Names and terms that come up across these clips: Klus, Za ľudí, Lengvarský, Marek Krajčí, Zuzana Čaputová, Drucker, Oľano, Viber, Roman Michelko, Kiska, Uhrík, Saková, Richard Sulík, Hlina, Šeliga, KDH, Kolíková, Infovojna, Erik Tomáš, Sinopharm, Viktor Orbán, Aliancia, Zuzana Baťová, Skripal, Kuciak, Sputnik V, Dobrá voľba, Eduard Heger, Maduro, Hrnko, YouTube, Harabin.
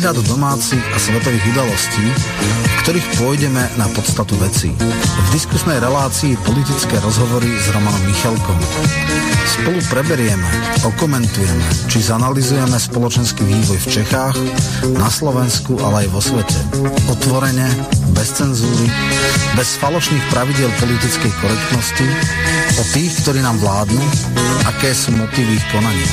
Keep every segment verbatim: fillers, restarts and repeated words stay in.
prehľad domácich a svetových udalostí, v ktorých pôjdeme na podstatu vecí. V diskusnej relácii politické rozhovory s Romanom Michelkom. Spolu preberieme, okomentujeme, či zanalizujeme spoločenský vývoj v Čechách, na Slovensku, ale aj vo svete. Otvorene, bez cenzúry, bez falošných pravidiel politickej korektnosti, o tých, ktorí nám vládnu, aké sú motívy ich konania.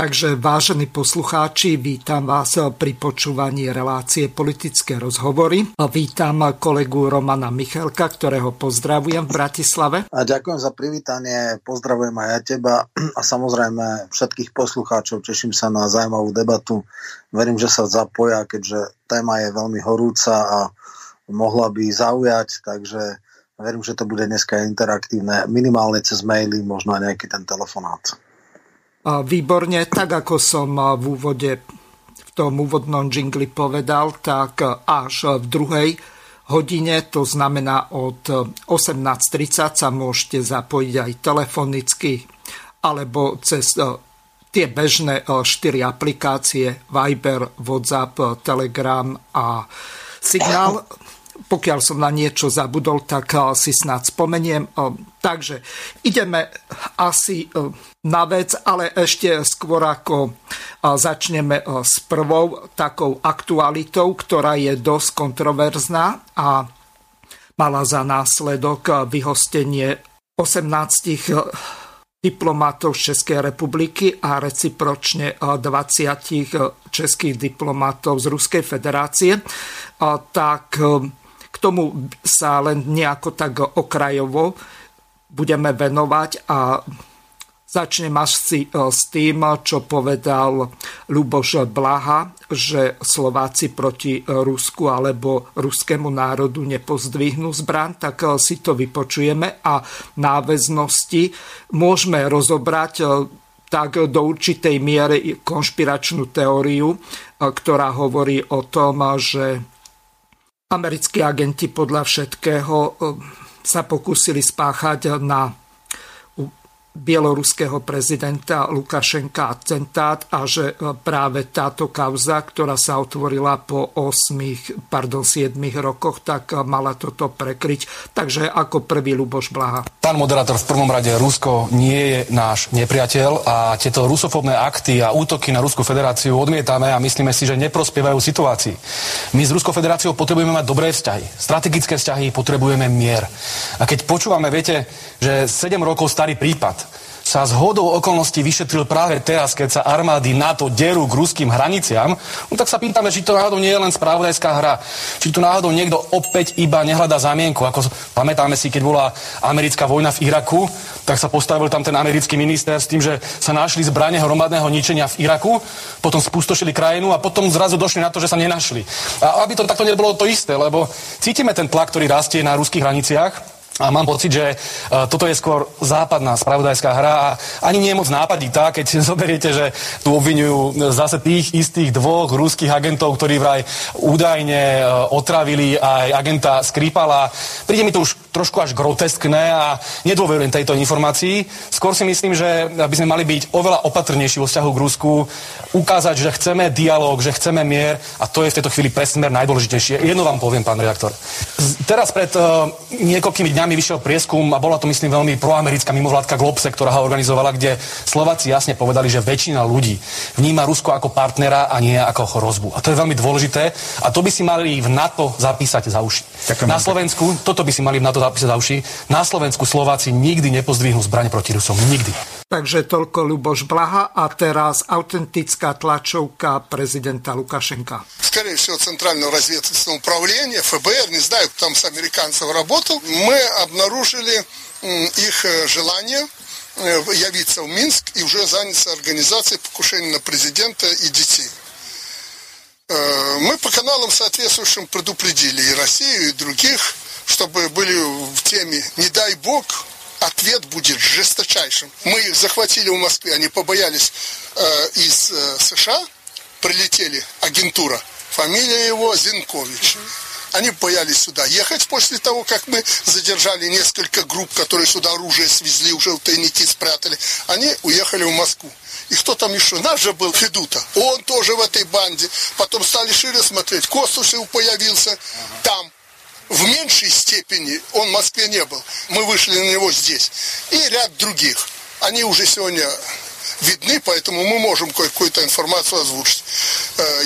Takže, vážení poslucháči, vítam vás pri počúvaní relácie Politické rozhovory. Vítam kolegu Romana Michelka, ktorého pozdravujem v Bratislave. A ďakujem za privítanie, pozdravujem aj ja teba a samozrejme všetkých poslucháčov. Teším sa na zaujímavú debatu. Verím, že sa zapoja, keďže téma je veľmi horúca a mohla by zaujať, takže verím, že to bude dneska interaktívne, minimálne cez maily, možno aj nejaký ten telefonát. Výborne, tak ako som v úvode, v tom úvodnom džingli povedal, tak až v druhej hodine, to znamená od osemnásť tridsať sa môžete zapojiť aj telefonicky alebo cez tie bežné štyri aplikácie Viber, WhatsApp, Telegram a Signál. Pokiaľ som na niečo zabudol, tak si snáď spomeniem. Takže ideme asi na vec, ale ešte skôr ako začneme s prvou takou aktualitou, ktorá je dosť kontroverzná a mala za následok vyhostenie osemnástich diplomatov z Českej republiky a recipročne dvadsať českých diplomatov z Ruskej federácie. Tak k tomu sa len nejako tak okrajovo budeme venovať a začnem asi s tým, čo povedal Ľuboš Blaha, že Slováci proti Rusku alebo ruskému národu nepozdvihnú zbraň, tak si to vypočujeme a náväznosti môžeme rozobrať tak do určitej miery konšpiračnú teóriu, ktorá hovorí o tom, že americkí agenti podľa všetkého sa pokúsili spáchať na bieloruského prezidenta Lukašenka atentát a že práve táto kauza, ktorá sa otvorila po ôsmich, pardon, siedmich rokoch, tak mala toto prekryť. Takže ako prvý Ľuboš Blaha. Pán moderátor, v prvom rade Rusko nie je náš nepriateľ a tieto rusofóbne akty a útoky na Ruskú federáciu odmietame a myslíme si, že neprospievajú situácii. My s Ruskou federáciou potrebujeme mať dobré vzťahy, strategické vzťahy, potrebujeme mier. A keď počúvame, viete, že sedem rokov starý prípad sa zhodou okolností vyšetril práve teraz, keď sa armády NATO derú k ruským hraniciam, no tak sa pýtame, či to náhodou nie je len spravodajská hra. Či tu náhodou niekto opäť iba nehľadá zámienku. Ako pamätáme si, keď bola americká vojna v Iraku, tak sa postavil tam ten americký minister s tým, že sa našli zbrane hromadného ničenia v Iraku, potom spustošili krajinu a potom zrazu došli na to, že sa nenašli. A aby to takto nebolo to isté, lebo cítime ten tlak, ktorý rastie na ruských hraniciach. A mám pocit, že toto je skôr západná spravodajská hra a ani nie je moc nápaditá, keď zoberiete, že tu obviňujú zase tých istých dvoch ruských agentov, ktorí vraj údajne otravili aj agenta Skripala. Príde mi to už trošku až groteskné a nedôverujem tejto informácii. Skôr si myslím, že by sme mali byť oveľa opatrnejší vo vzťahu k Rusku, ukázať, že chceme dialog, že chceme mier a to je v tejto chvíli pre Smer najdôležitejšie. Jedno vám poviem, pán redaktor. Teraz pred uh, niekoľkými dňami vyšiel prieskum a bola to, myslím, veľmi proamerická mimovládka Globse, ktorá ho organizovala, kde Slováci jasne povedali, že väčšina ľudí vníma Rusko ako partnera a nie ako hrozbu. A to je veľmi dôležité a to by si mali v NATO zapísať za uši. Ďakujem. Na Slovensku toto by si mali v NATO zapísať za uši. Na Slovensku Slováci nikdy nepozdvihnú zbraň proti Rusom, nikdy. Takže toľko Ľuboš Blaha a teraz autentická tlačovka prezidenta Lukašenka. Скорее всего, Центрального разведывательного управления, эф бэ эр, не знаю, кто там с американцев работал, мы обнаружили их желание явиться в Минск и уже заняться организацией покушения на президента и детей. Мы по каналам соответствующим предупредили и Россию, и других чтобы были в теме, не дай бог, ответ будет жесточайшим. Мы их захватили в Москве, они побоялись э, из э, США, прилетели агентура, фамилия его Зинкович. Они боялись сюда ехать после того, как мы задержали несколько групп, которые сюда оружие свезли, уже в тайники спрятали. Они уехали в Москву. И кто там еще? Наш же был Федута. Он тоже в этой банде. Потом стали шире смотреть. Костушев появился там. В меньшей степени он в Москве не был. Мы вышли на него здесь. И ряд других. Они уже сегодня видны, поэтому мы можем какую-то информацию озвучить.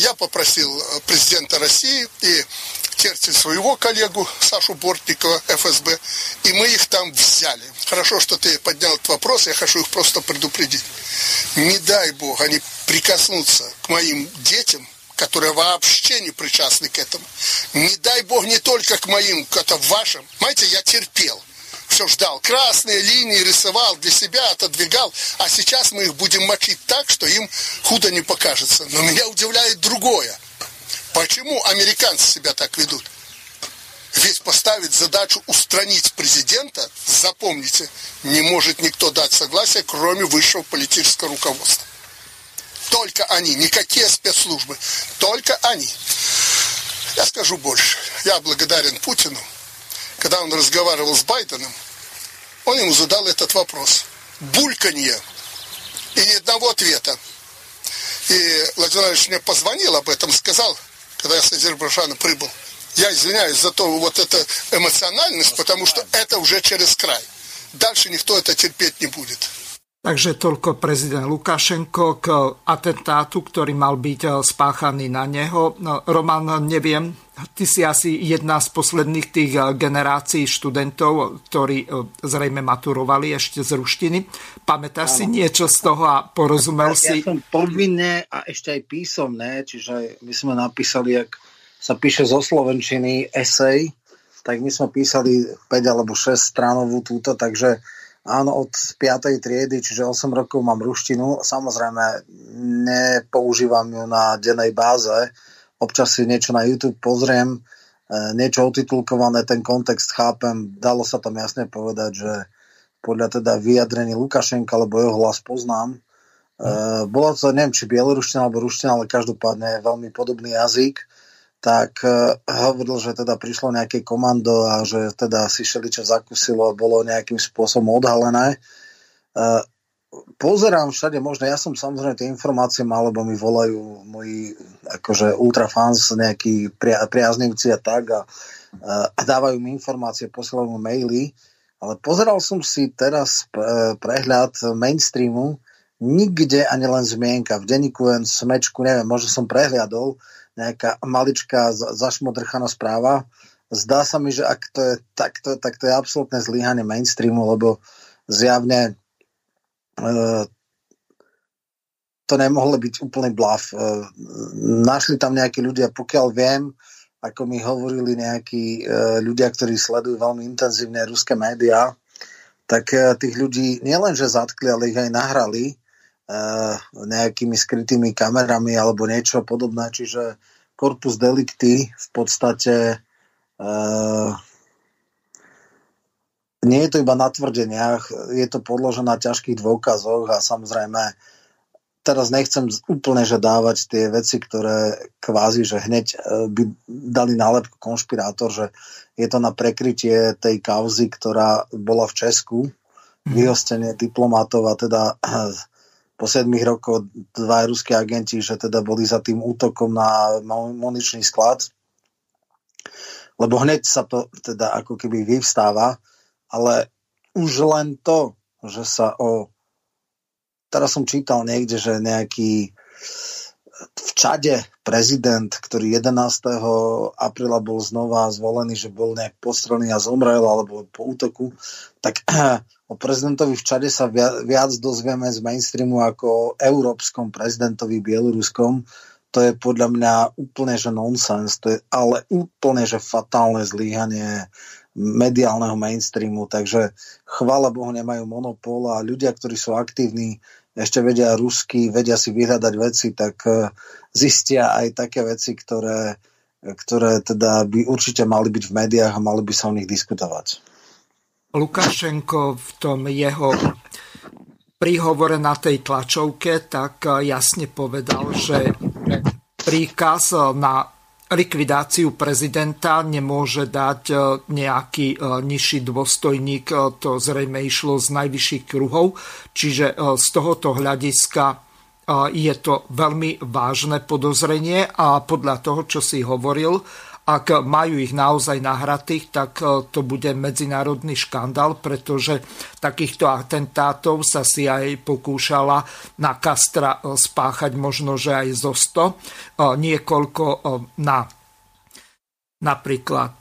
Я попросил президента России и Терцель своего коллегу Сашу Бортникова, эф эс бэ, и мы их там взяли. Хорошо, что ты поднял этот вопрос, я хочу их просто предупредить. Не дай бог они прикоснутся к моим детям, которые вообще не причастны к этому. Не дай бог не только к моим, к вашим. Понимаете, я терпел. Все ждал. Красные линии рисовал для себя, отодвигал. А сейчас мы их будем мочить так, что им худо не покажется. Но меня удивляет другое. Почему американцы себя так ведут? Ведь поставить задачу устранить президента, запомните, не может никто дать согласия, кроме высшего политического руководства. Только они, никакие спецслужбы, только они. Я скажу больше. Я благодарен Путину. Когда он разговаривал с Байденом, он ему задал этот вопрос. Бульканье. И ни одного ответа. И Владимир Ильич мне позвонил об этом, сказал, когда я с Азербайджана прибыл. Я извиняюсь за то, вот это эмоциональность, потому что это уже через край. Дальше никто это терпеть не будет. Takže toľko prezident Lukašenko k atentátu, ktorý mal byť spáchaný na neho. Roman, neviem, ty si asi jedna z posledných tých generácií študentov, ktorí zrejme maturovali ešte z ruštiny. Pamätáš si niečo z toho a porozumel ja si? Ja som povinné a ešte aj písomné, čiže my sme napísali, ak sa píše zo slovenčiny esej, tak my sme písali päť alebo šesť stránovú túto, takže áno, od piatej triedy, čiže osem rokov mám ruštinu. Samozrejme, nepoužívam ju na dennej báze. Občas si niečo na YouTube pozriem, niečo otitulkované, ten kontext chápem. Dalo sa tam jasne povedať, že podľa teda vyjadrení Lukašenka, alebo jeho hlas poznám. Mm. Bolo to, neviem, či bieloruština, alebo ruština, ale každopádne je veľmi podobný jazyk. Tak hovoril, že teda prišlo nejaké komando a že teda si šeličo zakusilo a bolo nejakým spôsobom odhalené. Pozerám všade možno, ja som samozrejme tie informácie mal, lebo mi volajú moji akože ultrafans, nejakí priaznivci a tak a, a dávajú mi informácie, posielajú mi maily, ale pozeral som si teraz prehľad mainstreamu, nikde ani len zmienka, v denníku len smečku, neviem, možno som prehliadol, nejaká maličká zašmodrchaná správa. Zdá sa mi, že ak to je takto, tak to je absolútne zlyhanie mainstreamu, lebo zjavne e, to nemohlo byť úplný bluff. E, našli tam nejakí ľudia, pokiaľ viem, ako mi hovorili nejakí e, ľudia, ktorí sledujú veľmi intenzívne ruské médiá, tak e, tých ľudí nielenže zatkli, ale ich aj nahrali nejakými skrytými kamerami alebo niečo podobné, čiže korpus delikty v podstate uh, nie je to iba na tvrdeniach, je to podložené na ťažkých dôkazoch a samozrejme teraz nechcem úplne že dávať tie veci, ktoré kvázi, že hneď by dali nálepku konšpirátor, že je to na prekrytie tej kauzy, ktorá bola v Česku, vyhostenie diplomatov a teda po sedmých rokoch dva ruskí agenti, že teda boli za tým útokom na muničný sklad. Lebo hneď sa to teda ako keby vyvstáva, ale už len to, že sa o... Teraz som čítal niekde, že nejaký v Čade prezident, ktorý jedenásteho apríla bol znova zvolený, že bol nejak postrelený a zomrel alebo po útoku, tak o prezidentovi v Čade sa viac dozvieme z mainstreamu ako o európskom prezidentovi bieloruskom. To je podľa mňa úplne že nonsens, to je ale úplne že fatálne zlyhanie mediálneho mainstreamu, takže chvála Bohu nemajú monopól a ľudia, ktorí sú aktívni, ešte vedia rusky, vedia si vyhľadať veci, tak zistia aj také veci, ktoré ktoré teda by určite mali byť v médiách a mali by sa o nich diskutovať. Lukašenko v tom jeho príhovore na tej tlačovke tak jasne povedal, že príkaz na likvidáciu prezidenta nemôže dať nejaký nižší dôstojník, to zrejme išlo z najvyšších kruhov, čiže z tohoto hľadiska je to veľmi vážne podozrenie a podľa toho, čo si hovoril, ak majú ich naozaj nahratých, tak to bude medzinárodný škandál, pretože takýchto atentátov sa si aj pokúšala na Castra spáchať možno, že aj zo sto. Niekoľko na napríklad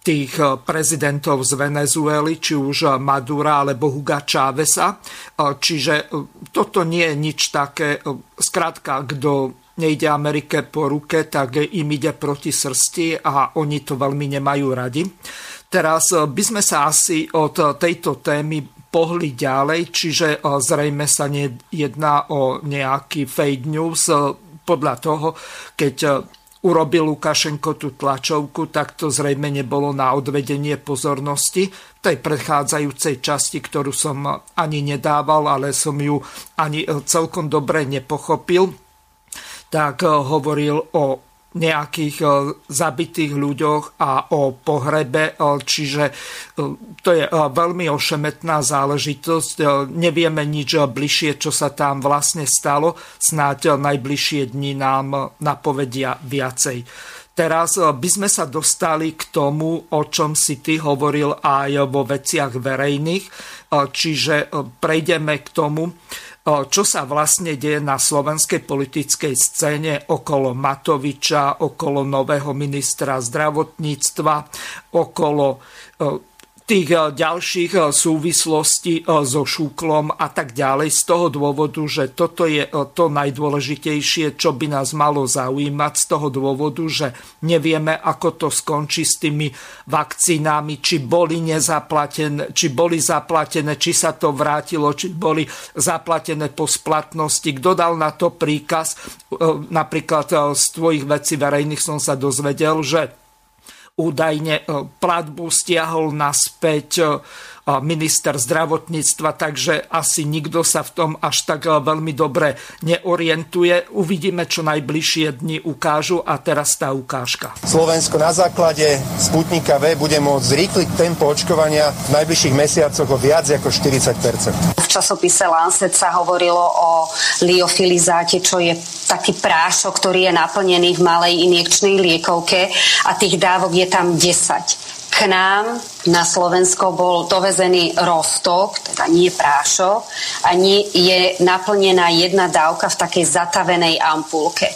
tých prezidentov z Venezuely, či už Madura alebo Huga Chávesa. Čiže toto nie je nič také, skrátka, kto nejde Amerike po ruke, tak im ide proti srsti a oni to veľmi nemajú radi. Teraz by sme sa asi od tejto témy pohli ďalej, čiže zrejme sa nejedná o nejaký fake news. Podľa toho, keď urobil Lukašenko tú tlačovku, tak to zrejme nebolo na odvedenie pozornosti v tej predchádzajúcej časti, ktorú som ani nedával, ale som ju ani celkom dobre nepochopil. Tak hovoril o nejakých zabitých ľuďoch a o pohrebe, čiže to je veľmi ošemetná záležitosť. Nevieme nič bližšie, čo sa tam vlastne stalo, snáď najbližšie dni nám napovedia viacej. Teraz by sme sa dostali k tomu, o čom si ty hovoril aj vo veciach verejných, čiže prejdeme k tomu, čo sa vlastne deje na slovenskej politickej scéne okolo Matoviča, okolo nového ministra zdravotníctva, okolo tých ďalších súvislostí so Šuklom a tak ďalej. Z toho dôvodu, že toto je to najdôležitejšie, čo by nás malo zaujímať, z toho dôvodu, že nevieme, ako to skončí s tými vakcínami, či boli nezaplatené, či boli zaplatené, či sa to vrátilo, či boli zaplatené po splatnosti. Kto dal na to príkaz? Napríklad z tvojich vecí verejných som sa dozvedel, že údajne platbu stiahol naspäť minister zdravotníctva, takže asi nikto sa v tom až tak veľmi dobre neorientuje. Uvidíme, čo najbližšie dni ukážu a teraz tá ukážka. Slovensko na základe Sputnika V bude môcť zrýchliť tempo očkovania v najbližších mesiacoch o viac ako štyridsať percent. V časopise Lancet sa hovorilo o liofilizáte, čo je taký prášok, ktorý je naplnený v malej injekčnej liekovke a tých dávok je tam desať. K nám na Slovensko bol dovezený roztok, teda nie prášok, a nie je naplnená jedna dávka v takej zatavenej ampulke.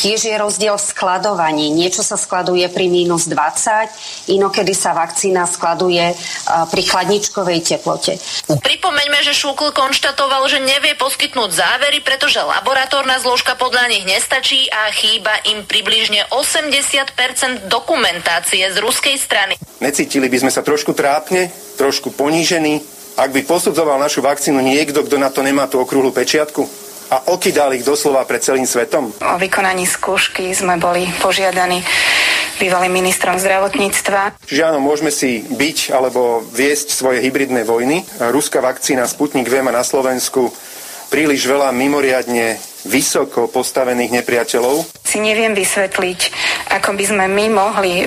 Tiež je rozdiel v skladovaní. Niečo sa skladuje pri mínus dvadsať, inokedy sa vakcína skladuje pri chladničkovej teplote. Pripomeňme, že Šukl konštatoval, že nevie poskytnúť závery, pretože laboratórna zložka podľa nich nestačí a chýba im približne osemdesiat percent dokumentácie z ruskej strany. Necítili by sme sa trošku trápne, trošku ponížení, ak by posudzoval našu vakcínu niekto, kto na to nemá tú okrúhlu pečiatku a okydal ich doslova pred celým svetom? O vykonaní skúšky sme boli požiadaní bývalým ministrom zdravotníctva. Čiže áno, môžeme si byť alebo viesť svoje hybridné vojny. Ruská vakcína Sputnik V má na Slovensku príliš veľa mimoriadne vysoko postavených nepriateľov. Si neviem vysvetliť, ako by sme my mohli m,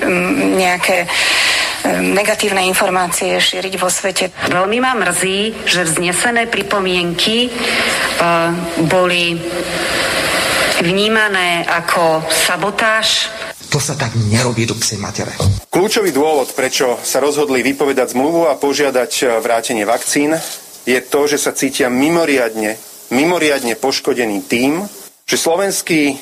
nejaké m, negatívne informácie šíriť vo svete. Veľmi ma mrzí, že vznesené pripomienky e, boli vnímané ako sabotáž. To sa tak nerobí do psej matere. Kľúčový dôvod, prečo sa rozhodli vypovedať zmluvu a požiadať vrátenie vakcín, je to, že sa cítia mimoriadne mimoriadne poškodený tým, že slovenský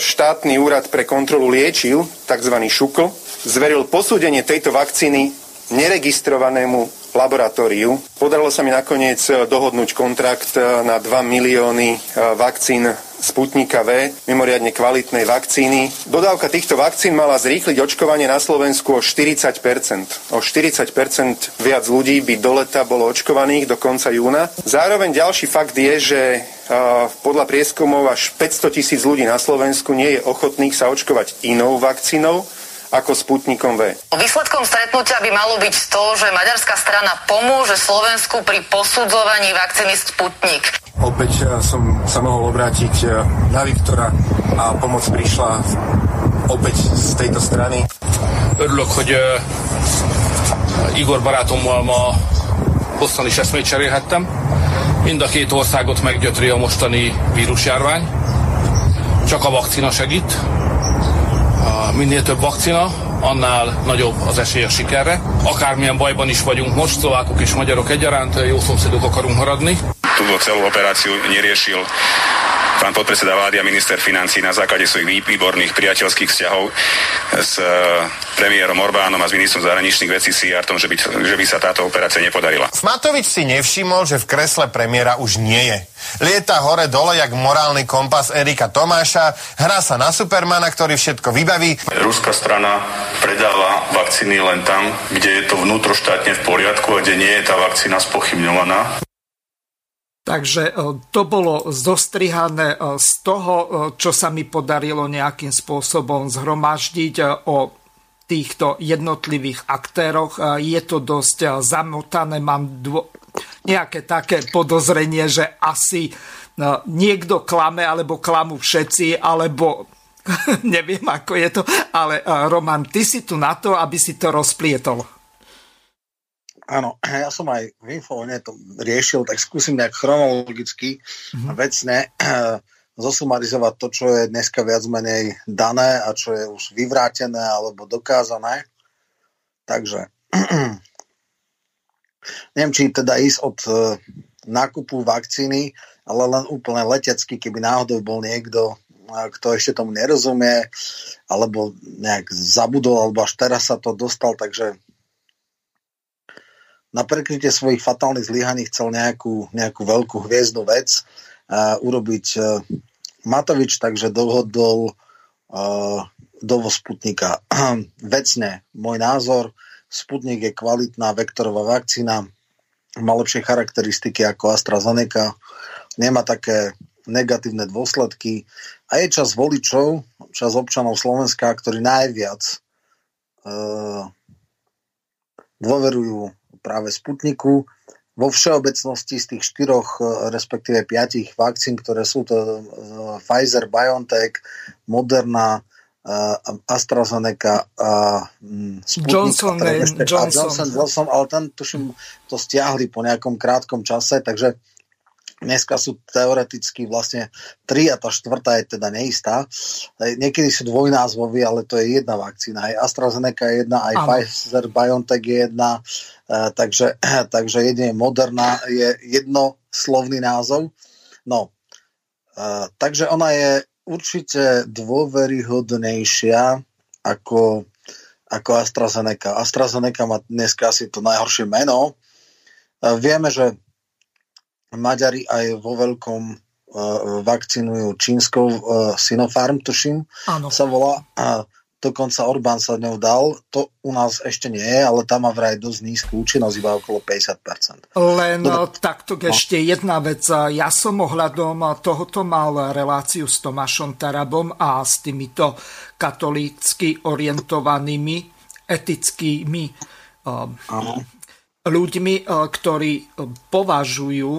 štátny úrad pre kontrolu liečiv, tzv. Šukl, zveril posúdenie tejto vakcíny neregistrovanému laboratóriu. Podarilo sa mi nakoniec dohodnúť kontrakt na dva milióny vakcín Sputnika V, mimoriadne kvalitnej vakcíny. Dodávka týchto vakcín mala zrýchliť očkovanie na Slovensku o štyridsať percent. O štyridsať percent viac ľudí by do leta bolo očkovaných do konca júna. Zároveň ďalší fakt je, že podľa prieskumov až päťsto tisíc ľudí na Slovensku nie je ochotných sa očkovať inou vakcínou ako Sputnikom V. Výsledkom stretnutia by malo byť to, že maďarská strana pomôže Slovensku pri posudzovaní vakcíny Sputnik. Opäť som sa mohol obrátiť na Viktora a pomoc prišla opäť z tejto strany. Örülök, hogy Igor barátommal ma hosszan is eszmét cserélhettem. Mind a két országot meggyötri a mostani vírusjárvány. Csak a vakcína segít. Minél több vakcina, annál nagyobb az esély a sikerre. Akármilyen bajban is vagyunk most, szlovákok és magyarok egyaránt, jó szomszédok akarunk maradni. Túto celú operáciu neriešil pán podpredseda vlády a minister financií na základe svojich výborných priateľských vzťahov s premiérom Orbánom a s ministrom zahraničných vecí Sijartom, že by, že by sa táto operácia nepodarila. Matovič si nevšimol, že v kresle premiéra už nie je. Lieta hore dole jak morálny kompas Erika Tomáša, hrá sa na Supermana, ktorý všetko vybaví. Ruská strana predáva vakcíny len tam, kde je to vnútroštátne v poriadku a kde nie je tá vakcína spochybňovaná. Takže to bolo zostrihané z toho, čo sa mi podarilo nejakým spôsobom zhromaždiť o týchto jednotlivých aktéroch. Je to dosť zamotané, mám dvo- nejaké také podozrenie, že asi niekto klame, alebo klamú všetci, alebo neviem, ako je to, ale Roman, ty si tu na to, aby si to rozplietol. Áno, ja som aj v Infovojne to riešil, tak skúsim nejak chronologicky a vecne zosumarizovať to, čo je dneska viac menej dané a čo je už vyvrátené alebo dokázané. Takže neviem, či teda ísť od nákupu vakcíny, ale len úplne letecky, keby náhodou bol niekto, kto ešte tomu nerozumie, alebo nejak zabudol, alebo až teraz sa to dostal, takže na prekrytie svojich fatálnych zlyhaní chcel nejakú, nejakú veľkú hviezdnu vec uh, urobiť uh, Matovič, takže dohodol uh, dovoz Sputnika. Vecne, môj názor, Sputnik je kvalitná vektorová vakcína, má lepšie charakteristiky ako AstraZeneca, nemá také negatívne dôsledky a je čas voličov, čas občanov Slovenska, ktorí najviac uh, dôverujú práve Sputniku. Vo všeobecnosti z tých štyroch, respektíve piatich vakcín, ktoré sú to Pfizer, BioNTech, Moderna, AstraZeneca, Sputnik, a Johnson, Johnson, ale ten tuším, to stiahli po nejakom krátkom čase, takže dneska sú teoreticky vlastne tri a tá štvrtá je teda neistá. Niekedy sú dvojnázvovy, ale to je jedna vakcína. Aj AstraZeneca je jedna, aj Aho. Pfizer, BioNTech je jedna, takže, takže jedine Moderna je jednoslovný názov. No, takže ona je určite dôveryhodnejšia ako, ako AstraZeneca. AstraZeneca má dneska asi to najhoršie meno. Vieme, že Maďari aj vo veľkom e, vakcinujú čínskou e, Sinopharm, tuším, ano. Sa volá. A dokonca Orbán sa ňou dal. To u nás ešte nie je, ale tam má vraj dosť nízku účinnosť, iba okolo päťdesiat percent. Len Dobre. Takto ešte jedna vec. Ja som ohľadom tohoto mal reláciu s Tomášom Tarabom a s týmito katolícky orientovanými etickými um, ľuďmi, ktorí považujú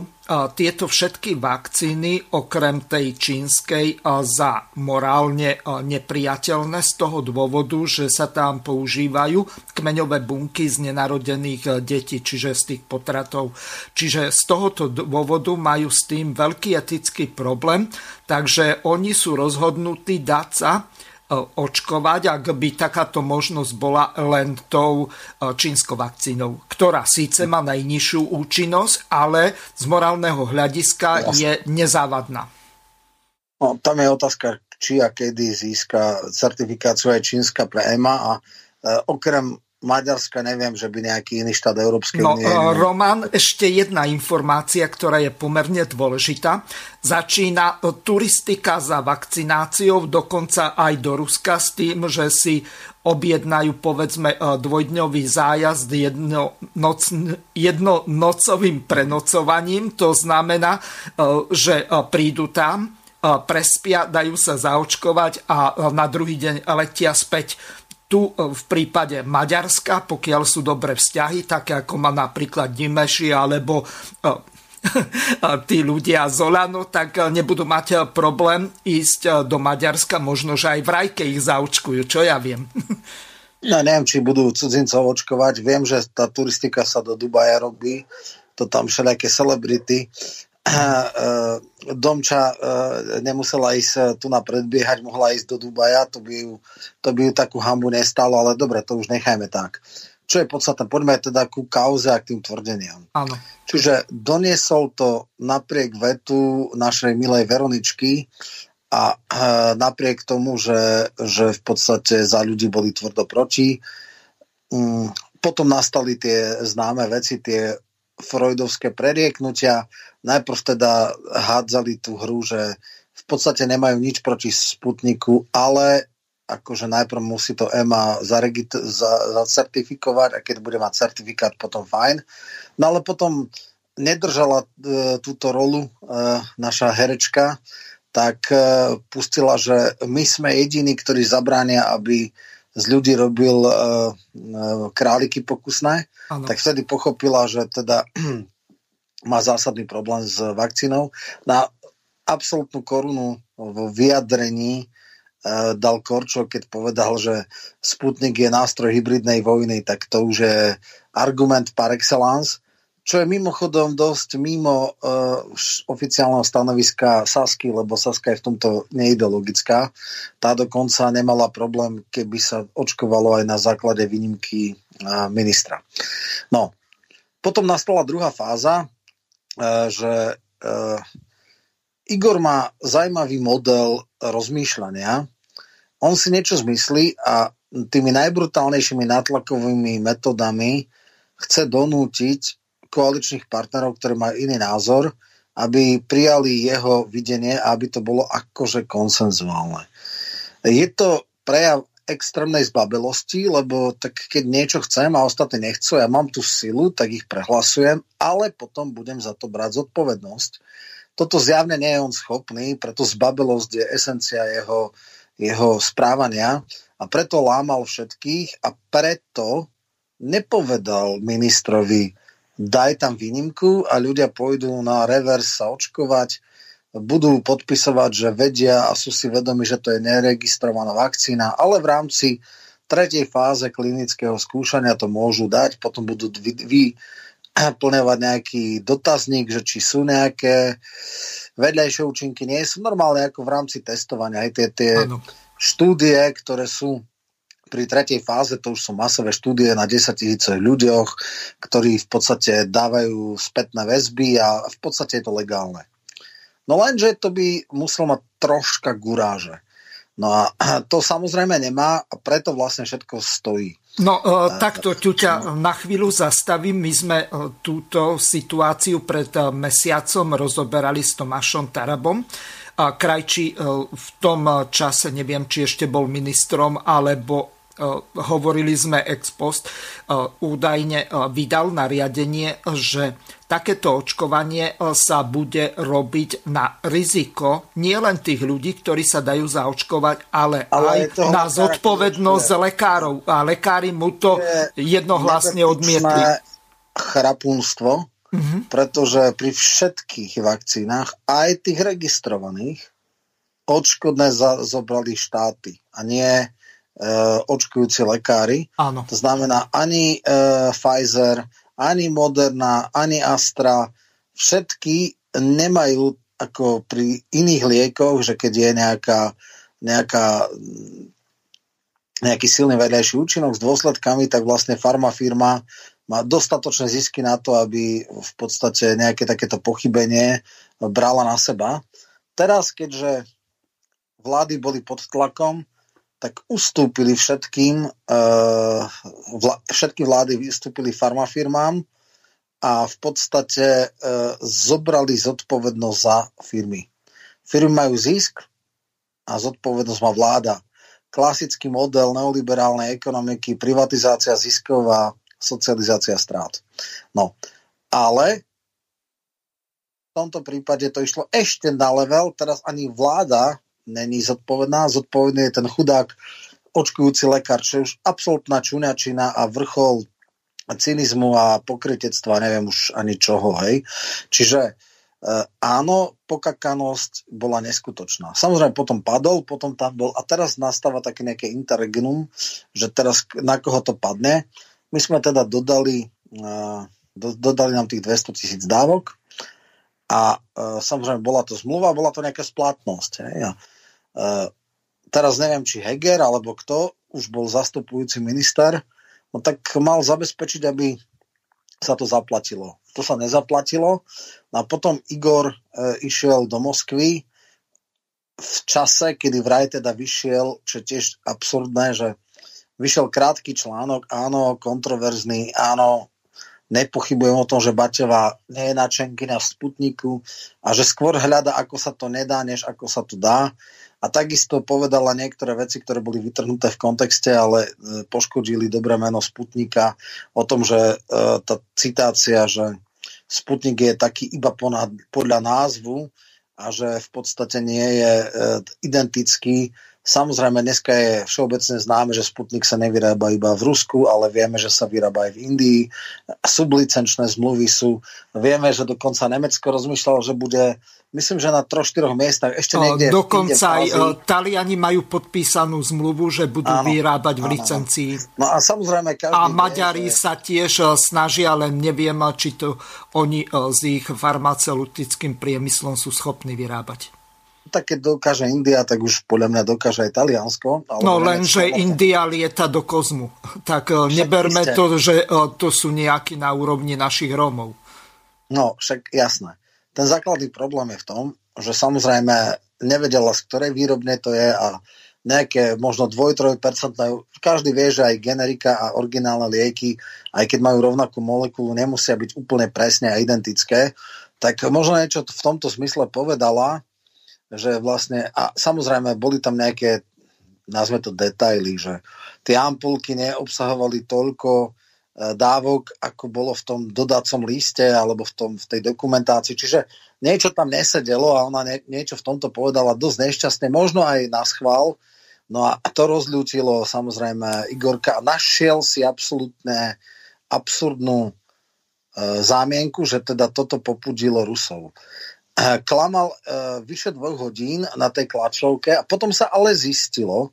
tieto všetky vakcíny, okrem tej čínskej, za morálne nepriateľné z toho dôvodu, že sa tam používajú kmeňové bunky z nenarodených detí, čiže z tých potratov. Čiže z tohoto dôvodu majú s tým veľký etický problém, takže oni sú rozhodnutí dať sa očkovať, ak by takáto možnosť bola len tou čínskou vakcínou, ktorá síce má najnižšiu účinnosť, ale z morálneho hľadiska Jasne. Je nezávadná. No, tam je otázka, či a kedy získa certifikáciu aj čínska pre é em á a e, okrem Maďarska neviem, že by nejaký iný štát Európskej únie... No, Roman, ešte jedna informácia, ktorá je pomerne dôležitá. Začína turistika za vakcináciou, dokonca aj do Ruska s tým, že si objednajú povedzme dvojdňový zájazd jedno noc, jednonocovým prenocovaním. To znamená, že prídu tam, prespia, dajú sa zaočkovať a na druhý deň letia späť. Tu v prípade Maďarska, pokiaľ sú dobré vzťahy, také ako má napríklad Gyimesi alebo tí ľudia z Oľano, tak nebudú mať problém ísť do Maďarska, možno, že aj v Rajke ich zaočkujú, čo ja viem. Ja neviem, či budú cudzincov očkovať, viem, že tá turistika sa do Dubaja robí, to tam všelijaké celebrity. Domča nemusela ísť tu na predbiehať, mohla ísť do Dubaja, to by ju, to by ju takú hambu nestalo, ale dobre, to už nechajme tak. Čo je podstatné, poďme teda ku kauze a k tým tvrdeniam. Áno. Čiže doniesol to napriek vetu našej milej Veroničky a napriek tomu, že, že v podstate Za ľudí boli tvrdo proti. Potom nastali tie známe veci, tie freudovské prerieknutia. Najprv teda hádzali tú hru, že v podstate nemajú nič proti Sputniku, ale akože najprv musí to é em á zaregit- za- zacertifikovať, a keď bude mať certifikát, potom fajn. No ale potom nedržala e, túto rolu e, naša herečka, tak e, pustila, že my sme jediní, ktorí zabránia, aby z ľudí robil e, e, králiky pokusné. Ano. Tak vtedy pochopila, že teda má zásadný problém s vakcínou. Na absolútnu korunu v vyjadrení e, dal Korčok, keď povedal, že Sputnik je nástroj hybridnej vojny, tak to už je argument par excellence, čo je mimochodom dosť mimo e, oficiálneho stanoviska Sasky, lebo Saska je v tomto neideologická. Tá dokonca nemala problém, keby sa očkovalo aj na základe výnimky e, ministra. No, potom nastala druhá fáza, e, že e, Igor má zaujímavý model rozmýšľania. On si niečo zmyslí a tými najbrutálnejšími nátlakovými metodami chce donútiť koaličných partnerov, ktorí majú iný názor, aby prijali jeho videnie a aby to bolo akože konsenzuálne. Je to prejav extrémnej zbabelosti, lebo tak keď niečo chcem a ostatní nechcú, ja mám tú silu, tak ich prehlasujem, ale potom budem za to brať zodpovednosť. Toto zjavne nie je on schopný, preto zbabelosť je esencia jeho, jeho správania a preto lámal všetkých a preto nepovedal ministrovi: daj tam výnimku a ľudia pôjdu na revers sa očkovať, budú podpisovať, že vedia a sú si vedomi, že to je neregistrovaná vakcína, ale v rámci tretej fáze klinického skúšania to môžu dať, potom budú vyplňovať nejaký dotazník, že či sú nejaké vedľajšie účinky, nie sú normálne ako v rámci testovania. Aj tie, tie štúdie, ktoré sú pri tretej fáze, to už sú masové štúdie na desaťtisícoch ľuďoch, ktorí v podstate dávajú spätné väzby a v podstate je to legálne. No lenže to by musel mať troška guráže. No a to samozrejme nemá a preto vlastne všetko stojí. No e, takto, Ťuťa, na chvíľu zastavím. My sme túto situáciu pred mesiacom rozoberali s Tomášom Tarabom. Krajčí v tom čase, neviem, či ešte bol ministrom, alebo hovorili sme ex post, údajne vydal nariadenie, že takéto očkovanie sa bude robiť na riziko nielen tých ľudí, ktorí sa dajú zaočkovať, ale, ale aj na zodpovednosť lekárov. A lekári mu to jednohlasne odmietli. Chrapúnstvo, mm-hmm. pretože pri všetkých vakcínach, aj tých registrovaných, odškodné za, zobrali štáty a nie očkujúci lekári. Áno. To znamená ani e, Pfizer, ani Moderna, ani Astra, všetky nemajú ako pri iných liekoch, že keď je nejaká, nejaká nejaký silný vedľajší účinok s dôsledkami, tak vlastne farmafirma má dostatočné zisky na to, aby v podstate nejaké takéto pochybenie brala na seba. Teraz, keďže vlády boli pod tlakom, tak ustúpili všetkým, uh, vla, všetky vlády vystúpili farmafirmám a v podstate uh, zobrali zodpovednosť za firmy. Firmy majú zisk a zodpovednosť má vláda. Klasický model neoliberálnej ekonomiky, privatizácia ziskov a socializácia strát. No, ale v tomto prípade to išlo ešte na level, teraz ani vláda není zodpovedná, zodpovedný je ten chudák očkujúci lekár, čo je už absolútna čuňačina a vrchol cynizmu a pokrytectva, neviem už ani čoho, hej. Čiže e, áno, pokakanosť bola neskutočná. Samozrejme, potom padol, potom tam bol a teraz nastáva také nejaké interregnum, že teraz na koho to padne. My sme teda dodali, e, do, dodali nám tých dvestotisíc dávok a e, samozrejme, bola to zmluva, bola to nejaká splátnosť, hej. A Uh, teraz neviem, či Heger alebo kto, už bol zastupujúci minister, no tak mal zabezpečiť, aby sa to zaplatilo. To sa nezaplatilo. No a potom Igor uh, išiel do Moskvy v čase, kedy vraj teda vyšiel, čo je tiež absurdné, že vyšiel krátky článok, áno, kontroverzný, áno, nepochybujem o tom, že Baťová nie je nadšenkyňa v Sputniku a že skôr hľada, ako sa to nedá, než ako sa to dá. A takisto povedala niektoré veci, ktoré boli vytrhnuté v kontexte, ale poškodili dobré meno Sputnika o tom, že tá citácia, že Sputnik je taký iba podľa názvu a že v podstate nie je identický. Samozrejme, dneska je všeobecne známe, že Sputnik sa nevyrába iba v Rusku, ale vieme, že sa vyrába aj v Indii. Sublicenčné zmluvy sú. Vieme, že dokonca Nemecko rozmýšľalo, že bude, myslím, že na troch, štyroch miestach ešte niekde. Dokonca aj Taliani majú podpísanú zmluvu, že budú áno, vyrábať áno. v licencii. No a samozrejme každý a Maďari je, sa tiež snažia, ale neviem, či to oni s ich farmaceutickým priemyslom sú schopní vyrábať. Tak keď dokáže India, tak už podľa mňa dokáže aj Taliansko. No lenže India lieta do kozmu. Tak však neberme iste to, že to sú nejakí na úrovni našich Rómov. No však jasné. Ten základný problém je v tom, že samozrejme nevedela, z ktorej výrobne to je a nejaké možno dva až tri percentá. Každý vie, že aj generika a originálne lieky, aj keď majú rovnakú molekulu, nemusia byť úplne presne a identické. Tak možno niečo v tomto zmysle povedala, že vlastne, a samozrejme boli tam nejaké, nazme to detaily, že tie ampulky neobsahovali toľko dávok, ako bolo v tom dodacom liste alebo v, tom, v tej dokumentácii. Čiže niečo tam nesedelo a ona nie, niečo v tomto povedala dosť nešťastne, možno aj naschvál. No a to rozľútilo samozrejme Igorka a našiel si absolútne absurdnú e, zámienku, že teda toto popudilo Rusov. Klamal e, vyše dvoch hodín na tej tlačovke a potom sa ale zistilo,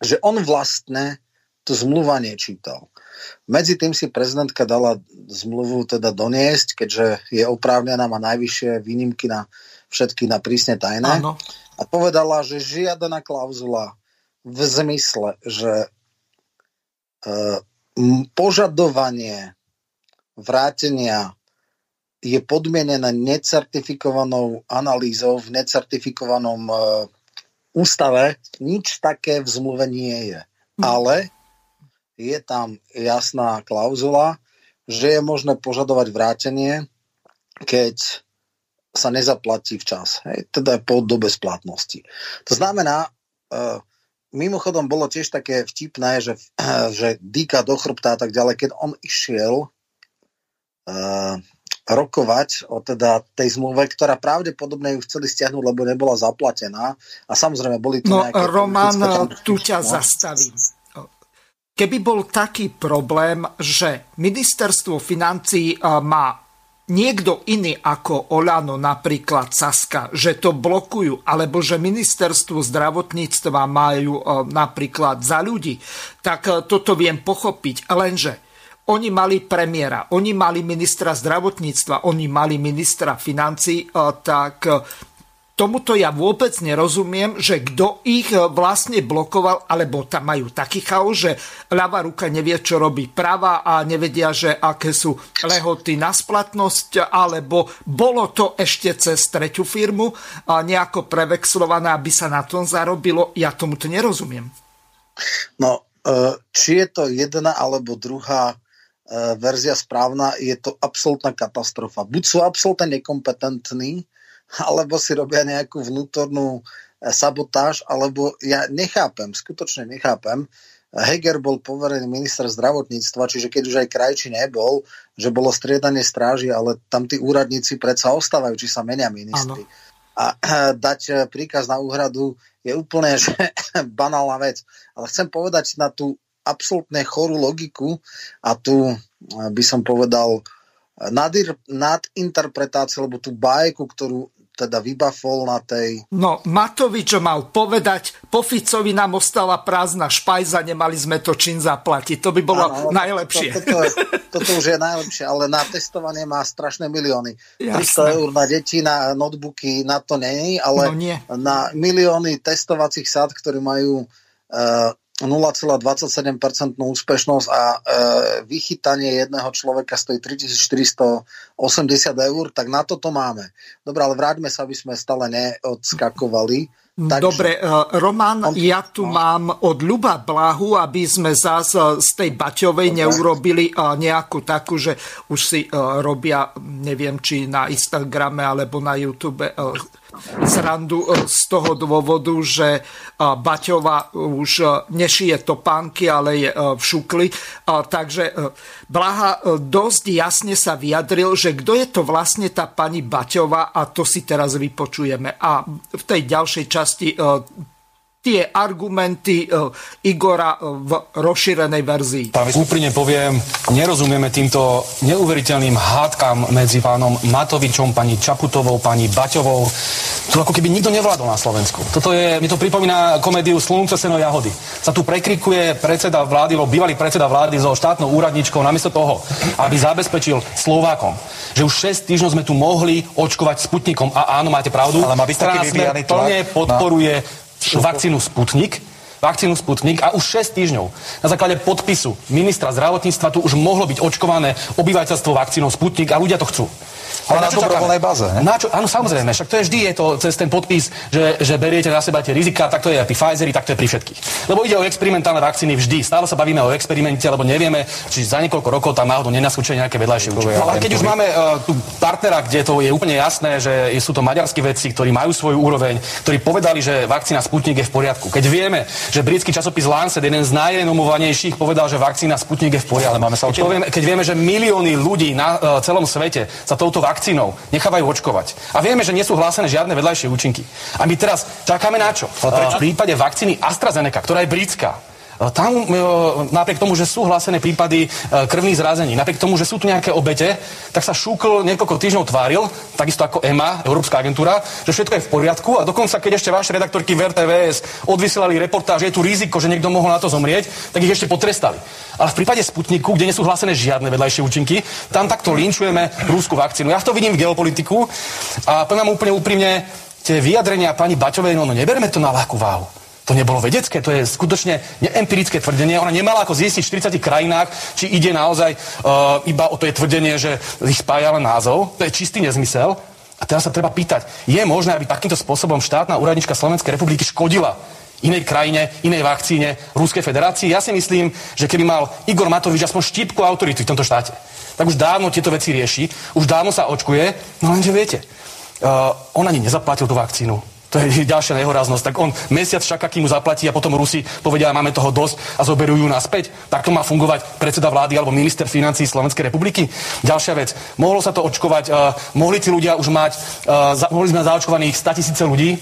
že on vlastne tú zmluvu nečítal. Medzi tým si prezidentka dala zmluvu teda doniesť, keďže je oprávnená, má najvyššie výnimky na všetky na prísne tajné. Áno. A povedala, že žiadna klauzula v zmysle, že e, požadovanie vrátenia je podmienená necertifikovanou analýzou v necertifikovanom e, ústave. Nič také v zmluve nie je. Ale je tam jasná klauzula, že je možné požadovať vrátenie, keď sa nezaplatí včas. Hej? Teda po dobe splatnosti. To znamená, e, mimochodom bolo tiež také vtipné, že, e, že dýka do chrbta a tak ďalej, keď on išiel e, rokovať o teda tej zmluve, ktorá pravdepodobne ju chceli stiahnuť, lebo nebola zaplatená. A samozrejme boli tu no, nejaké... No Roman, tu ťa no. zastavím. Keby bol taký problém, že ministerstvo financií má niekto iný ako Oľano, napríklad Saska, že to blokujú, alebo že ministerstvo zdravotníctva majú napríklad Za ľudí, tak toto viem pochopiť. Lenže oni mali premiéra, oni mali ministra zdravotníctva, oni mali ministra financií, tak tomuto ja vôbec nerozumiem, že kto ich vlastne blokoval, alebo tam majú taký chaos, že ľavá ruka nevie, čo robí pravá a nevedia, že aké sú lehoty na splatnosť, alebo bolo to ešte cez tretiu firmu a nejako prevexlované, aby sa na tom zarobilo. Ja tomuto nerozumiem. No, či je to jedna alebo druhá verzia správna, je to absolútna katastrofa. Buď sú absolútne nekompetentní, alebo si robia nejakú vnútornú sabotáž, alebo ja nechápem, skutočne nechápem. Heger bol poverený minister zdravotníctva, čiže keď už aj Krajčí nebol, že bolo striedanie stráži, ale tam tí úradníci predsa ostávajú, či sa menia ministri. Ano. A dať príkaz na úhradu je úplne že, banálna vec. Ale chcem povedať na tú absolútne chorú logiku a tú, by som povedal, nadinterpretáciu, lebo tú bajku, ktorú teda vybafol na tej... No, Matovič mal povedať, po Ficovi nám ostala prázdna špajza, nemali sme to čím zaplatiť. To by bolo ano, najlepšie. To, to, to, toto už je najlepšie, ale na testovanie má strašné milióny. Jasné. tristo eur na deti, na notebooky, na to není, ale no nie. Na milióny testovacích sád, ktorí majú uh, nula celá dvadsaťsedem percent úspešnosť a e, vychytanie jedného človeka stojí tritisícštyristoosemdesiat eur, tak na toto máme. Dobre, ale vráťme sa, aby sme stále neodskakovali. Takže... Dobre, Roman, ja tu mám od Ľuba Blahu, aby sme zás z tej Baťovej neurobili nejakú takú, že už si robia, neviem, či na Instagrame alebo na YouTube srandu z toho dôvodu, že Baťová už nešije topánky, ale je v šukli. Takže Blaha dosť jasne sa vyjadril, že kto je to vlastne tá pani Baťová a to si teraz vypočujeme. A v tej ďalšej časti tie argumenty Igora v rozšírenej verzii. Úprimne poviem, nerozumieme týmto neuveriteľným hádkam medzi pánom Matovičom, pani Čaputovou, pani Baťovou. To ako keby nikto nevládol na Slovensku. Toto je, mi to pripomína komédiu Slunce, seno, jahody. Sa tu prekrikuje predseda vlády, bývalý predseda vlády so štátnou úradničkou namiesto toho, aby zabezpečil Slovákom, že už šesť týždňov sme tu mohli očkovať Sputnikom. A áno, máte pravdu, ale má byť taký vyvíjaný tlak. Plne podporuje vakcínu Sputnik, vakcínu Sputnik a už šesť týždňov na základe podpisu ministra zdravotníctva tu už mohlo byť očkované obyvateľstvo vakcínou Sputnik a ľudia to chcú. Ale, ale na, na dobrovoľnej báze, ne? Na čo? Áno, samozrejme, však to je vždy je to cez ten podpis, že, že beriete na seba tie riziká, tak to je pri Pfizeri, tak to je pri všetkých. Lebo ide o experimentálne vakcíny vždy. Stále sa bavíme o experimente, lebo nevieme, či za niekoľko rokov tam náhodou nenasúčia nejaké vedľajšie účinky. Ale keď už máme uh, tu partnera, kde to je úplne jasné, že sú to maďarskí vedci, ktorí majú svoju úroveň, ktorí povedali, že vakcína Sputnik je v poriadku. Keď vieme, že britský časopis Lancet, jeden z najrenomovanejších, povedal, že vakcína Sputnik je v poriadku. Ale máme sa keď, vieme, keď vieme, že milióny ľudí na uh, celom svete sa touto vakcínou nechávajú očkovať. A vieme, že nie sú hlásené žiadne vedľajšie účinky. A my teraz čakáme na čo? Uh, v prípade vakcíny AstraZeneca, ktorá je britská, tam napriek tomu, že sú hlásené prípady krvných zrazení, napriek tomu, že sú tu nejaké obete, tak sa Šukl niekoľko týždňov tváril, takisto ako é em á, Európska agentúra, že všetko je v poriadku a dokonca, keď ešte vaše redaktorky v er té vé es odvysielali reportáž, je tu riziko, že niekto mohol na to zomrieť, tak ich ešte potrestali. Ale v prípade Sputniku, kde nie sú hlásené žiadne vedľajšie účinky, tam takto linčujeme ruskú vakcínu. Ja to vidím v geopolitiku a plnám úplne úprimne tie vyjadrenia pani Baťovej, no, no neberme to na ľahkú váhu. To nebolo vedecké, to je skutočne neempirické tvrdenie. Ona nemala ako zistiť v štyridsiatich krajinách, či ide naozaj uh, iba o to je tvrdenie, že ich spája len názov. To je čistý nezmysel. A teraz sa treba pýtať, je možné, aby takýmto spôsobom štátna úradnička Slovenskej republiky škodila inej krajine, inej vakcíne, Ruskej federácii? Ja si myslím, že keby mal Igor Matovič aspoň štipku autority v tomto štáte, tak už dávno tieto veci rieši, už dávno sa očkuje, no lenže viete, uh, on ani nezaplatil tú vakcínu. To je ďalšia nehoráznosť. Tak on mesiac čaká, kým mu zaplatí a potom Rusi povedia, máme toho dosť a zoberú ju naspäť. Takto má fungovať predseda vlády alebo minister financií Slovenskej republiky. Ďalšia vec. Mohlo sa to očkovať, uh, mohli tí ľudia už mať, uh, za, mohli sme zaočkovaných sto tisíc ľudí.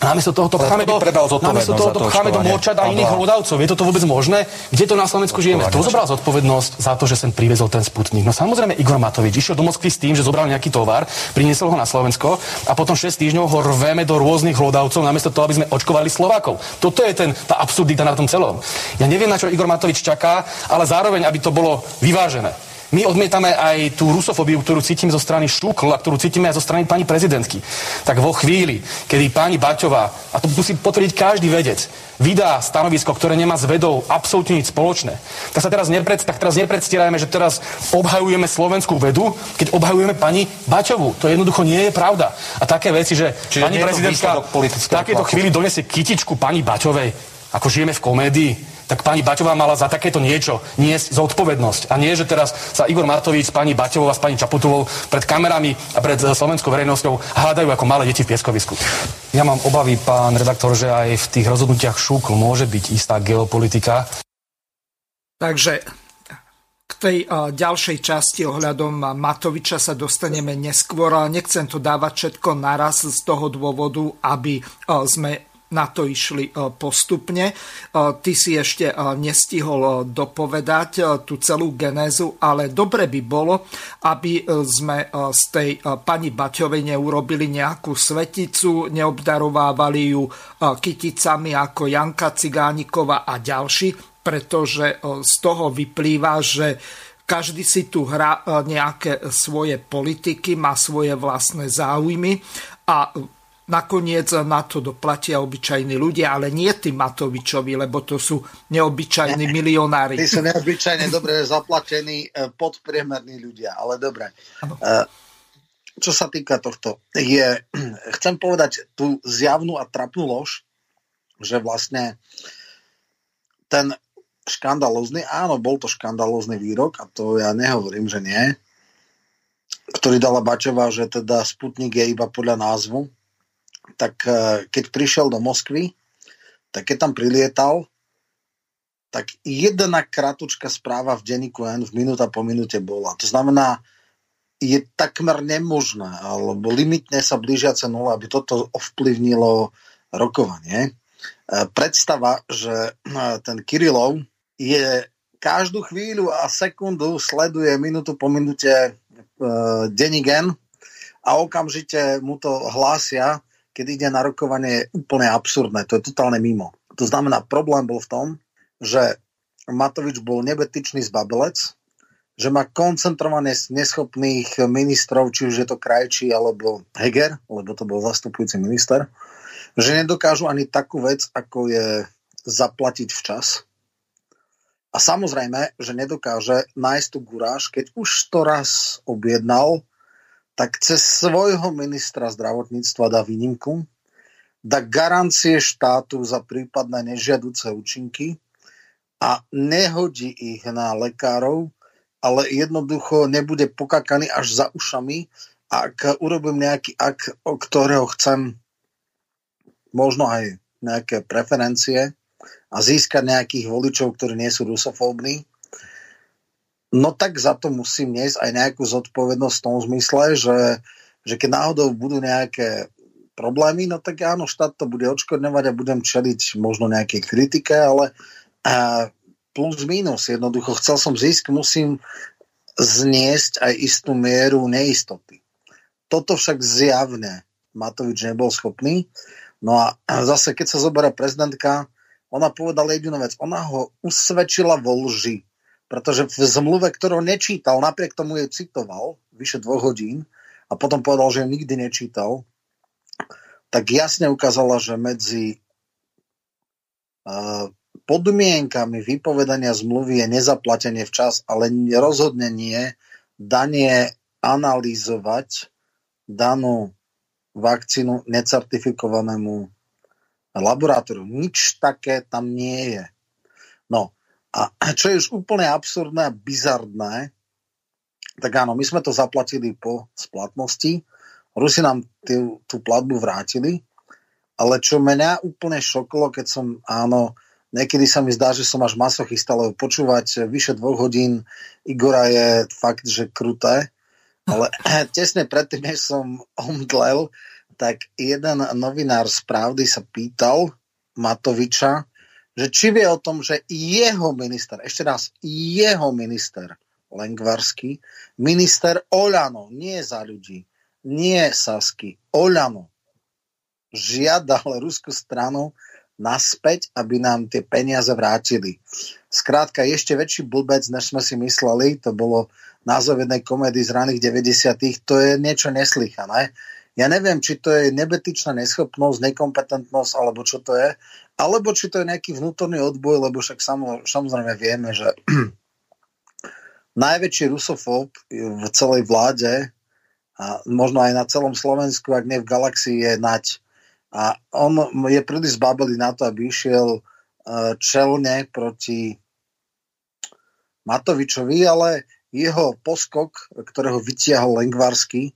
Namiesto toho to pcháme do, to pcháme do Morčat a iných hlodavcov. Je toto vôbec možné? Kde to na Slovensku žijeme? Kto zobral zodpovednosť za to, že sem privezol ten Sputnik? No samozrejme Igor Matovič išiel do Moskvy s tým, že zobral nejaký tovar, priniesol ho na Slovensko a potom šesť týždňov ho rveme do rôznych hlodavcov namiesto toho, aby sme očkovali Slovákov. Toto je ten, tá absurdita na tom celom. Ja neviem, na čo Igor Matovič čaká, ale zároveň, aby to bolo vyvážené. My odmietame aj tú rusofóbiu, ktorú cítime zo strany Šukl a ktorú cítime aj zo strany pani prezidentky. Tak vo chvíli, kedy pani Baťová, a to musí potvrdiť každý vedec, vydá stanovisko, ktoré nemá s vedou absolútne nič spoločné, tak sa teraz, nepred, tak teraz nepredstierajme, že teraz obhajujeme slovenskú vedu, keď obhajujeme pani Baťovú. To jednoducho nie je pravda. A také veci, že čiže pani prezidentka v takéto chvíli donesie kytičku pani Baťovej, ako žijeme v komédii, tak pani Baťová mala za takéto niečo niesť zodpovednosť. A nie, že teraz sa Igor Matovič s pani Baťovou a s pani Čaputovou pred kamerami a pred slovenskou verejnosťou hádajú ako malé deti v pieskovisku. Ja mám obavy, pán redaktor, že aj v tých rozhodnutiach Šukl môže byť istá geopolitika. Takže k tej uh, ďalšej časti ohľadom Matoviča sa dostaneme neskôr. Nechcem to dávať všetko naraz z toho dôvodu, aby uh, sme... na to išli postupne. Ty si ešte nestihol dopovedať tú celú genézu, ale dobre by bolo, aby sme z tej pani Baťovej neurobili nejakú sveticu, neobdarovávali ju kyticami ako Janka Cigániková a ďalší, pretože z toho vyplýva, že každý si tu hrá nejaké svoje politiky, má svoje vlastné záujmy a nakoniec na to doplatia obyčajní ľudia, ale nie tí Matovičovi, lebo to sú neobyčajní milionári. Tí sú neobyčajne dobre zaplatení podpriemerní ľudia, ale dobre. Čo sa týka tohto, je, chcem povedať tú zjavnú a trapnú lož, že vlastne ten škandalózny, áno, bol to škandalózny výrok, a to ja nehovorím, že nie, ktorý dala Baťová, že teda Sputnik je iba podľa názvu, tak keď prišiel do Moskvy, tak keď tam prilietal, tak jedna kratučka správa v denníku N v minúta po minúte bola. To znamená, je takmer nemožné, alebo limitne sa blížiace nula, aby toto ovplyvnilo rokovanie. Predstava, že ten Kirilov je každú chvíľu a sekundu sleduje minútu po minúte denník N a okamžite mu to hlásia, keď ide na rokovanie, je úplne absurdné. To je totálne mimo. To znamená, problém bol v tom, že Matovič bol nebetičný zbabelec, že má koncentrované neschopných ministrov, či už je to Krajčí alebo Heger, lebo to bol zastupujúci minister, že nedokážu ani takú vec, ako je zaplatiť včas. A samozrejme, že nedokáže nájsť tú guráž, keď už to raz objednal, tak cez svojho ministra zdravotníctva dá výnimku, dá garancie štátu za prípadné nežiaduce účinky a nehodí ich na lekárov, ale jednoducho nebude pokakaný až za ušami, ak urobím nejaký akt, o ktorého chcem možno aj nejaké preferencie a získať nejakých voličov, ktorí nie sú rusofóbni, no tak za to musím niesť aj nejakú zodpovednosť v tom zmysle, že, že keď náhodou budú nejaké problémy, no tak áno, štát to bude odškodňovať a budem čeliť možno nejakej kritike, ale plus minus, jednoducho chcel som zisk, musím zniesť aj istú mieru neistoty. Toto však zjavne Matovič nebol schopný. No a zase, keď sa zoberá prezidentka, ona povedala jedinú vec, ona ho usvedčila vo lži. Pretože v zmluve, ktorú nečítal, napriek tomu ju citoval vyše dvoch hodín a potom povedal, že ju nikdy nečítal, tak jasne ukázala, že medzi uh, podmienkami vypovedania zmluvy je nezaplatenie včas, ale rozhodne nie danie analyzovať danú vakcínu necertifikovanému laboratóriu. Nič také tam nie je. No, a čo je už úplne absurdné a bizardné, tak áno, my sme to zaplatili po splatnosti, Rusi nám tú, tú platbu vrátili, ale čo mňa úplne šokolo, keď som, áno, niekedy sa mi zdá, že som až masochista, lebo počúvať vyše dvoch hodín Igora je fakt, že kruté, ale tesne predtým, než som omdlel, tak jeden novinár z Pravdy sa pýtal Matoviča, že či vie o tom, že jeho minister, ešte raz, jeho minister Lengvarský, minister Oľano, nie Za ľudí, nie Sasky, Oľano, žiadal ruskú stranu naspäť, aby nám tie peniaze vrátili. Skrátka, ešte väčší blbec, než sme si mysleli, to bolo názov jednej komédie z raných deväťdesiatych, to je niečo neslychané. Ja neviem, či to je nebetičná neschopnosť, nekompetentnosť, alebo čo to je, alebo či to je nejaký vnútorný odboj, lebo však samozrejme vieme, že najväčší rusofób v celej vláde a možno aj na celom Slovensku, ak nie v galaxii, je Naď. A on je príliš zbabelý na to, aby išiel čelne proti Matovičovi, ale jeho poskok, ktorého vytiahol Lengvarský,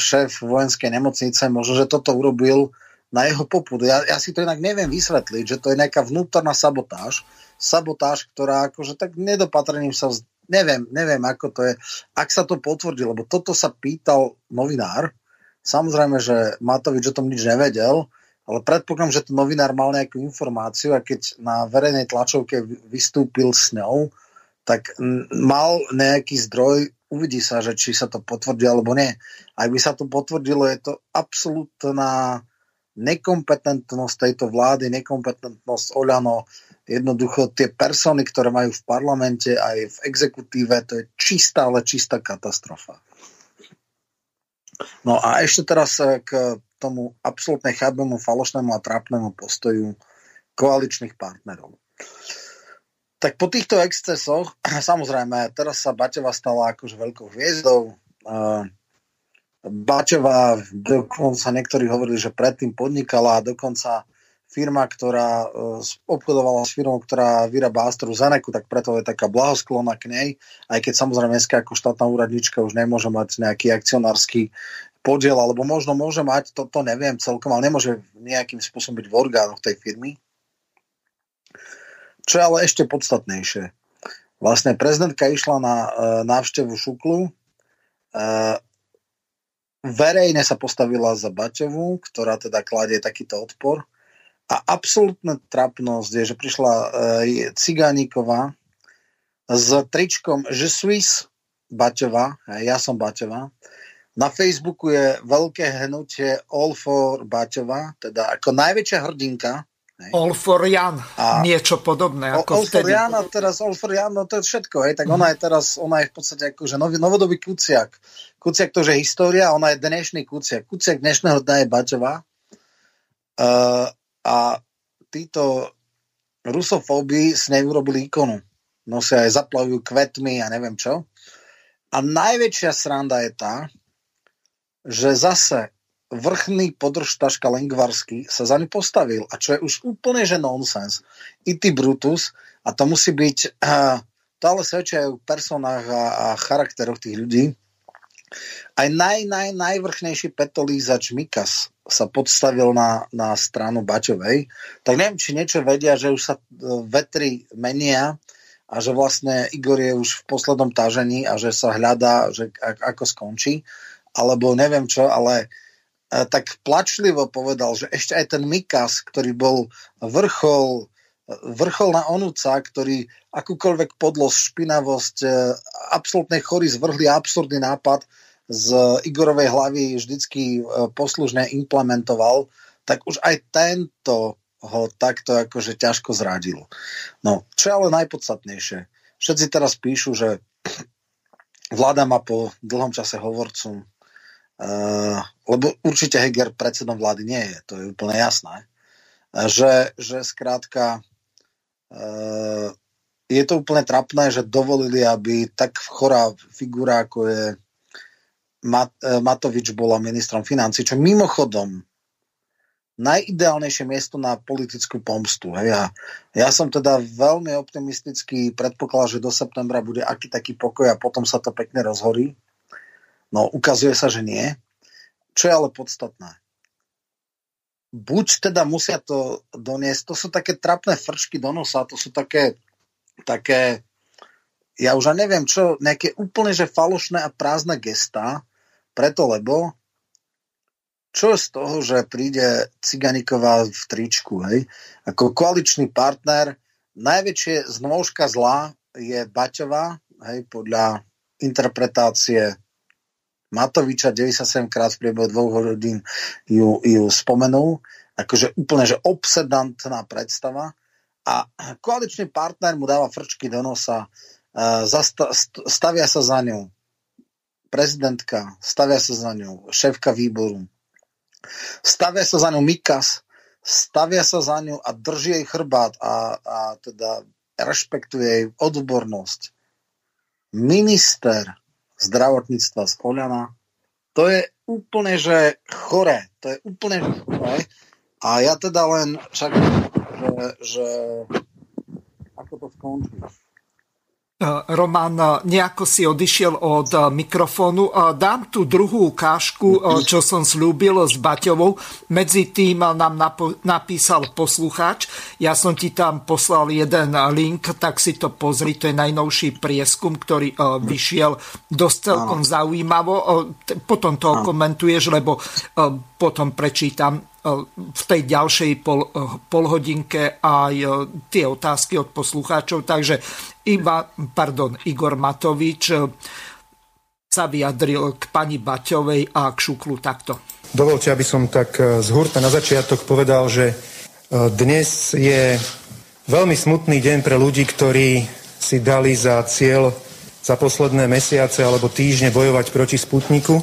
šéf vojenskej nemocnice, možno, že toto urobil na jeho popud. Ja, ja si to inak neviem vysvetliť, že to je nejaká vnútorná sabotáž, sabotáž, ktorá akože tak nedopatrením sa vz... Neviem, neviem, ako to je. Ak sa to potvrdí, lebo toto sa pýtal novinár. Samozrejme, že Matovič o tom nič nevedel, ale predpokladám, že ten novinár mal nejakú informáciu a keď na verejnej tlačovke vystúpil s ňou, tak mal nejaký zdroj, uvidí sa, že či sa to potvrdí alebo nie. Ak by sa to potvrdilo, je to absolútna nekompetentnosť tejto vlády, nekompetentnosť Oľano. Jednoducho tie persony, ktoré majú v parlamente aj v exekutíve, to je čistá, ale čistá katastrofa. No a ešte teraz k tomu absolútne chábemu, falošnému a trápnemu postoju koaličných partnerov. Tak po týchto excesoch, samozrejme, teraz sa Baťová stala akože veľkou hviezdou. Baťová, dokonca niektorí hovorili, že predtým podnikala, dokonca firma, ktorá obchodovala s firmou, ktorá vyrába AstraZeneca, tak preto je taká blahosklona k nej, aj keď samozrejme dneska ako štátna úradnička už nemôže mať nejaký akcionársky podiel, alebo možno môže mať, to, to neviem celkom, ale nemôže nejakým spôsobom byť v orgánoch tej firmy. Čo je ale ešte podstatnejšie. Vlastne prezidentka išla na e, návštevu Šuklu, e, verejne sa postavila za Baťovú, ktorá teda kladie takýto odpor. A absolútna trapnosť je, že prišla e, Cigáníková s tričkom Je suis Baťová, ja som Baťová. Na Facebooku je veľké hnutie All for Baťová, teda ako najväčšia hrdinka. Hej. All for Jan, a niečo podobné ako All vtedy. For Jan, a teraz All for Jan, no to je všetko, hej, tak mm. ona je teraz, ona je v podstate akože nový, novodobý Kuciak. Kuciak to je história, ona je dnešný Kuciak. Kuciak dnešného dňa je Baťová. Uh, a títo rusofóby s nej urobili ikonu. No si aj zaplavujú kvetmi a neviem čo. A najväčšia sranda je tá, že zase vrchný podržtaška Lengvarský sa za ňu postavil. A čo je už úplne že nonsens. I ty Brutus, a to musí byť, to ale svedčí aj o personách a, a charakteroch tých ľudí. Aj naj, naj, najvrchnejší petolízač Mikas sa podstavil na, na stranu Baťovej. Tak neviem, či niečo vedia, že už sa vetri menia a že vlastne Igor je už v poslednom tážení a že sa hľadá, že ako skončí. Alebo neviem čo, ale tak plačlivo povedal, že ešte aj ten Mikas, ktorý bol vrchol, vrchol na onúca, ktorý akúkoľvek podlosť, špinavosť, absolútne chorý zvrhli absurdný nápad z Igorovej hlavy vždycky poslušne implementoval, tak už aj tento ho takto akože ťažko zradil. No, čo je ale najpodstatnejšie? Všetci teraz píšu, že vláda má po dlhom čase hovorcu. Uh, lebo určite Heger predsedom vlády nie je, to je úplne jasné, že, že skrátka uh, je to úplne trapné, že dovolili, aby tak chorá figura, ako je Mat- Matovič, bola ministrom financií, čo mimochodom najideálnejšie miesto na politickú pomstu. Hej. Ja, ja som teda veľmi optimistický, predpokladal, že do septembra bude aký taký pokoj a potom sa to pekne rozhorí. No, ukazuje sa, že nie. Čo je ale podstatné? Buď teda musia to doniesť, to sú také trapné frčky do nosa, to sú také, také, ja už neviem čo, nejaké úplne že falošné a prázdne gestá, preto lebo, čo je z toho, že príde Ciganíková v tričku, hej? Ako koaličný partner, najväčšie znôžka zla je Baťová, hej, podľa interpretácie Matoviča deväťdesiatsedem krát v priebehu dvoch hodín ju, ju spomenul. Akože úplne, že obsedantná predstava. a koaličný partner mu dáva frčky do nosa, stavia sa za ňou prezidentka, stavia sa za ňou šéfka výboru, stavia sa za ňou Mikas, stavia sa za ňou a drží jej chrbát a, a teda rešpektuje jej odbornosť. Minister zdravotníctva z Oľana, to je úplne, že chore. To je úplne, že chore. A ja teda len čakám, že, že ako to skončí. Roman, nejako si odišiel od mikrofónu. Dám tu druhú ukážku, čo som slúbil s Baťovou. Medzi tým nám napísal poslucháč. Ja som ti tam poslal jeden link, tak si to pozri. To je najnovší prieskum, ktorý vyšiel dosť celkom zaujímavo. Potom to komentuješ, lebo potom prečítam v tej ďalšej pol, polhodinke aj tie otázky od poslucháčov. Takže iba, pardon, Igor Matovič sa vyjadril k pani Baťovej a k Šuklu takto. Dovolte, aby som tak z hurta na začiatok povedal, že dnes je veľmi smutný deň pre ľudí, ktorí si dali za cieľ za posledné mesiace alebo týždne bojovať proti Sputniku.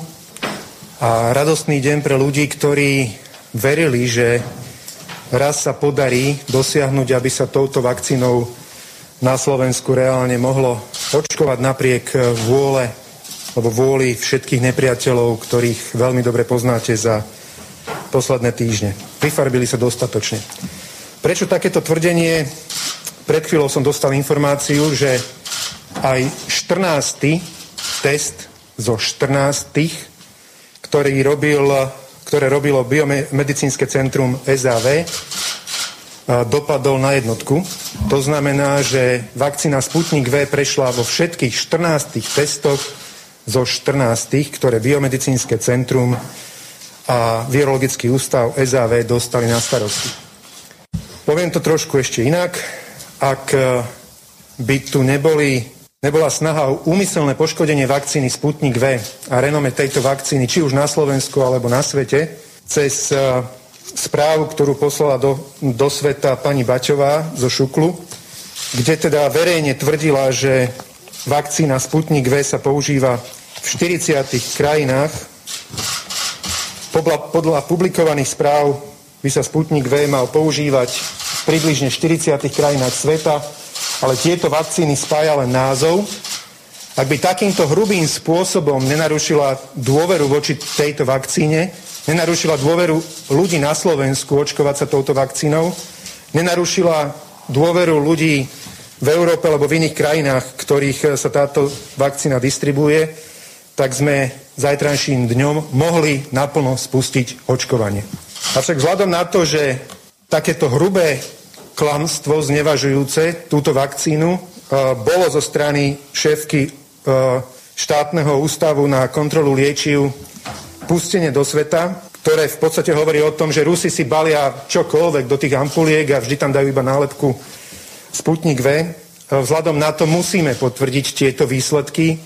A radostný deň pre ľudí, ktorí verili, že raz sa podarí dosiahnuť, aby sa touto vakcínou na Slovensku reálne mohlo očkovať napriek vôle, alebo vôli všetkých nepriateľov, ktorých veľmi dobre poznáte za posledné týždne. Prifarbili sa dostatočne. Prečo takéto tvrdenie? Pred chvíľou som dostal informáciu, že aj štrnásty test zo štrnástich, ktorý robil... ktoré robilo Biomedicínske centrum es á vé, dopadol na jednotku. To znamená, že vakcína Sputnik V prešla vo všetkých štrnástich testoch zo štrnástich, ktoré Biomedicínske centrum a Virologický ústav es á vé dostali na starosti. Poviem to trošku ešte inak. Ak by tu neboli, nebola snaha o úmyselné poškodenie vakcíny Sputnik V a renome tejto vakcíny, či už na Slovensku alebo na svete, cez uh, správu, ktorú poslala do, do sveta pani Baťová zo Šuklu, kde teda verejne tvrdila, že vakcína Sputnik V sa používa v štyridsiatich krajinách. Podľa, podľa publikovaných správ by sa Sputnik V mal používať v približne štyridsiatich krajinách sveta, ale tieto vakcíny spája len názov. Ak by takýmto hrubým spôsobom nenarušila dôveru voči tejto vakcíne, nenarušila dôveru ľudí na Slovensku očkovať sa touto vakcínou, nenarušila dôveru ľudí v Európe alebo v iných krajinách, ktorých sa táto vakcína distribuje, tak sme zajtrajším dňom mohli naplno spustiť očkovanie. Avšak vzhľadom na to, že takéto hrubé klamstvo znevažujúce túto vakcínu bolo zo strany šéfky štátneho ústavu na kontrolu liečiv pustenie do sveta, ktoré v podstate hovorí o tom, že Rusi si balia čokoľvek do tých ampuliek a vždy tam dajú iba nálepku Sputnik V. Vzhľadom na to musíme potvrdiť tieto výsledky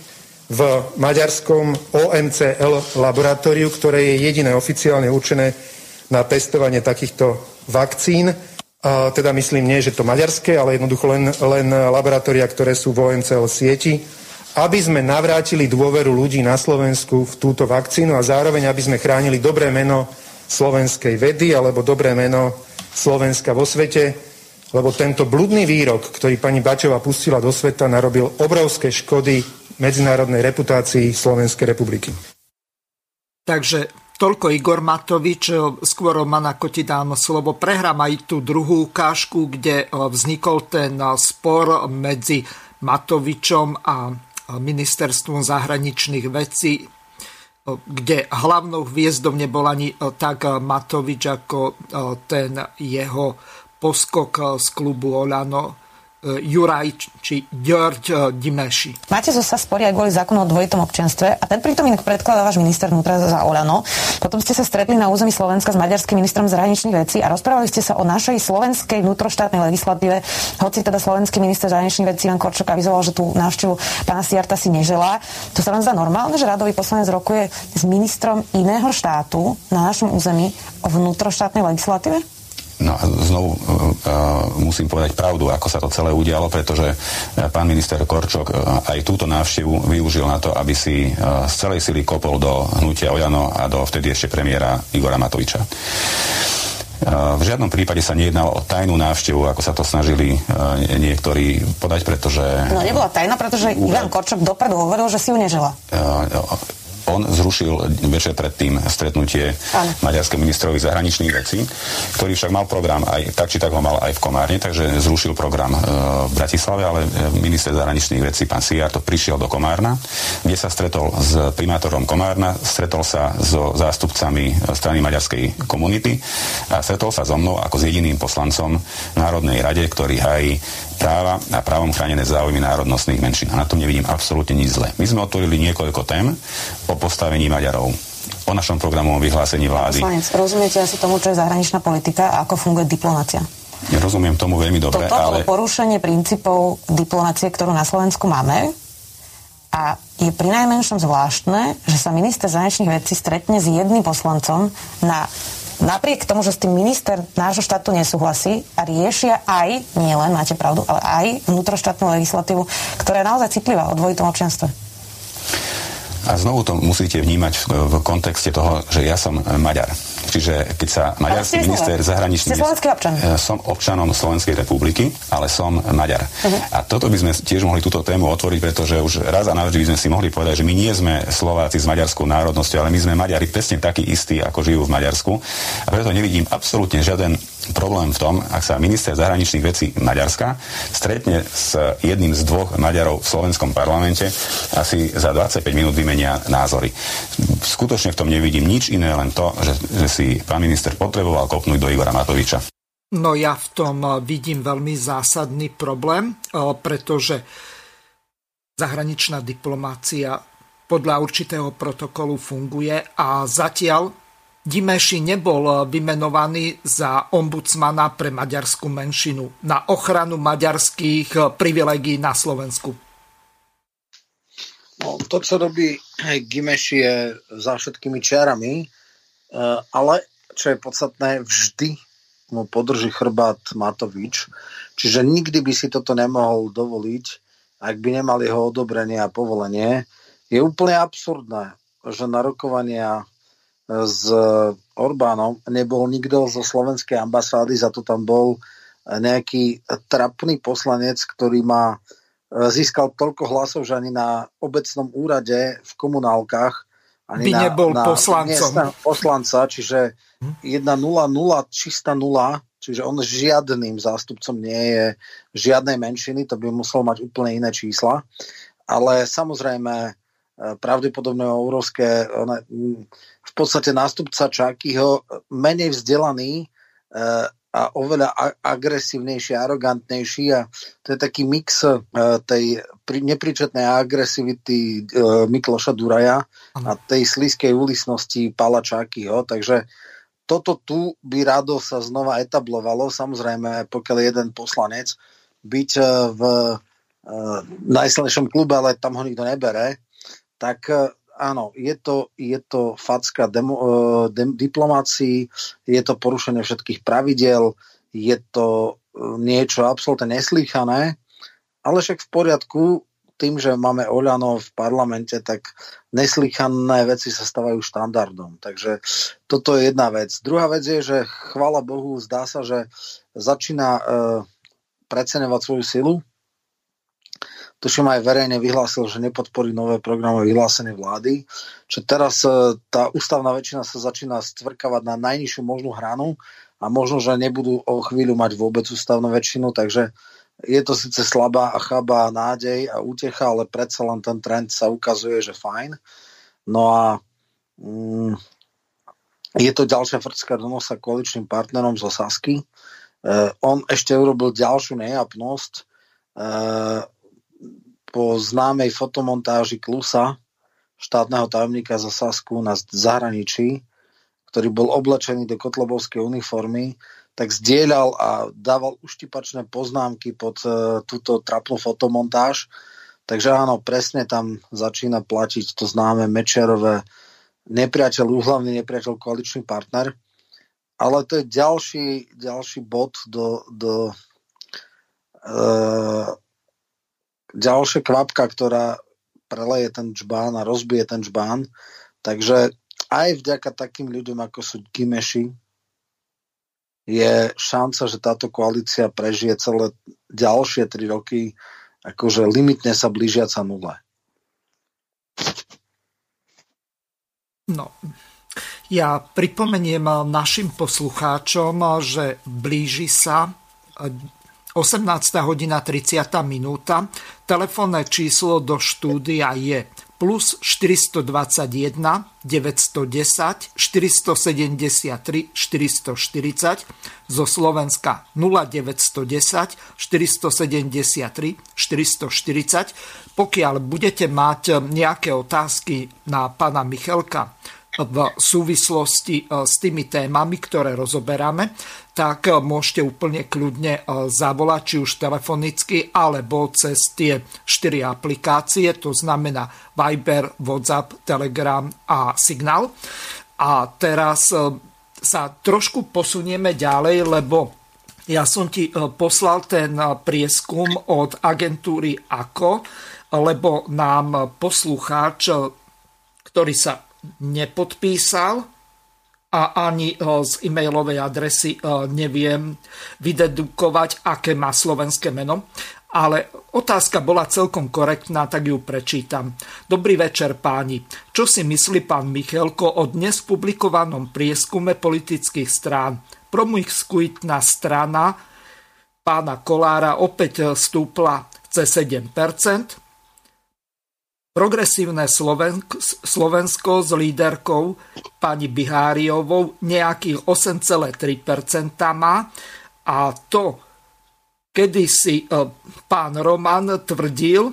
v maďarskom ó em cé el laboratóriu, ktoré je jediné oficiálne určené na testovanie takýchto vakcín. Teda myslím nie, že to maďarské, ale jednoducho len, len laboratória, ktoré sú v ó em cé el sieti, aby sme navrátili dôveru ľudí na Slovensku v túto vakcínu a zároveň, aby sme chránili dobré meno slovenskej vedy alebo dobré meno Slovenska vo svete, lebo tento bludný výrok, ktorý pani Baťová pustila do sveta, narobil obrovské škody medzinárodnej reputácii Slovenskej republiky. Takže... Toľko Igor Matovič, skôr man, ako ti dám slovo, prehrám aj tú druhú ukážku, kde vznikol ten spor medzi Matovičom a ministerstvom zahraničných vecí, kde hlavnou hviezdou nebol ani tak Matovič, ako ten jeho poskok z klubu Oľano, Juraj či Eduard Gyimesi. Matovič sa sporí aj kvôli zákonu o dvojitom občianstve a ten pritom inak predkladá váš minister vnútra za Oľano. Potom ste sa stretli na území Slovenska s maďarským ministrom zahraničných vecí a rozprávali ste sa o našej slovenskej vnútroštátnej legislatíve, hoci teda slovenský minister zahraničných vecí Ivan Korčok avizoval, že tú návštevu pána Siarta si neželá. To sa vám zdá normálne, že radový poslanec rokuje s ministrom iného štátu na našom území o vnútroštátnej legislatíve? No a znovu uh, musím povedať pravdu, ako sa to celé udialo, pretože pán minister Korčok aj túto návštevu využil na to, aby si uh, z celej sily kopol do hnutia Oľano a do vtedy ešte premiéra Igora Matoviča. Uh, v žiadnom prípade sa nejednalo o tajnú návštevu, ako sa to snažili uh, niektorí podať, pretože... No nebola tajná, pretože uh, Ivan Korčok dopredu hovoril, že si ju nežela. Uh, on zrušil večer predtým stretnutie maďarského ministrovi zahraničných vecí, ktorý však mal program, aj tak či tak ho mal aj v Komárne, takže zrušil program uh, v Bratislave, ale minister zahraničných vecí, pán Sijar, to prišiel do Komárna, kde sa stretol s primátorom Komárna, stretol sa so zástupcami strany maďarskej komunity a stretol sa so mnou ako s jediným poslancom Národnej rade, ktorý hájí práva a právom chránené záujmy národnostných menšín. A na tom nevidím absolútne nič zle. My sme otvorili niekoľko tém o postavení Maďarov, o našom programovom vyhlásení vlády. Poslanec, rozumiete asi tomu, čo je zahraničná politika a ako funguje diplomacia? Rozumiem tomu veľmi dobre, Toto ale... Toto porušenie princípov diplomacie, ktorú na Slovensku máme, a je prinajmenšom zvláštne, že sa minister zahraničných vecí stretne s jedným poslancom na... Napriek tomu, že s tým minister nášho štátu nesúhlasí a riešia aj, nie len, máte pravdu, ale aj vnútroštátnu legislatívu, ktorá je naozaj citlivá o dvojitom občianstve. A znovu to musíte vnímať v kontexte toho, že ja som Maďar. Čiže keď sa maďarský minister zahraničný... Ste slovenský občan. Som občanom Slovenskej republiky, ale som Maďar. Uh-huh. A toto by sme tiež mohli túto tému otvoriť, pretože už raz a navždy by sme si mohli povedať, že my nie sme Slováci s maďarskou národnosťou, ale my sme Maďari presne takí istí, ako žijú v Maďarsku. A preto nevidím absolútne žiaden problém v tom, ak sa minister zahraničných vecí Maďarska stretne s jedným z dvoch Maďarov v slovenskom parlamente, asi za dvadsaťpäť minút vymenia názory. Skutočne v tom nevidím nič iné, len to, že, že si pán minister potreboval kopnúť do Igora Matoviča. No ja v tom vidím veľmi zásadný problém, pretože zahraničná diplomácia podľa určitého protokolu funguje a zatiaľ Gyimesi nebol vymenovaný za ombudsmana pre maďarskú menšinu na ochranu maďarských privilegií na Slovensku. No, to, čo robí Gyimesi, je za všetkými čiarami, ale čo je podstatné, vždy mu podrží chrbát Matovič, čiže nikdy by si toto nemohol dovoliť, ak by nemal jeho odobrenie a povolenie. Je úplne absurdné, že na rokovania s Orbánom nebol nikto zo slovenskej ambasády, za to tam bol nejaký trapný poslanec, ktorý má, získal toľko hlasov, že ani na obecnom úrade v komunálkach ani by na, nebol na, poslancom. Nie, poslanca, čiže jedna nula, nula, čistá nula, čiže on žiadnym zástupcom nie je žiadnej menšiny, to by musel mať úplne iné čísla, ale samozrejme pravdepodobné obrovské v podstate nástupca Čakyho, menej vzdelaný a oveľa agresívnejší, arogantnejší, a to je taký mix tej nepríčetnej agresivity Mikloša Duraja a tej slízkej úlisnosti Pála Čakyho, takže toto tu by rado sa znova etablovalo, samozrejme pokiaľ jeden poslanec byť v najsilnejšom klube, ale tam ho nikto nebere, tak áno, je to, je to facka demo, de, diplomácii, je to porušenie všetkých pravidiel, je to niečo absolútne neslýchané, ale však v poriadku, tým, že máme Oľano v parlamente, tak neslýchané veci sa stávajú štandardom. Takže toto je jedna vec. Druhá vec je, že chvála Bohu, zdá sa, že začína e, preceňovať svoju silu. Tuším aj verejne vyhlásil, že nepodporí nové programové vyhlásenie vlády. Čo teraz tá ústavná väčšina sa začína stvrkavať na najnižšiu možnú hranu a možno, že nebudú o chvíľu mať vôbec ústavnú väčšinu, takže je to síce slabá a chabá nádej a útecha, ale predsa len ten trend sa ukazuje, že fajn. No a mm, je to ďalšia frcka do nosa koaličným partnerom zo Sasky. Uh, on ešte urobil ďalšiu nejapnosť, uh, po známej fotomontáži Klusa, štátneho tajomníka za Sasku na zahraničí, ktorý bol oblečený do kotlebovskej uniformy, tak zdieľal a dával uštipačné poznámky pod uh, túto trapnú fotomontáž. Takže áno, presne tam začína platiť to známe Mečerové nepriateľ, úhlavný nepriateľ, koaličný partner. ale to je ďalší, ďalší bod do, do e, ďalšia kvapka, ktorá preleje ten džbán a rozbije ten džbán. Takže aj vďaka takým ľuďom, ako sú Gyimesi, je šanca, že táto koalícia prežije celé ďalšie tri roky akože limitne sa blížiaca nule. No, ja pripomeniem našim poslucháčom, že blíži sa osemnásta hodina tridsať minúta. Telefónne číslo do štúdia je plus štyri dva jeden, deväť jedna nula, štyri sedem tri, štyri štyri nula, zo Slovenska nula deväť jedna nula, štyri sedem tri, štyri štyri nula. Pokiaľ budete mať nejaké otázky na pána Michelka v súvislosti s tými témami, ktoré rozoberáme, tak môžete úplne kľudne zavolať, či už telefonicky, alebo cez tie štyri aplikácie, to znamená Viber, WhatsApp, Telegram a Signál. A teraz sa trošku posunieme ďalej, lebo ja som ti poslal ten prieskum od agentúry á ká ó, lebo nám poslucháč, ktorý sa nepodpísal a ani z e-mailovej adresy neviem vydedukovať, aké má slovenské meno. Ale otázka bola celkom korektná, tak ju prečítam. Dobrý večer, páni. Čo si myslí pán Michelko o dnes publikovanom prieskume politických strán? Promiskuitná strana pána Kolára opäť stúpla cez sedem percent. Progresívne Slovensko s líderkou pani Biharjovou nejakých osem celá tri percenta má. A to kedysi pán Roman tvrdil,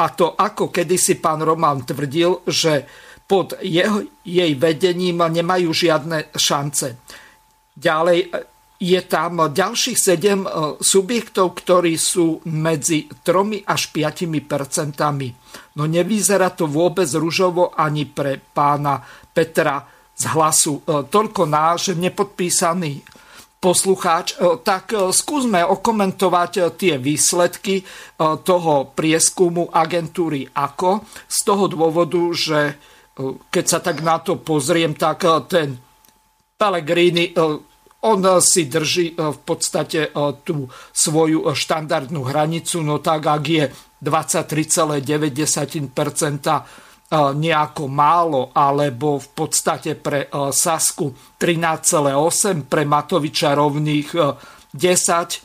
a to ako kedysi pán Roman tvrdil, že pod jeho, jej vedením nemajú žiadne šance. Ďalej je tam ďalších sedem subjektov, ktorí sú medzi tri až päť percentami. No nevyzerá to vôbec ružovo ani pre pána Petra z Hlasu. Toľko náš nepodpísaný poslucháč. Tak skúsme okomentovať tie výsledky toho prieskumu agentúry á ká ó z toho dôvodu, že keď sa tak na to pozriem, tak ten Pellegrini, on si drží v podstate tú svoju štandardnú hranicu, no tak ak je dvadsaťtri celá deväť percenta nejako málo, alebo v podstate pre Sasku trinásť celá osem, pre Matoviča rovných desať,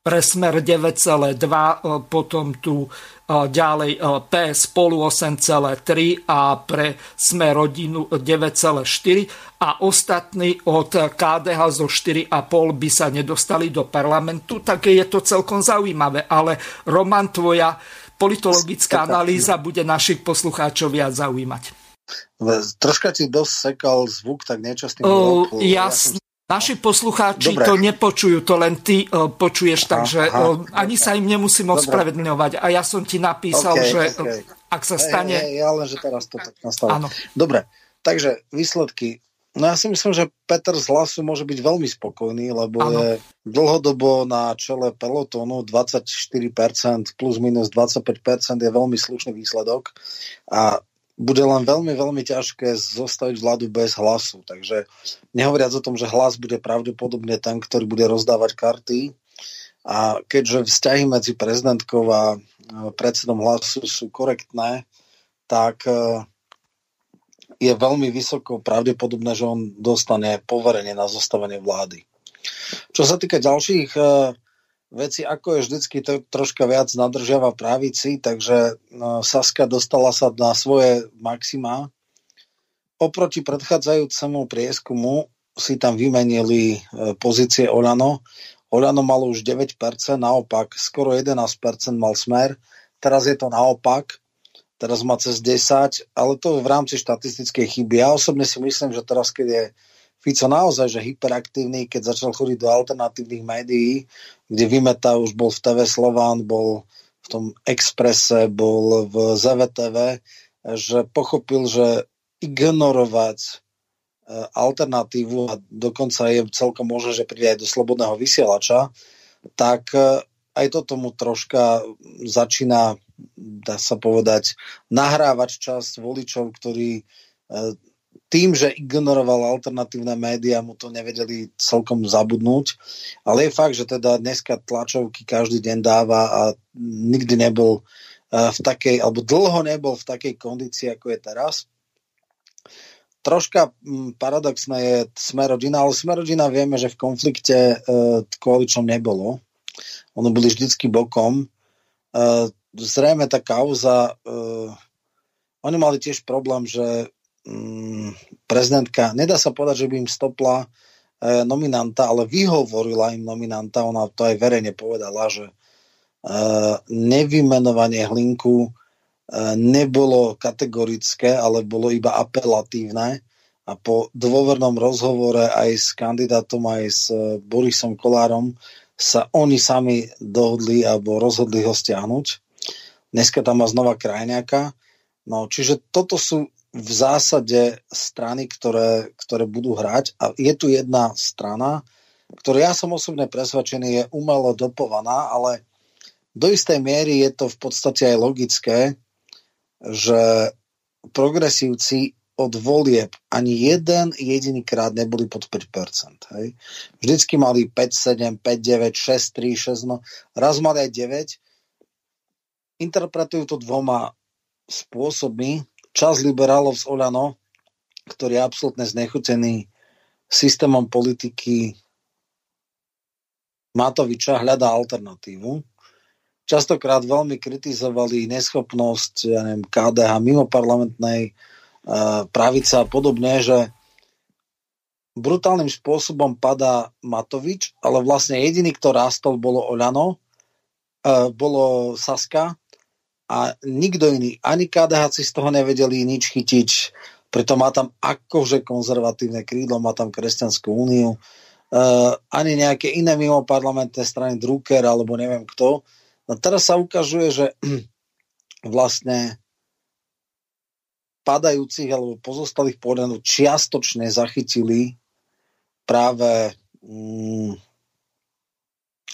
pre Smer deväť celá dva, potom tu ďalej pé es Spolu osem celá tri a pre Sme rodinu deväť celá štyri a ostatní od ká dé há zo štyri celá päť by sa nedostali do parlamentu, tak je to celkom zaujímavé. Ale Roman, tvoja politologická analýza bude našich poslucháčov viac zaujímať. Troška ti dosekal zvuk, tak niečo s tým uh, jasne. Ja som... Naši poslucháči Dobre. To nepočujú, to len ty uh, počuješ, takže aha, uh, ani okay. sa im nemusím ospravedlňovať. A ja som ti napísal, okay, že okay. ak sa stane... Hey, hey, ja len, že teraz to tak nastalo. Dobre, takže výsledky. No ja si myslím, že Peter z Hlasu môže byť veľmi spokojný, lebo ano. Je dlhodobo na čele pelotónu dvadsaťštyri percent plus minus dvadsaťpäť percent je veľmi slušný výsledok a bude len veľmi, veľmi ťažké zostaviť vládu bez Hlasu. Takže nehovoriac o tom, že Hlas bude pravdepodobne ten, ktorý bude rozdávať karty. A keďže vzťahy medzi prezidentkou a predsedom Hlasu sú korektné, tak je veľmi vysoko pravdepodobné, že on dostane poverenie na zostavenie vlády. Čo sa týka ďalších veci, ako je vždycky, to troška viac nadržiava pravici, takže Saska dostala sa na svoje maxima. Oproti predchádzajúcemu prieskumu si tam vymenili pozície Oľano. Oľano malo už deväť percent, naopak skoro jedenásť percent mal Smer. Teraz je to naopak. Teraz má cez desať, ale to v rámci štatistickej chyby. Ja osobne si myslím, že teraz, keď je Fico naozaj že hyperaktívny, keď začal chodiť do alternatívnych médií, kde vymeta už bol v té vé Slován, bol v tom Expresse, bol v zet vé té vé, že pochopil, že ignorovať alternatívu a dokonca je celkom možné, že príde aj do slobodného vysielača, tak aj to tomu troška začína, dá sa povedať, nahrávať časť voličov, ktorí tým, že ignoroval alternatívne médiá, mu to nevedeli celkom zabudnúť. Ale je fakt, že teda dneska tlačovky každý deň dáva a nikdy nebol v takej, alebo dlho nebol v takej kondícii, ako je teraz. Troška paradoxné je Smer-rodina, ale Smer-rodina vieme, že v konflikte koaličnom nebolo. Ono boli vždycky bokom. Zrejme tá kauza, oni mali tiež problém, že prezidentka, nedá sa povedať, že by im stopla nominanta, ale vyhovorila im nominanta, ona to aj verejne povedala, že nevymenovanie Hlinku nebolo kategorické, ale bolo iba apelatívne a po dôvernom rozhovore aj s kandidátom, aj s Borisom Kolárom sa oni sami dohodli alebo rozhodli ho stiahnuť. Dneska tam má znova Krajňáka. No, čiže toto sú v zásade strany, ktoré, ktoré budú hrať a je tu jedna strana, ktorú ja som osobne presvedčený je umelo dopovaná, ale do istej miery je to v podstate aj logické, že progresívci od volieb ani jeden jediný krát neboli pod päť percent. Hej. Vždycky mali päť, sedem, päť, deväť, šesť, tri, šesť, no, raz mali aj deväť. Interpretujú to dvoma spôsobmi. Čas liberálov z Oľano, ktorý je absolútne znechutený systémom politiky Matoviča, hľadá alternatívu. Častokrát veľmi kritizovali neschopnosť, ja neviem, ká dé há mimoparlamentnej e, pravice a podobne, že brutálnym spôsobom padá Matovič, ale vlastne jediný, kto rástol, bolo Oľano, e, bolo Saska a nikto iný. Ani ká dé háci z toho nevedeli nič chytiť, preto má tam akože konzervatívne krídlo, má tam Kresťanskú úniu, e, ani nejaké iné mimoparlamentné strany, Drucker alebo neviem kto. No teraz sa ukazuje, že vlastne padajúcich alebo pozostalých podľanú čiastočne zachytili práve mm,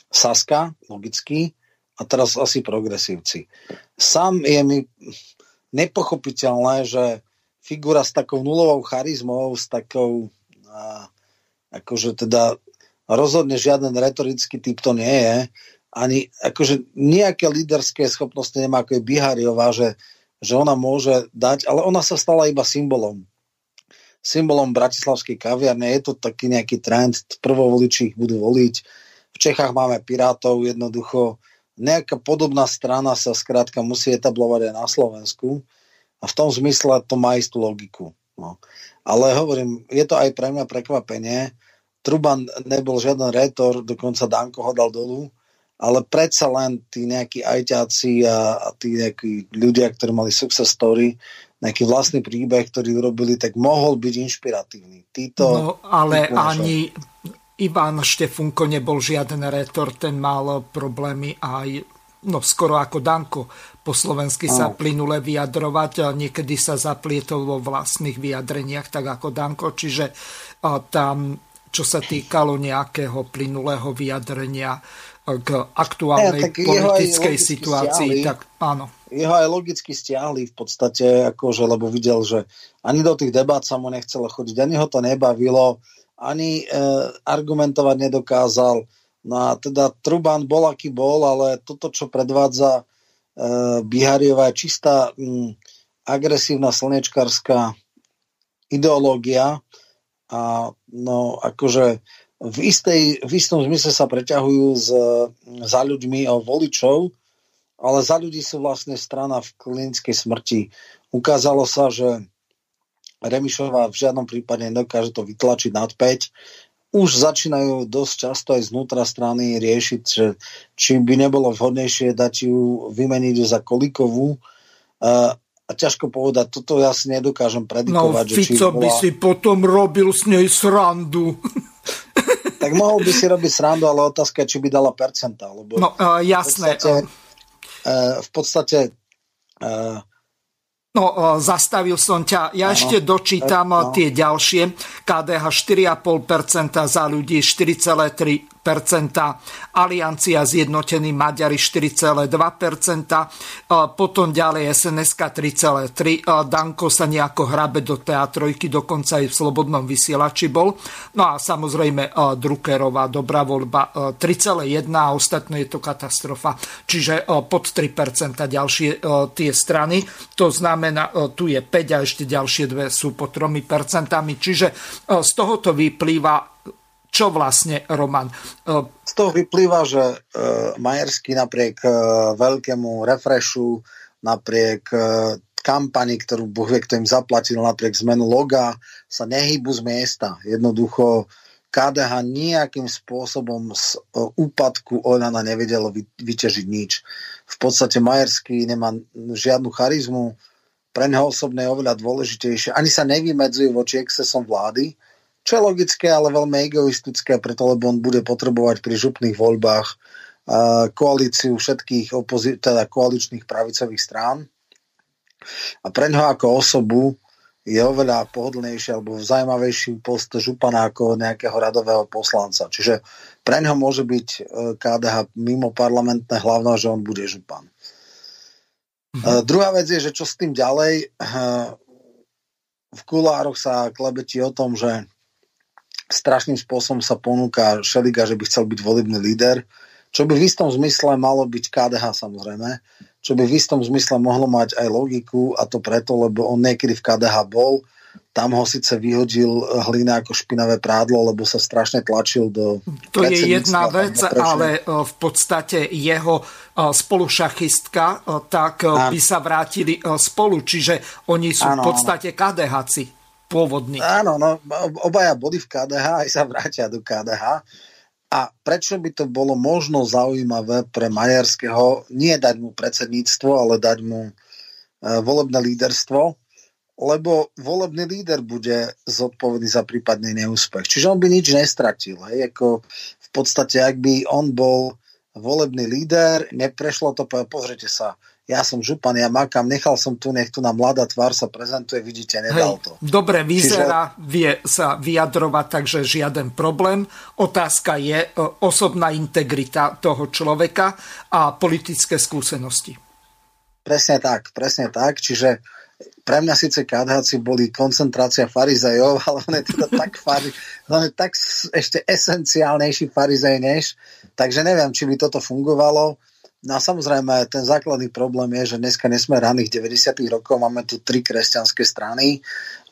Saska, logicky, a teraz asi progresívci. Sám je mi nepochopiteľné, že figura s takou nulovou charizmou, s takou a, akože teda rozhodne žiaden retorický typ to nie je, ani akože nejaké líderské schopnosti nemá, ako je Biharjová, že, že ona môže dať, ale ona sa stala iba symbolom. Symbolom bratislavskej kaviarne, je to taký nejaký trend, prvovoliči ich budú voliť. V Čechách máme Pirátov, jednoducho nejaká podobná strana sa skrátka musí etablovať aj na Slovensku a v tom zmysle to má istú logiku. No. Ale hovorím, je to aj pre mňa prekvapenie. Truban nebol žiaden rétor, dokonca Danko ho dal dolu, ale predsa len tí nejakí ajťáci a, a tí nejakí ľudia, ktorí mali success story, nejaký vlastný príbeh, ktorý urobili, tak mohol byť inšpiratívny. Títo, no, ale ani Ivan Štefunko nebol žiaden rétor, ten mal problémy aj, no skoro ako Danko, po slovensky sa plynule vyjadrovať, a niekedy sa zaplietol vo vlastných vyjadreniach, tak ako Danko, čiže tam, čo sa týkalo nejakého plynulého vyjadrenia k aktuálnej ja, politickej situácii. Stiahli, tak áno. Jeho aj logicky stiahli v podstate, akože, lebo videl, že ani do tých debát sa mu nechcelo chodiť, ani ho to nebavilo, ani e, argumentovať nedokázal. No a teda Truban bol, aký bol, ale toto, čo predvádza e, Biharjová, je čistá m, agresívna slnečkárska ideológia a no akože V, istej, v istom zmysle sa preťahujú z, za ľuďmi o voličov, ale Za ľudí sú vlastne strana v klinickej smrti. Ukázalo sa, že Remišová v žiadnom prípade nedokáže to vytlačiť nad päť. Už začínajú dosť často aj znútra strany riešiť, že, či by nebolo vhodnejšie dať ju, vymeniť ju za Kolikovú. Uh, A ťažko povedať, toto ja si nedokážem predikovať. No, že Fico bola... by si potom robil s nej srandu. Tak mohol by si robiť srandu, ale otázka je, či by dala percentá. Lebo no, uh, jasné. V podstate, uh, v podstate uh, No, zastavil som ťa. Ja Aha. ešte dočítam Aha. tie ďalšie. ká dé há štyri celé päť percenta, Za ľudí štyri celé tri percenta, Aliancia Zjednotení Maďari štyri celé dva percenta, potom ďalej es en es ká tri celé tri percenta, Danko sa nejako hrabe do teatrojky, dokonca aj v Slobodnom vysielači bol. No a samozrejme Druckerová dobrá voľba tri celé jedna percenta a ostatné je to katastrofa. Čiže pod tri percentá ďalšie tie strany. To znamená, tu je päť a ešte ďalšie dve sú po tromi percentami. Čiže z tohoto vyplýva, čo vlastne, Roman? Z toho vyplýva, že Majerský napriek veľkému refreshu, napriek kampani, ktorú Boh vie, kto im zaplatil, napriek zmenu loga, sa nehybu z miesta. Jednoducho ká dé há nejakým spôsobom z úpadku Oľana nevedelo vyťažiť nič. V podstate Majerský nemá žiadnu charizmu, pre neho osobne je oveľa dôležitejšie. Ani sa nevymedzuje voči excesom vlády, čo je logické, ale veľmi egoistické, preto lebo on bude potrebovať pri župných voľbách uh, koalíciu všetkých opozi- teda koaličných pravicových strán. A pre neho ako osobu je oveľa pohodlnejší alebo zaujímavejší post župana ako nejakého radového poslanca. Čiže pre neho môže byť uh, ká dé há mimo parlamentné hlavne, že on bude župan. Uh, druhá vec je, že čo s tým ďalej, uh, v kulároch sa klebetí o tom, že strašným spôsobom sa ponúka Šeliga, že by chcel byť volebný líder, čo by v istom zmysle malo byť ká dé há samozrejme, čo by v istom zmysle mohlo mať aj logiku, a to preto, lebo on niekedy v ká dé há bol, tam ho síce vyhodil Hlina ako špinavé prádlo, lebo sa strašne tlačil do predsedníctva. To je jedna vec, ale v podstate jeho spolušachistka, tak by sa vrátili spolu, čiže oni sú v podstate ká dé háci pôvodní. Áno, no, obaja boli v ká dé há, aj sa vrátia do ká dé há. A prečo by to bolo možno zaujímavé pre Majerského nie dať mu predsedníctvo, ale dať mu volebné líderstvo? Lebo volebný líder bude zodpovedný za prípadný neúspech. Čiže on by nič nestratil. Hej? Ako v podstate, ak by on bol volebný líder, neprešlo to, pozrite sa, ja som župan, ja makám, nechal som tu, nech tu na mladá tvár sa prezentuje, vidíte, nedal to. Hej, dobre vyzerá, čiže vie sa vyjadrovať, takže žiaden problém. Otázka je osobná integrita toho človeka a politické skúsenosti. Presne tak, presne tak, čiže pre mňa síce ká dé háci boli koncentrácia farizejov, ale on je teda tak, fari, on je tak ešte esenciálnejší farizej než, takže neviem, či by toto fungovalo. No a samozrejme, ten základný problém je, že dneska nesme raných deväťdesiatych rokov, máme tu tri kresťanské strany,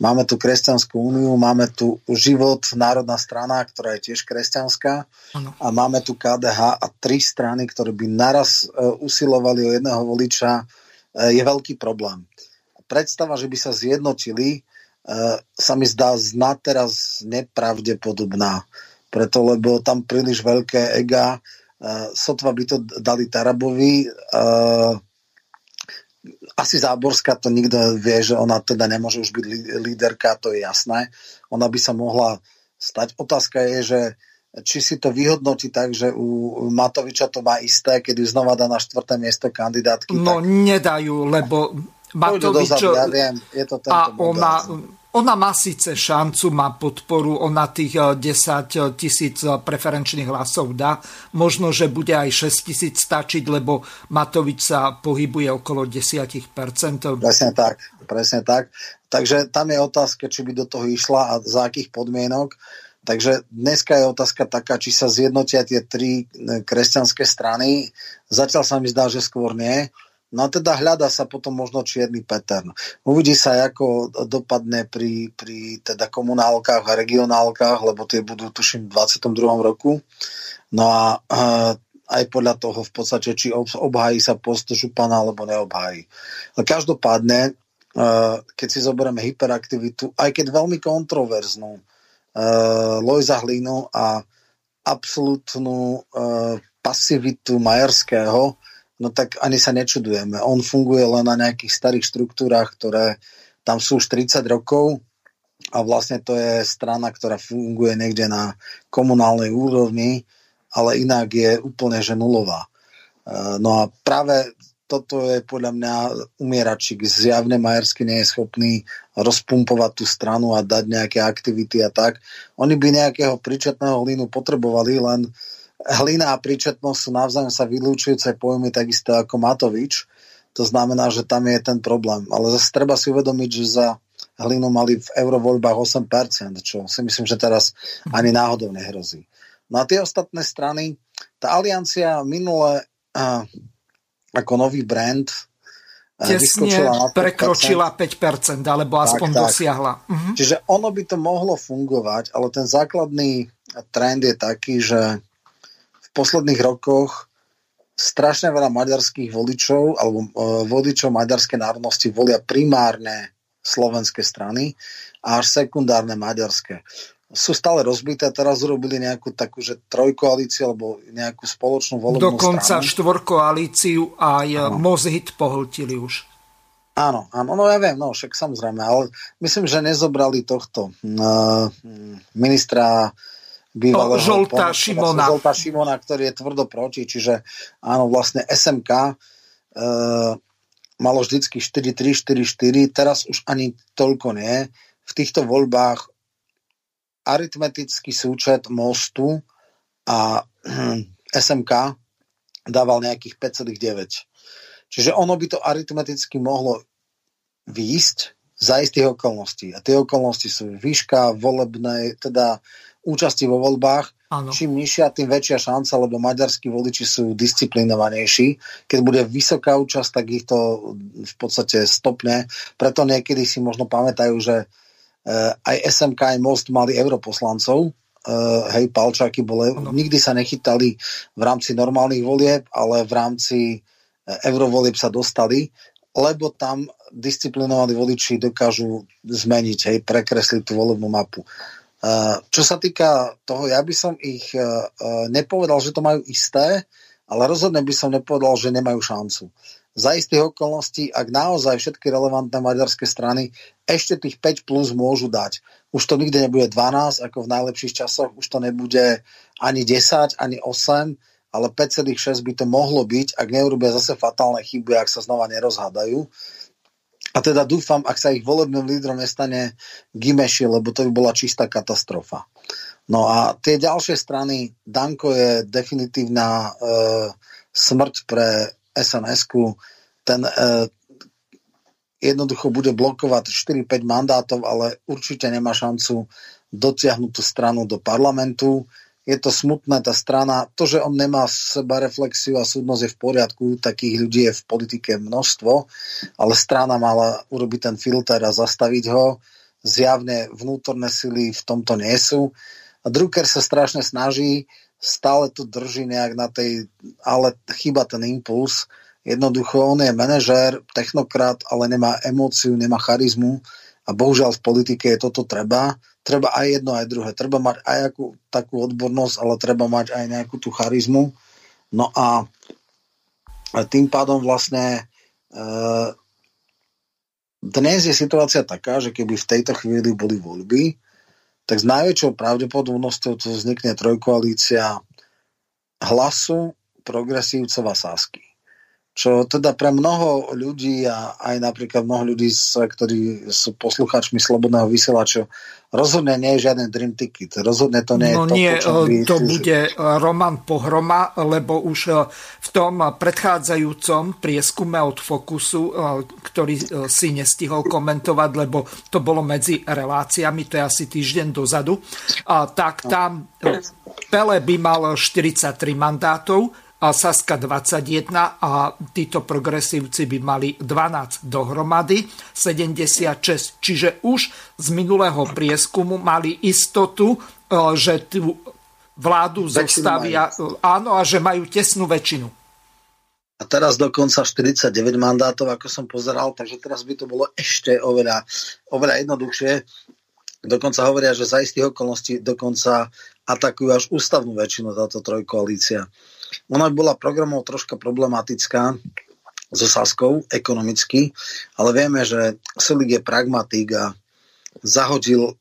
máme tu Kresťanskú úniu, máme tu Život, Národná strana, ktorá je tiež kresťanská, ano. A máme tu ká dé há a tri strany, ktoré by naraz uh, usilovali o jedného voliča, uh, je veľký problém. Predstava, že by sa zjednotili, uh, sa mi zdá zna teraz nepravdepodobná. Preto, lebo tam príliš veľké ega. Uh, sotva by to dali Tarabovi. Uh, asi Záborská, to nikto vie, že ona teda nemôže už byť líderka, to je jasné. Ona by sa mohla stať. Otázka je, že či si to vyhodnotí tak, že u Matoviča to má isté, keď ju znova dá na štvrté miesto kandidátky. No tak nedajú, lebo Matovič, ja viem, je to tento a ona, ona má síce šancu, má podporu, ona tých desať tisíc preferenčných hlasov dá. Možno, že bude aj šesť tisíc stačiť, lebo Matovič sa pohybuje okolo desať percent. Presne tak, presne tak. Takže tam je otázka, či by do toho išla a za akých podmienok. Takže dneska je otázka taká, či sa zjednotia tie tri kresťanské strany. Zatiaľ sa mi zdá, že skôr nie. No teda hľadá sa potom možno čierny Peter. Uvidí sa, ako dopadne pri, pri teda komunálkach a regionálkach, lebo tie budú tuším v dvadsiatom druhom roku. No a e, aj podľa toho v podstate, či obhájí sa post župana, alebo neobhájí. Ale každopádne, e, keď si zoberieme hyperaktivitu, aj keď veľmi kontroverznú, e, Lojza Hlinu a absolútnu e, pasivitu Majerského, no tak ani sa nečudujeme. On funguje len na nejakých starých štruktúrách, ktoré tam sú už tridsať rokov a vlastne to je strana, ktorá funguje niekde na komunálnej úrovni, ale inak je úplne že nulová. No a práve toto je podľa mňa umieračik. Zjavne Majersky nie je schopný rozpumpovať tú stranu a dať nejaké aktivity a tak. Oni by nejakého príčetného Hlinu potrebovali, len Hlina a príčetnosť sú navzájom sa vylúčujúce pojmy takisto ako Matovič. To znamená, že tam je ten problém. Ale zase treba si uvedomiť, že za Hlinu mali v eurovoľbách osem percent, čo si myslím, že teraz ani náhodou nehrozí. No a tie ostatné strany, tá Aliancia minule uh, ako nový brand uh, vyskočila prekročila päť percent, alebo tak, aspoň tak dosiahla. Uh-huh. Čiže ono by to mohlo fungovať, ale ten základný trend je taký, že v posledných rokoch strašne veľa maďarských voličov alebo uh, voličov maďarskej národnosti volia primárne slovenské strany a až sekundárne maďarské. Sú stále rozbité, teraz urobili nejakú takú, že trojkoalíciu alebo nejakú spoločnú volebnú dokonca stranu. Dokonca štvorkoalíciu a aj Mozhit pohltili už. Áno, áno, no ja viem, no však samozrejme, ale myslím, že nezobrali tohto uh, ministra bývalého Žolta Šimona. Žolta Šimona, ktorý je tvrdo proti, čiže áno, vlastne es em ká uh, malo vždycky štyri tri štyri štyri, teraz už ani toľko nie. V týchto voľbách aritmetický súčet Mostu a es em ká dával nejakých päť celá deväť. Čiže ono by to aritmeticky mohlo výjsť za istých okolností. A tie okolnosti sú výška volebnej, teda účasti vo voľbách. Ano. Čím nižšia, tým väčšia šanca, lebo maďarskí voliči sú disciplinovanejší. Keď bude vysoká účasť, tak ich to v podstate stopne. Preto niekedy si možno pamätajú, že Uh, aj es em ká, aj Most mali europoslancov, uh, hej, Palčáky boli, no. Nikdy sa nechytali v rámci normálnych volieb, ale v rámci uh, eurovolieb sa dostali, lebo tam disciplinovaní voliči dokážu zmeniť, hej, prekresliť tú volebnú mapu. Uh, čo sa týka toho, ja by som ich uh, uh, nepovedal, že to majú isté, ale rozhodne by som nepovedal, že nemajú šancu. Za istých okolností, ak naozaj všetky relevantné maďarské strany ešte tých päť plus môžu dať. Už to nikdy nebude dvanásť, ako v najlepších časoch, už to nebude ani desať, ani osem, ale päť celá šesť by to mohlo byť, ak neurobia zase fatálne chyby, ak sa znova nerozhádajú. A teda dúfam, ak sa ich volebným lídrom nestane Gyimesi, lebo to by bola čistá katastrofa. No a tie ďalšie strany, Danko je definitívna e, smrť pre es en esku, ten e, jednoducho bude blokovať štyri päť mandátov, ale určite nemá šancu dotiahnuť tú stranu do parlamentu. Je to smutné, tá strana, to, že on nemá seba reflexiu a súdnosť je v poriadku, takých ľudí je v politike množstvo, ale strana mala urobiť ten filter a zastaviť ho. Zjavne vnútorné sily v tomto nie sú. A Drucker sa strašne snaží, stále tu drží nejak na tej, ale chýba ten impuls. Jednoducho on je manažér, technokrat, ale nemá emóciu, nemá charizmu a bohužiaľ v politike je toto treba. Treba aj jedno, aj druhé. Treba mať aj akú, takú odbornosť, ale treba mať aj nejakú tú charizmu. No a tým pádom vlastne e, dnes je situácia taká, že keby v tejto chvíli boli voľby, tak s najväčšou pravdepodobnosťou tu vznikne trojkoalícia Hlasu, Progresívcov a Sasky. Čo teda pre mnoho ľudí a aj napríklad mnoho ľudí, ktorí sú poslucháčmi Slobodného vysielača, rozhodne nie je žiaden dream ticket. Rozhodne to nie je no to, nie, to by... to bude Roman Pohroma, lebo už v tom predchádzajúcom prieskume od Fokusu, ktorý si nestihol komentovať, lebo to bolo medzi reláciami, to je asi týždeň dozadu, tak tam Pele by mal štyridsaťtri mandátov, a Saska dvadsaťjeden a títo progresívci by mali dvanásť dohromady, sedemdesiatšesť. Čiže už z minulého prieskumu mali istotu, že tú vládu zostavia, áno, a že majú tesnú väčšinu. A teraz dokonca štyridsaťdeväť mandátov, ako som pozeral, takže teraz by to bolo ešte oveľa, oveľa jednoduchšie. Dokonca hovoria, že za istých okolností dokonca atakujú až ústavnú väčšinu táto trojkoalícia. Ona bola programov troška problematická so Saskou ekonomicky, ale vieme, že Sulík je pragmatik a zahodil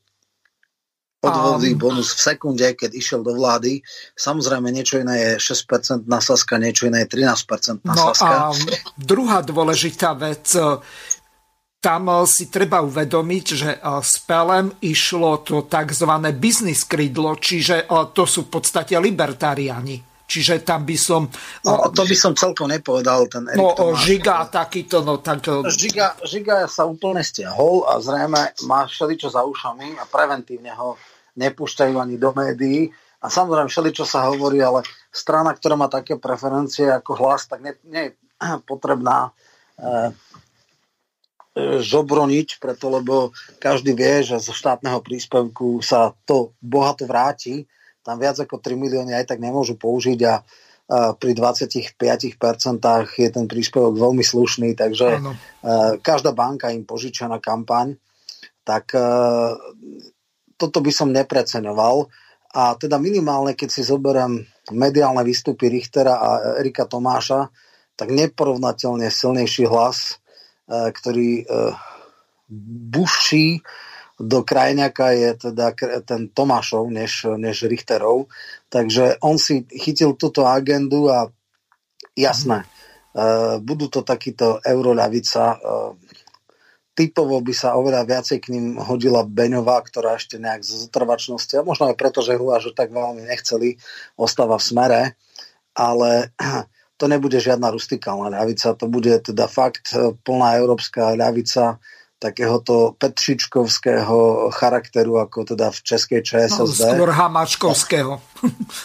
odvodí bonus v sekunde, keď išiel do vlády. Samozrejme, niečo iné je šesť percent na Saska, niečo iné je trinásť percent na Saska. No a druhá dôležitá vec, tam si treba uvedomiť, že s Pelem išlo to takzvané biznis krídlo, čiže to sú v podstate libertariáni. Čiže tam by som... No, to by som celkom nepovedal, ten Erik Tomáš. No, Žiga takýto, no tak... Žiga, Žiga sa úplne stiahol a zrejme má všeličo za ušami a preventívne ho nepúšťajú ani do médií. A samozrejme všeličo sa hovorí, ale strana, ktorá má také preferencie ako Hlas, tak nie, nie je potrebná eh, žobroniť, preto lebo každý vie, že zo štátneho príspevku sa to bohato vráti. Tam viac ako tri milióny aj tak nemôžu použiť a, a pri dvadsaťpäť percent je ten príspevok veľmi slušný, takže a, každá banka im požičia na kampaň. Tak a, toto by som nepreceňoval. A teda minimálne, keď si zoberiem mediálne výstupy Richtera a Erika Tomáša, tak neporovnateľne silnejší Hlas, a, ktorý a, buší do krajňaka je teda ten Tomášov než, než Richterov. Takže on si chytil túto agendu a jasné, mm. uh, budú to takýto euroľavica. Uh, typovo by sa oveľa viacej k ním hodila Beňová, ktorá ešte nejak z zotrvačnosti, a možno aj preto, že ho až tak veľmi nechceli, ostáva v Smere, ale to nebude žiadna rustikálna ľavica, to bude teda fakt plná európska ľavica, takéhoto petšičkovského charakteru, ako teda v českej ČSSD. No, skôr Hamáčkovského.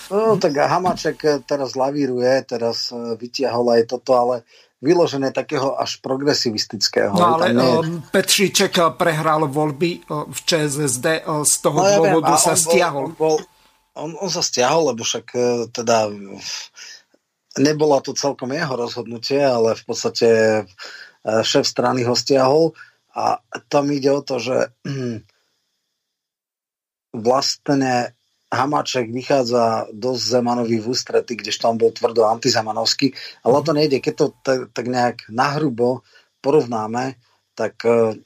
No, tak Hamáček teraz lavíruje, teraz vytiahol aj toto, ale vyložené takého až progresivistického. No, ale nie... Petšiček prehral voľby v ČSSD, z toho no, ja dôvodu viem, sa on stiahol. Bol, on, on sa stiahol, lebo však teda nebola to celkom jeho rozhodnutie, ale v podstate šéf strany ho stiahol. A tam ide o to, že vlastne Hamáček vychádza dosť Zemanovi v ústrety, kdež tam bol tvrdo antizemanovský, ale to nejde. Keď to t- tak nejak nahrubo porovnáme, tak uh,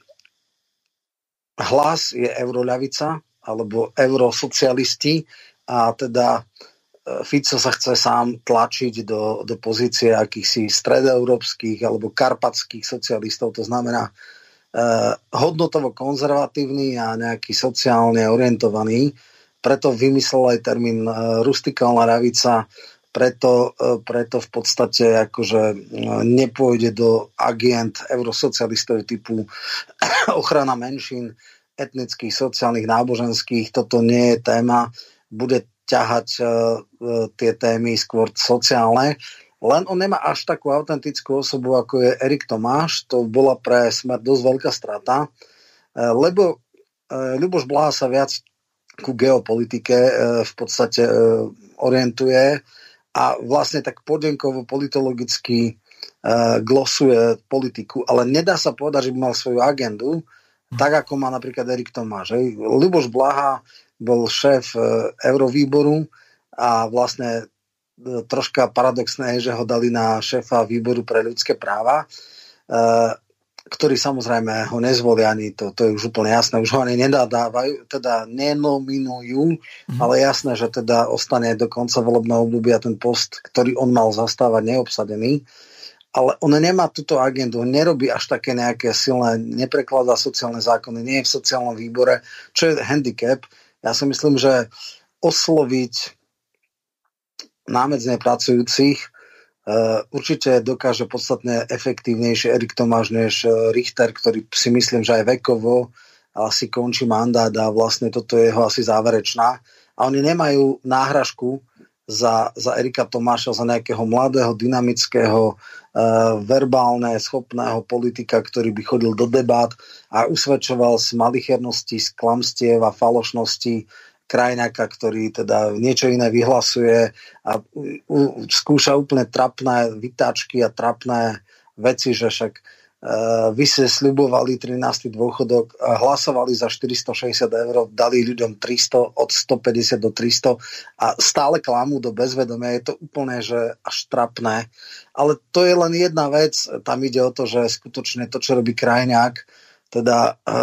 Hlas je euroľavica alebo eurosocialisti a teda uh, Fico sa chce sám tlačiť do, do pozície akýchsi stredoeurópskych alebo karpatských socialistov, to znamená Uh, hodnotovo konzervatívny a nejaký sociálne orientovaný. Preto vymyslel aj termín uh, rustikálna ľavica, preto, uh, preto v podstate akože uh, nepôjde do agent eurosocialistov typu ochrana menšín, etnických, sociálnych, náboženských. Toto nie je téma. Bude ťahať uh, uh, tie témy skôr sociálne. Len on nemá až takú autentickú osobu, ako je Erik Tomáš. To bola pre Smer dosť veľká strata, lebo Ľuboš Blaha sa viac ku geopolitike v podstate orientuje a vlastne tak podienkovo politologicky glosuje politiku, ale nedá sa povedať, že by mal svoju agendu, tak ako má napríklad Erik Tomáš. Ľuboš Blaha bol šéf Eurovýboru a vlastne troška paradoxné je, že ho dali na šéfa výboru pre ľudské práva, ktorý samozrejme ho nezvolí ani to, to je už úplne jasné, už ho ani nedávajú, teda nenominujú, mm-hmm. ale jasné, že teda ostane do konca volebného obdobia ten post, ktorý on mal zastávať, neobsadený. Ale on nemá túto agendu, nerobí až také nejaké silné, neprekladá sociálne zákony, nie je v sociálnom výbore, čo je handicap. Ja si myslím, že osloviť námedzne pracujúcich uh, určite dokáže podstatne efektívnejšie Erik Tomáš než uh, Richter, ktorý si myslím, že aj vekovo asi končí mandát a vlastne toto je jeho asi záverečná. A oni nemajú náhražku za, za Erika Tomáša, za nejakého mladého, dynamického, uh, verbálne schopného politika, ktorý by chodil do debát a usvedčoval z malichernosti, z klamstiev a falošnosti krajňaka, ktorý teda niečo iné vyhlasuje a u, u, skúša úplne trapné vytáčky a trapné veci, že však e, vy ste sľubovali trinásty dôchodok, hlasovali za štyristošesťdesiat eur, dali ľuďom tristo, od stopäťdesiat do tristo a stále klamú do bezvedomia. Je to úplne, že až trapné. Ale to je len jedna vec, tam ide o to, že skutočne to, čo robí krajňák, teda e,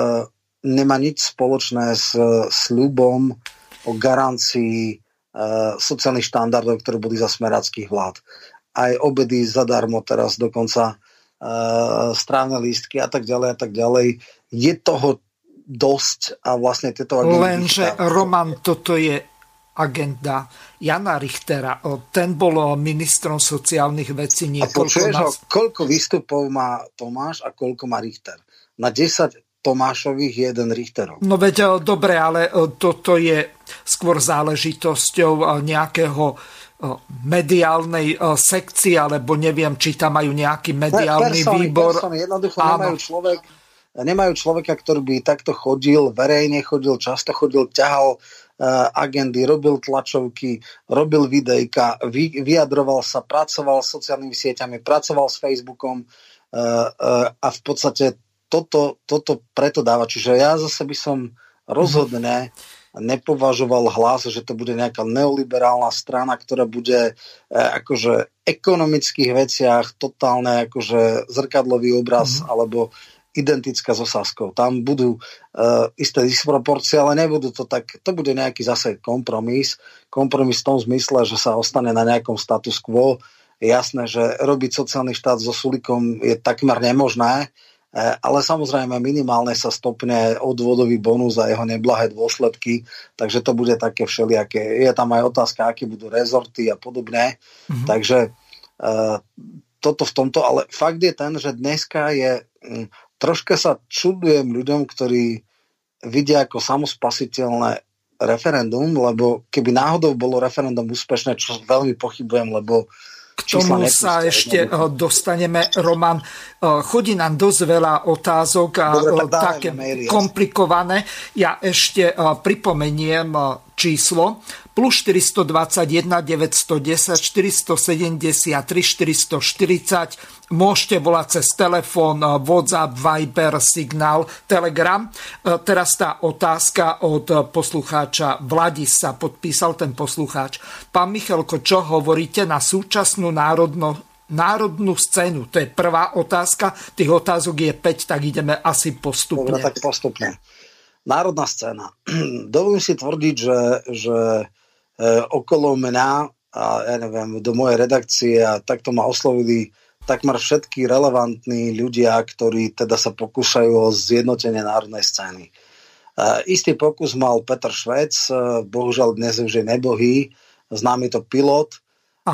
nemá nič spoločné s sľubom o garancii e, sociálnych štandardov, ktoré boli za smeráckých vlád. Aj obedy zadarmo teraz dokonca, e, strávne lístky a tak ďalej a tak ďalej. Je toho dosť a vlastne tieto agendy... Lenže, Roman, toto je agenda Jana Richtera. Ten bol ministrom sociálnych vecí niekoľko... A počuješ, nás... koľko výstupov má Tomáš a koľko má Richter? Na desať Tomášových je jeden Richterov. No veď, dobre, ale toto je skôr záležitosťou nejakého mediálnej sekcie, alebo neviem, či tam majú nejaký mediálny persony, výbor. Persony, jednoducho nemajú, človek, nemajú človeka, ktorý by takto chodil, verejne chodil, často chodil, ťahal agendy, robil tlačovky, robil videjka, vyjadroval sa, pracoval s sociálnymi sieťami, pracoval s Facebookom a v podstate toto, toto preto dáva. Čiže ja zase by som rozhodne nepovažoval Hlas, že to bude nejaká neoliberálna strana, ktorá bude akože v ekonomických veciach totálne akože zrkadlový obraz mm. alebo identická so Saskou. Tam budú uh, isté disproporcie, ale nebudú to tak, to bude nejaký zase kompromis. Kompromis v tom zmysle, že sa ostane na nejakom status quo. Je jasné, že robiť sociálny štát so Sulikom je takmer nemožné, eh, ale samozrejme minimálne sa stopne odvodový bonus a jeho neblahé dôsledky, takže to bude také všelijaké. Je tam aj otázka, aké budú rezorty a podobne. Mm-hmm. Takže uh, toto v tomto, ale fakt je ten, že dneska je... Mm, Troška sa čudujem ľuďom, ktorí vidia ako samospasiteľné referendum, lebo keby náhodou bolo referendum úspešné, čo veľmi pochybujem, lebo... K tomu sa ešte dostaneme, Roman. Chodí nám dosť veľa otázok a také komplikované. Ja ešte pripomeniem číslo plus štyri dva jeden, deväť jeden nula, štyri sedem tri, štyri štyri nula. Môžete volať cez telefón, WhatsApp, Viber, Signál, Telegram. Teraz tá otázka od poslucháča Vladis, sa podpísal ten poslucháč. Pán Michelko, čo hovoríte na súčasnú národno, národnú scénu? To je prvá otázka. Tých otázok je päť, tak ideme asi postupne. Dobre, tak postupne. Národná scéna. Dovolím si tvrdiť, že, že e, okolo mňa a ja neviem, do mojej redakcie a takto ma oslovili takmer všetky relevantní ľudia, ktorí teda sa pokúšajú o zjednotenie národnej scény. E, istý pokus mal Peter Švec, e, bohužiaľ dnes už je nebohý, známy to pilot. E,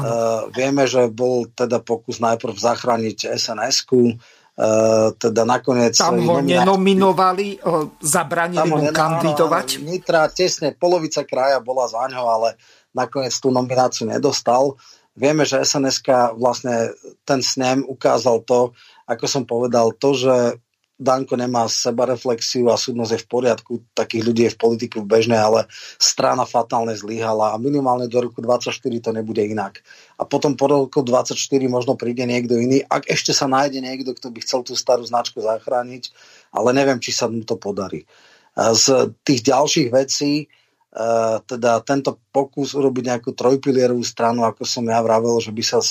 vieme, že bol teda pokus najprv zachrániť es en esku, Uh, teda nakoniec... Tam ho nominá... nenominovali, uh, zabranili mu kandidovať. Nitra, tesne, polovica kraja bola za ňo, ale nakoniec tú nomináciu nedostal. Vieme, že es en eska vlastne ten snem ukázal to, ako som povedal, to, že Danko nemá sebareflexiu a súdnosť je v poriadku, takých ľudí je v politiku bežné, ale strana fatálne zlyhala a minimálne do roku dvadsaťštyri to nebude inak. A potom po roku dvadsaťštyri možno príde niekto iný, ak ešte sa nájde niekto, kto by chcel tú starú značku zachrániť, ale neviem, či sa mu to podarí. Z tých ďalších vecí, teda tento pokus urobiť nejakú trojpilierovú stranu, ako som ja vravel, že by sa...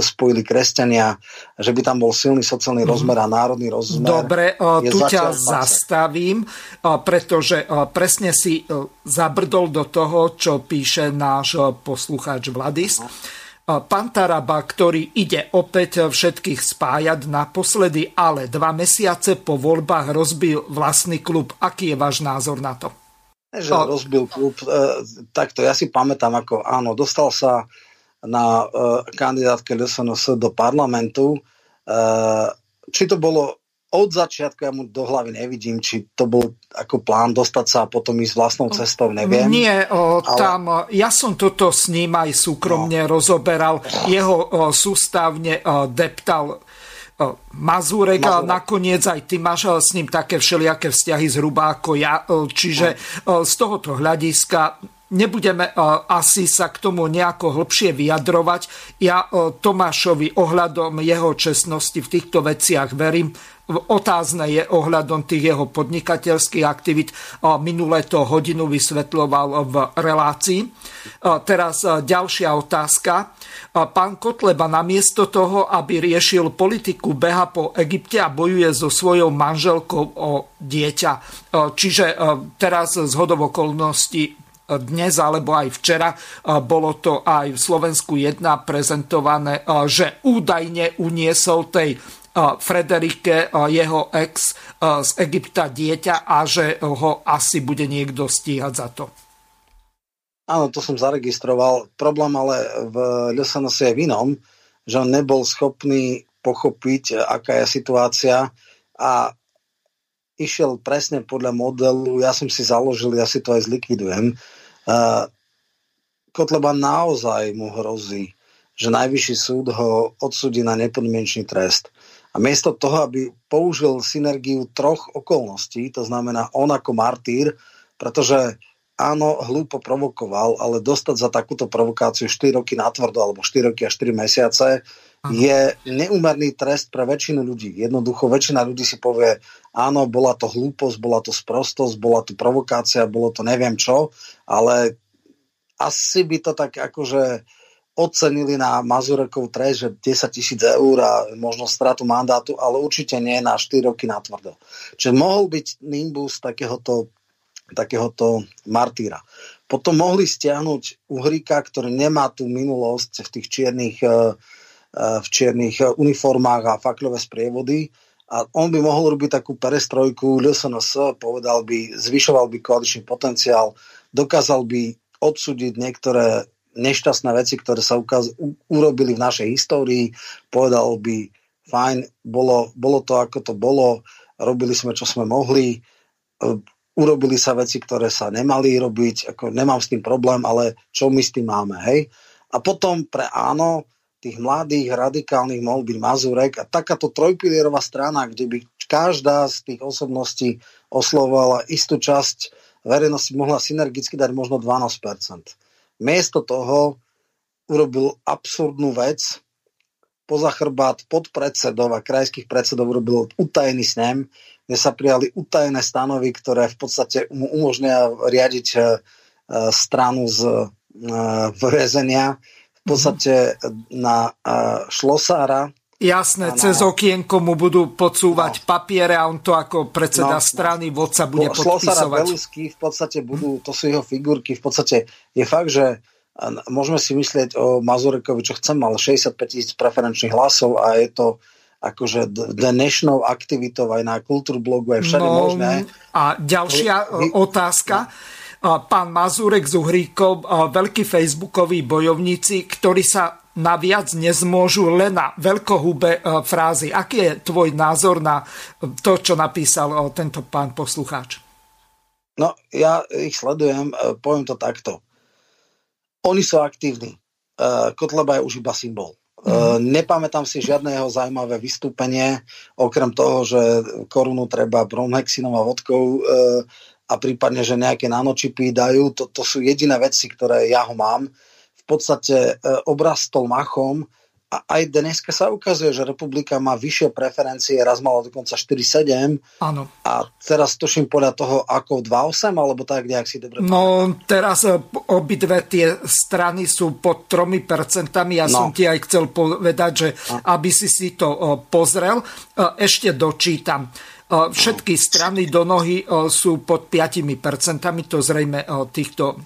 spojili kresťania, že by tam bol silný sociálny rozmer a národný rozmer. Dobre, tu ťa zastavím, pretože presne si zabrdol do toho, čo píše náš poslucháč Vladis. Pán Taraba, ktorý ide opäť všetkých spájať, naposledy ale dva mesiace po voľbách rozbil vlastný klub. Aký je váš názor na to? Že rozbil klub, takto ja si pamätám, ako áno, dostal sa na e, kandidátke es en es do parlamentu. E, či to bolo od začiatku, ja mu do hlavy nevidím, či to bol ako plán dostať sa a potom ísť vlastnou cestou, neviem. Nie, o, ale... tam, ja som toto s ním aj súkromne no. rozoberal. Jeho o, sústavne o, deptal o, Mazurek, Mazurek, a nakoniec aj ty máš s ním také všelijaké vzťahy zhruba ako ja. O, čiže no. o, z tohoto hľadiska nebudeme asi sa k tomu nejako hlbšie vyjadrovať. Ja Tomášovi ohľadom jeho čestnosti v týchto veciach verím. Otázne je ohľadom tých jeho podnikateľských aktivít. Minulé to hodinu vysvetľoval v relácii. Teraz ďalšia otázka. Pán Kotleba namiesto toho, aby riešil politiku, beha po Egypte a bojuje so svojou manželkou o dieťa. Čiže teraz zhodou okolností dnes alebo aj včera, bolo to aj v Slovensku jedna prezentované, že údajne uniesol tej Frederike, jeho ex z Egypta dieťa a že ho asi bude niekto stíhať za to. Áno, to som zaregistroval. Problém ale v es en es je v inom, že on nebol schopný pochopiť, aká je situácia a išiel presne podľa modelu, ja som si založil, ja si to aj zlikvidujem. Uh, Kotleba naozaj mu hrozí, že najvyšší súd ho odsúdi na nepodmienečný trest. A miesto toho, aby použil synergiu troch okolností, to znamená on ako martýr, pretože áno, hlúpo provokoval, ale dostať za takúto provokáciu štyri roky natvrdo, alebo štyri roky a štyri mesiace, je neúmerný trest pre väčšinu ľudí. Jednoducho väčšina ľudí si povie, áno, bola to hlúposť, bola to sprostosť, bola to provokácia, bolo to neviem čo, ale asi by to tak akože ocenili na Mazurekov trest, že desaťtisíc eur a možno stratu mandátu, ale určite nie na štyri roky natvrdo. Čiže mohol byť nimbus takéhoto, takéhoto martýra. Potom mohli stiahnuť Uhríka, ktorý nemá tú minulosť v tých čiernych v čiernych uniformách a fakľové sprievody a on by mohol robiť takú perestrojku es en es, povedal by, zvyšoval by koaličný potenciál, dokázal by odsúdiť niektoré nešťastné veci, ktoré sa ukaz- u- urobili v našej histórii, povedal by, fajn, bolo, bolo to, ako to bolo, robili sme, čo sme mohli, urobili sa veci, ktoré sa nemali robiť, ako nemám s tým problém, ale čo my s tým máme, hej? A potom pre áno, tých mladých, radikálnych mohol byť Mazurek a takáto trojpilierová strana, kde by každá z tých osobností oslovovala istú časť verejnosti, mohla synergicky dať možno dvanásť percent. Miesto toho urobil absurdnú vec, poza chrbát podpredsedov a krajských predsedov urobil utajený snem, kde sa prijali utajené stanovy, ktoré v podstate mu umožnia riadiť e, stranu z e, väzenia, v podstate na uh, šlosára. Jasné, na, cez okienko mu budú podsúvať no, papiere a on to ako predseda no, strany vodca bude podpisovať. Šlosára, Belusky v podstate budú, to sú jeho figurky, v podstate je fakt, že môžeme si myslieť o Mazurekovi, čo chcem, mal šesťdesiatpäť tisíc preferenčných hlasov a je to akože dnešnou aktivitou aj na kultúrblogu, aj všade no, možné. A ďalšia vy, otázka. No. Pán Mazurek s Uhríkom, veľkí facebookoví bojovníci, ktorí sa naviac nezmôžu len na veľkohube frázy. Aký je tvoj názor na to, čo napísal tento pán poslucháč? No, ja ich sledujem, poviem to takto. Oni sú aktívni. Kotleba je už iba symbol. Mm. Nepamätám si žiadne jeho zaujímavé vystúpenie, okrem toho, že korunu treba bromhexinom a vodkou a prípadne, že nejaké nanočipy dajú, to, to sú jediné veci, ktoré ja ho mám. V podstate e, obrastol machom a aj dneska sa ukazuje, že republika má vyššie preferencie, raz mala dokonca štyri sedem. Áno. A teraz tuším podľa toho ako dva osem, alebo tak nejak si dobre... No teraz obidve tie strany sú pod tri percentá, ja no. som ti aj chcel povedať, že no. aby si si to pozrel, ešte dočítam. Všetky strany do nohy sú pod päť percent, to zrejme týchto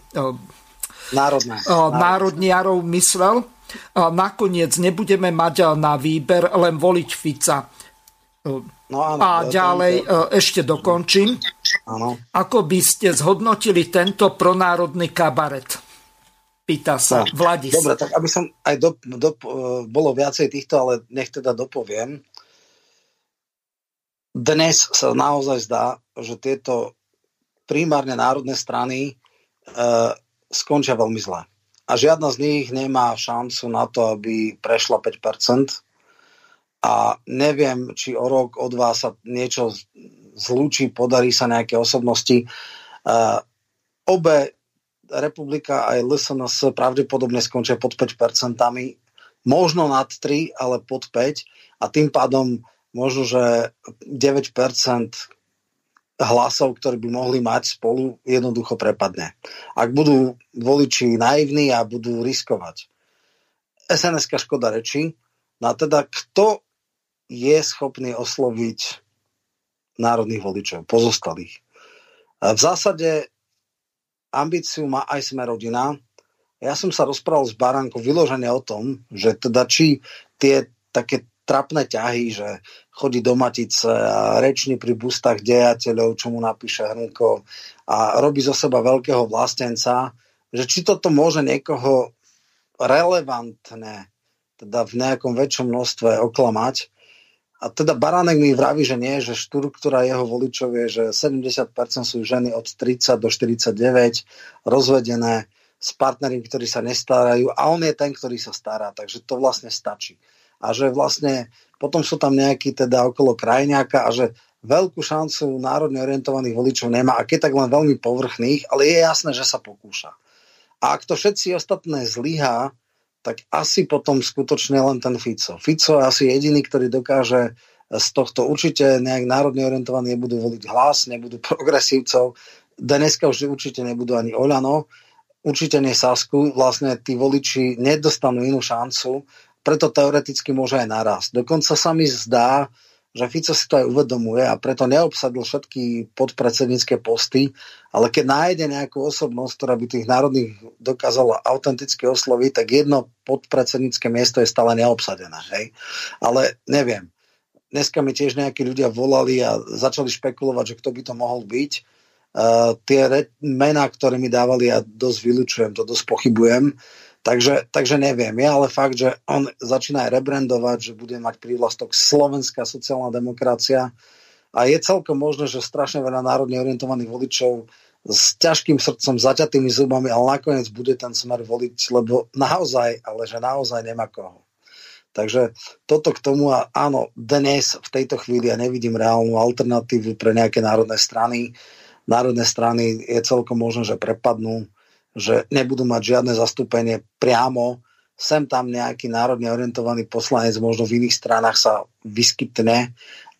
Národné. národniarov myslel. Nakoniec nebudeme mať na výber len voliť Fica. No áno, a ďalej to... ešte dokončím. Áno. Ako by ste zhodnotili tento pronárodný kabaret? Pýta sa no. Vladis. Dobre, tak aby som aj do, do, bolo viacej týchto, ale nech teda dopoviem. Dnes sa naozaj zdá, že tieto primárne národné strany e, skončia veľmi zle. A žiadna z nich nemá šancu na to, aby prešla päť percent. A neviem, či o rok, o dva sa niečo zlúči, podarí sa nejaké osobnosti. E, obe republika aj el es en es pravdepodobne skončia pod päť percent, možno nad tri, ale pod päť, a tým pádom možno, že deväť percent hlasov, ktoré by mohli mať spolu, jednoducho prepadne. Ak budú voliči naivní a budú riskovať. es en eska škoda rečí. No a teda, kto je schopný osloviť národných voličov, pozostalých? V zásade ambíciu má aj Smer-Rodina. Ja som sa rozprával s Baránkom vyložene o tom, že teda či tie také trapné ťahy, že chodí do Matice a reční pri bustách dejateľov, čo mu napíše Hrnko, a robí zo seba veľkého vlastenca, že či toto môže niekoho relevantne, teda v nejakom väčšom množstve, oklamať. A teda Baránek mi vraví, že nie, že štruktúra jeho voličov je, že sedemdesiat percent sú ženy od tridsať do štyridsaťdeväť, rozvedené s partnermi, ktorí sa nestarajú, a on je ten, ktorý sa stará, takže to vlastne stačí. A že vlastne potom sú tam nejakí teda okolo Krajňáka, a že veľkú šancu národne orientovaných voličov nemá, a keď tak len veľmi povrchných, ale je jasné, že sa pokúša. A ak to všetci ostatné zlyhá, tak asi potom skutočne len ten Fico. Fico je asi jediný, ktorý dokáže z tohto, určite nejak národne orientovaní nebudú voliť Hlas, nebudú progresívcov, dneska už určite nebudú ani Oľano, určite nie Sasku, vlastne tí voliči nedostanú inú šancu, preto teoreticky môže aj naraz. Dokonca sa mi zdá, že Fico si to aj uvedomuje, a preto neobsadil všetky podpredsednícke posty, ale keď nájde nejakú osobnosť, ktorá by tých národných dokázala autenticky osloviť, tak jedno podpredsednícke miesto je stále neobsadené. Hej? Ale neviem. Dneska mi tiež nejakí ľudia volali a začali špekulovať, že kto by to mohol byť. Uh, tie re- mená, ktoré mi dávali, ja dosť vylučujem, to dosť pochybujem. Takže, takže neviem. Je ale fakt, že on začína aj rebrandovať, že bude mať prívlastok Slovenská sociálna demokracia, a je celkom možné, že strašne veľa národne orientovaných voličov s ťažkým srdcom, zaťatými zubami, ale nakoniec bude ten Smer voliť, lebo naozaj, ale že naozaj nemá koho. Takže toto k tomu, a áno, dnes v tejto chvíli ja nevidím reálnu alternatívu pre nejaké národné strany. Národné strany je celkom možné, že prepadnú, že nebudú mať žiadne zastúpenie priamo, sem tam nejaký národne orientovaný poslanec možno v iných stranách sa vyskytne,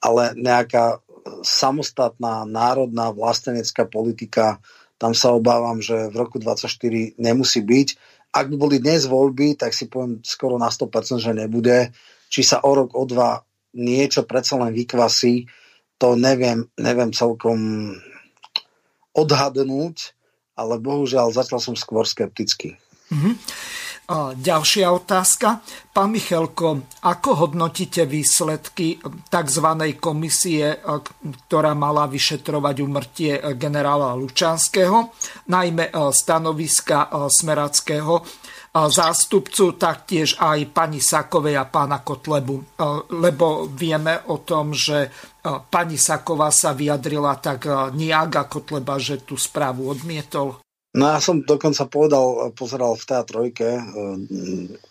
ale nejaká samostatná národná vlastenecká politika, tam sa obávam, že v roku dvadsaťštyri nemusí byť. Ak by boli dnes voľby, tak si poviem skoro na sto percent, že nebude. Či sa o rok, o dva niečo predsa len vykvasí, to neviem, neviem celkom odhadnúť, ale bohužiaľ zatiaľ som skôr skeptický. Mm-hmm. Ďalšia otázka. Pán Michelko, ako hodnotíte výsledky tzv. Komisie, ktorá mala vyšetrovať úmrtie generála Lučanského, najmä stanoviska smerackého zástupcu, taktiež aj pani Sakovej a pána Kotlebu? Lebo vieme o tom, že pani Saková sa vyjadrila tak nijak, a Kotleba, že tú správu odmietol. No ja som dokonca povedal, pozeral v té á tri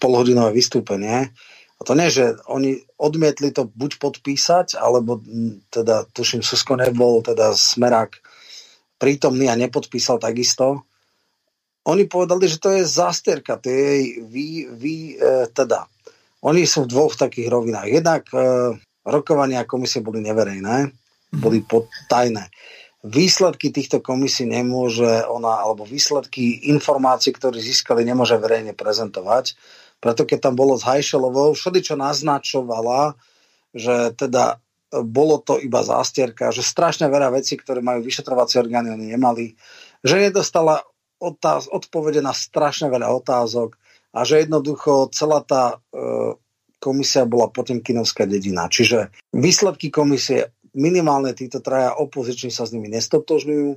polhodinové vystúpenie, a to nie, že oni odmietli to buď podpísať, alebo teda tuším, Susko nebol, teda Smerák prítomný a nepodpísal takisto. Oni povedali, že to je zástierka, to je vy, vy, e, teda. Oni sú v dvoch takých rovinách. Jednak e, rokovania komisie boli neverejné, boli podtajné. Výsledky týchto komisí nemôže ona, alebo výsledky informácií, ktoré získali, nemôže verejne prezentovať. Preto keď tam bolo s Hajšelovou, všeličo naznačovala, že teda bolo to iba zástierka, že strašne veľa vecí, ktoré majú vyšetrovacie orgány, oni nemali, že nedostala Otáz, odpovede na strašne veľa otázok, a že jednoducho celá tá e, komisia bola potemkinovská dedina. Čiže výsledky komisie, minimálne títo traja opoziční sa s nimi nestotožňujú,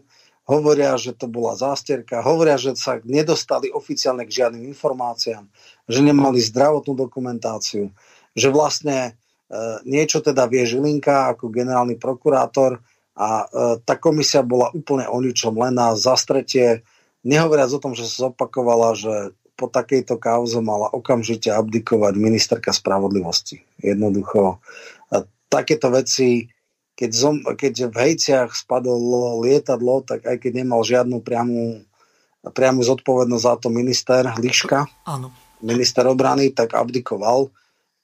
hovoria, že to bola zástierka, hovoria, že sa nedostali oficiálne k žiadnym informáciám, že nemali zdravotnú dokumentáciu, že vlastne e, niečo teda vie Žilinka ako generálny prokurátor, a e, tá komisia bola úplne o ničom, len na zastretie. Nehovoriac o tom, že sa zopakovala, že po takejto kauze mala okamžite abdikovať ministerka spravodlivosti. Jednoducho. A takéto veci, keď, zom, keď v Hejciach spadlo lietadlo, tak aj keď nemal žiadnu priamu priamu zodpovednosť za to minister Liška, áno, minister obrany, tak abdikoval,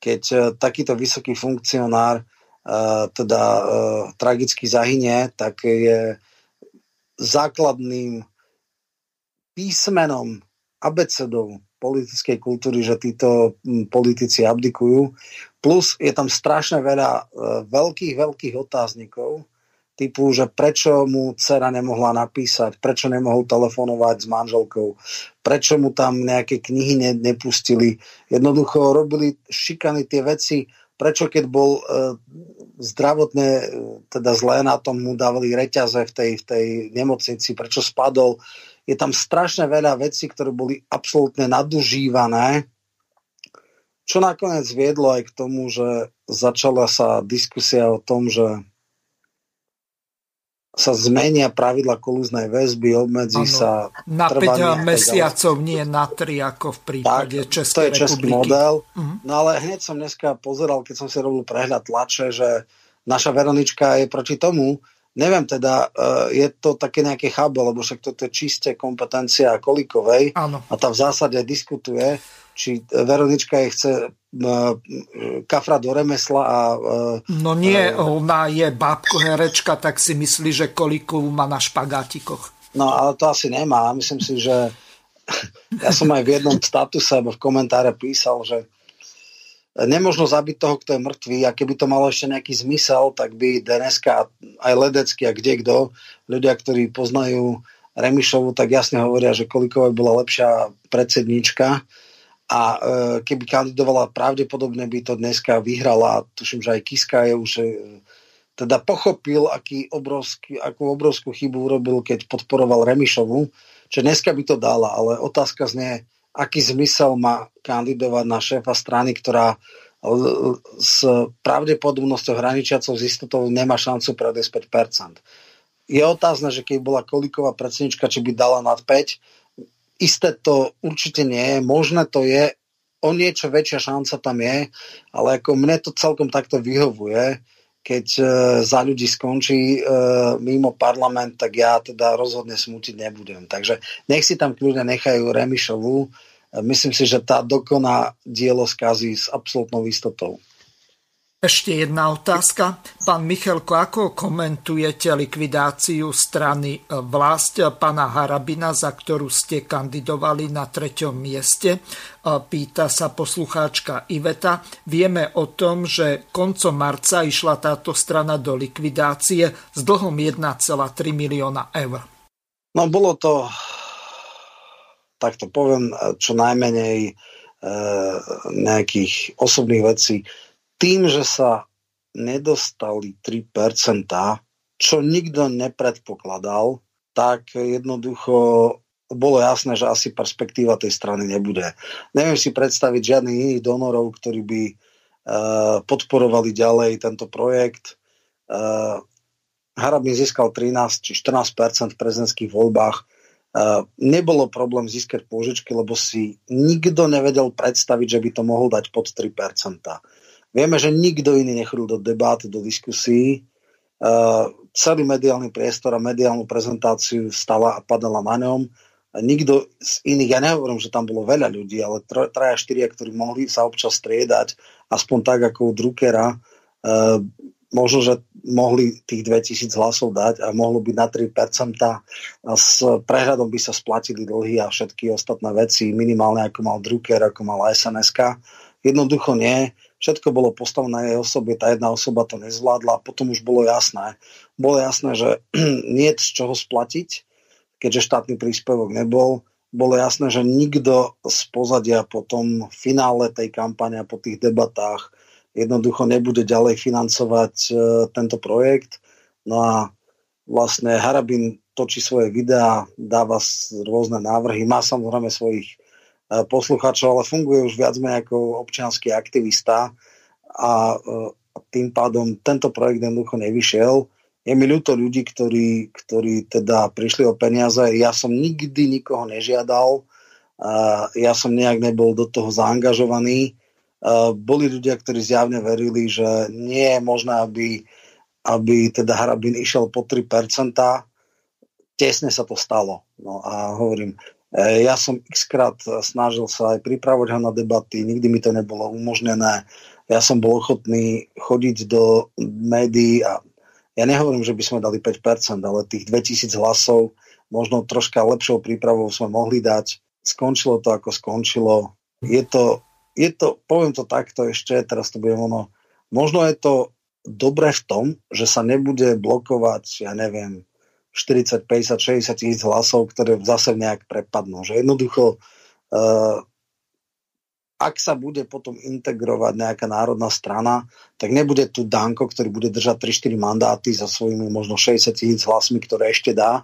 keď takýto vysoký funkcionár teda tragicky zahynie, tak je základným písmenom, abecedou politickej kultúry, že títo politici abdikujú. Plus je tam strašne veľa veľkých, veľkých otáznikov, typu, že prečo mu dcera nemohla napísať, prečo nemohol telefonovať s manželkou, prečo mu tam nejaké knihy ne, nepustili. Jednoducho robili šikany tie veci, prečo keď bol e, zdravotne e, teda zlé na tom, mu dávali reťaze v tej, v tej nemocnici, prečo spadol. Je tam strašne veľa vecí, ktoré boli absolútne nadužívané, čo nakoniec viedlo aj k tomu, že začala sa diskusia o tom, že sa zmenia pravidla kolúznej väzby, obmedzí ano, sa na päť mesiacov, nie na tri ako v prípade tak, Českej to je český republiky. Model. Uh-huh. No ale hneď som dneska pozeral, keď som si robil prehľad tlače, že naša Veronička je proti tomu. Neviem teda, je to také nejaké chábo, lebo však toto je čiste kompetencia Kolíkovej ano. A tam v zásade diskutuje, či Veronička jej chce kafra do remesla a... No nie, ona je bábkoherečka, tak si myslí, že Kolíkovú má na špagátikoch. No, ale to asi nemá. Myslím si, že... Ja som aj v jednom statuse alebo v komentáre písal, že nemožno zabiť toho, kto je mŕtvý, a keby to malo ešte nejaký zmysel, tak by dneska aj Ledecký a kdekto, ľudia, ktorí poznajú Remišovu, tak jasne hovoria, že Kolíková bola lepšia predsedníčka. A keby kandidovala, pravdepodobne by to dneska vyhrala. Tuším, že aj Kiska je už teda pochopil, aký obrovský, akú obrovskú chybu urobil, keď podporoval Remišovu. Čiže dneska by to dala, ale otázka znie, aký zmysel má kandidovať na šéfa strany, ktorá s pravdepodobnosťou hraničiacou z istotou nemá šancu predísť päť percent. Je otázne, že keď bola Kolíková predsednička, či by dala nad päť percent, isté to určite nie je, možné to je, o niečo väčšia šanca tam je, ale ako mne to celkom takto vyhovuje, keď e, Za ľudí skončí e, mimo parlament, tak ja teda rozhodne smútiť nebudem. Takže nech si tam kľudne nechajú Remišovu, e, myslím si, že tá dokoná dielo skazí s absolútnou istotou. Ešte jedna otázka. Pán Michelko, ako komentujete likvidáciu strany Vlast pána Harabina, za ktorú ste kandidovali na treťom mieste? Pýta sa poslucháčka Iveta. Vieme o tom, že koncom marca išla táto strana do likvidácie s dlhom jeden celá tri milióna eur. No bolo to, tak to poviem, čo najmenej e, nejakých osobných vecí. Tým, že sa nedostali tri percentá, čo nikto nepredpokladal, tak jednoducho bolo jasné, že asi perspektíva tej strany nebude. Neviem si predstaviť žiadnych iných donorov, ktorí by uh, podporovali ďalej tento projekt. Uh, Harabin získal trinásť či štrnásť percent v prezidentských voľbách. Uh, nebolo problém získať pôžičky, lebo si nikto nevedel predstaviť, že by to mohol dať pod tri percentá. Vieme, že nikto iný nechodil do debát, do diskusí. Uh, celý mediálny priestor a mediálnu prezentáciu stala a padala na ňom. A nikto z iných, ja nehovorím, že tam bolo veľa ľudí, ale traja, štyria, ktorí mohli sa občas striedať, aspoň tak ako u Druckera, uh, možno, že mohli tých dvetisíc hlasov dať a mohlo byť na tri percentá a s prehľadom by sa splatili dlhy a všetky ostatné veci, minimálne ako mal Drucker, ako mal es en es ká. Jednoducho nie. Všetko bolo postavené jej osobe, tá jedna osoba to nezvládla, potom už bolo jasné. Bolo jasné, že nie je z čoho splatiť, keďže štátny príspevok nebol. Bolo jasné, že nikto z pozadia po tom finále tej kampane a po tých debatách jednoducho nebude ďalej financovať e, tento projekt. No a vlastne Harabin točí svoje videá, dáva rôzne návrhy, má samozrejme svojich poslucháčov, ale funguje už viac menej ako občiansky aktivista a tým pádom tento projekt jednoducho nevyšiel. Je mi ľúto ľudí, ktorí, ktorí teda prišli o peniaze. Ja som nikdy nikoho nežiadal, ja som nejak nebol do toho zaangažovaný. Boli ľudia, ktorí zjavne verili, že nie je možné, aby, aby teda Harabin išiel po tri percentá. tesne sa to stalo. No a hovorím, ja som x-krát snažil sa aj pripravovať ho na debaty, nikdy mi to nebolo umožnené. Ja som bol ochotný chodiť do médií a ja nehovorím, že by sme dali päť percent, ale tých dvetisíc hlasov možno troška lepšou prípravou sme mohli dať. Skončilo to, ako skončilo. Je to, je to, poviem to takto ešte, teraz to bude ono, možno je to dobre v tom, že sa nebude blokovať, ja neviem, štyridsať, päťdesiat, šesťdesiat tisíc hlasov, ktoré zase nejak prepadnú. Že jednoducho, eh, ak sa bude potom integrovať nejaká národná strana, tak nebude tu Danko, ktorý bude držať tri štyri mandáty so svojimi možno šesťdesiat tisíc hlasmi, ktoré ešte dá.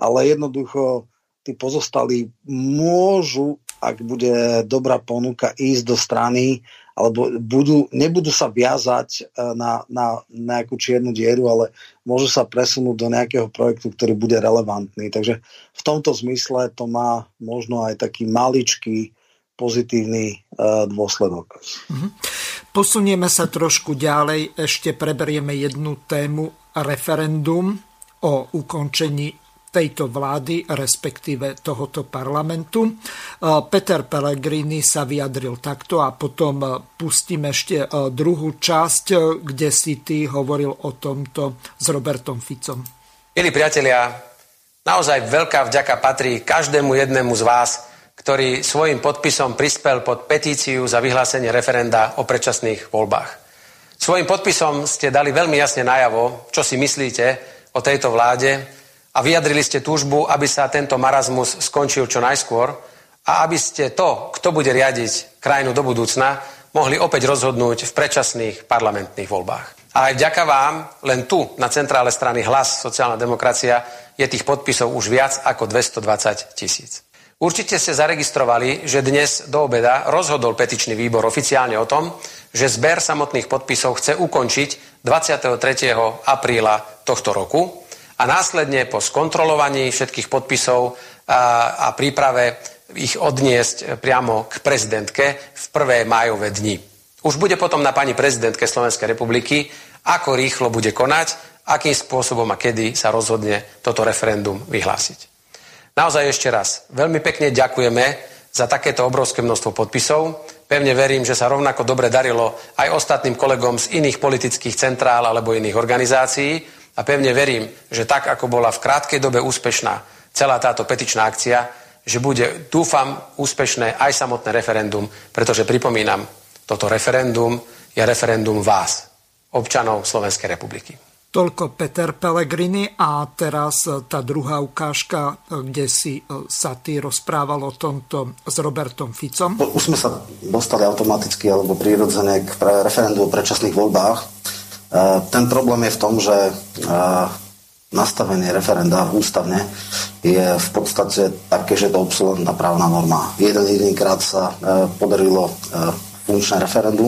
Ale jednoducho, tí pozostalí môžu, ak bude dobrá ponuka, ísť do strany, alebo budú, nebudú sa viazať na, na nejakú čiernu dieru, ale môžu sa presunúť do nejakého projektu, ktorý bude relevantný. Takže v tomto zmysle to má možno aj taký maličký pozitívny uh, dôsledok. Posunieme sa trošku ďalej, ešte preberieme jednu tému, referendum o ukončení tejto vlády, respektíve tohoto parlamentu. Peter Pellegrini sa vyjadril takto a potom pustíme ešte druhú časť, kde si ty hovoril o tomto s Robertom Ficom. Milí priatelia, naozaj veľká vďaka patrí každému jednému z vás, ktorý svojim podpisom prispel pod petíciu za vyhlásenie referenda o predčasných voľbách. Svojim podpisom ste dali veľmi jasne najavo, čo si myslíte o tejto vláde, a vyjadrili ste túžbu, aby sa tento marazmus skončil čo najskôr a aby ste to, kto bude riadiť krajinu do budúcna, mohli opäť rozhodnúť v predčasných parlamentných voľbách. A aj vďaka vám, len tu na centrále strany Hlas sociálna demokracia je tých podpisov už viac ako dvestodvadsať tisíc. Určite ste zaregistrovali, že dnes do obeda rozhodol petičný výbor oficiálne o tom, že zber samotných podpisov chce ukončiť dvadsiateho tretieho apríla tohto roku a následne po skontrolovaní všetkých podpisov a, a príprave ich odniesť priamo k prezidentke v prvé májové dni. Už bude potom na pani prezidentke Slovenskej republiky, ako rýchlo bude konať, akým spôsobom a kedy sa rozhodne toto referendum vyhlásiť. Naozaj ešte raz, veľmi pekne ďakujeme za takéto obrovské množstvo podpisov. Pevne verím, že sa rovnako dobre darilo aj ostatným kolegom z iných politických centrál alebo iných organizácií, a pevne verím, že tak, ako bola v krátkej dobe úspešná celá táto petičná akcia, že bude, dúfam, úspešné aj samotné referendum, pretože pripomínam, toto referendum je referendum vás, občanov Slovenskej republiky. Toľko Peter Pellegrini a teraz tá druhá ukážka, kde si sa ty rozprával o tomto s Robertom Ficom. Už sme sa dostali automaticky alebo prírodzene k pre referendu o predčasných voľbách. Ten problém je v tom, že nastavenie referenda ústavne je v podstate také, že je to obsolentná právna norma. Jeden jedinkrát sa podarilo funkčné referendum.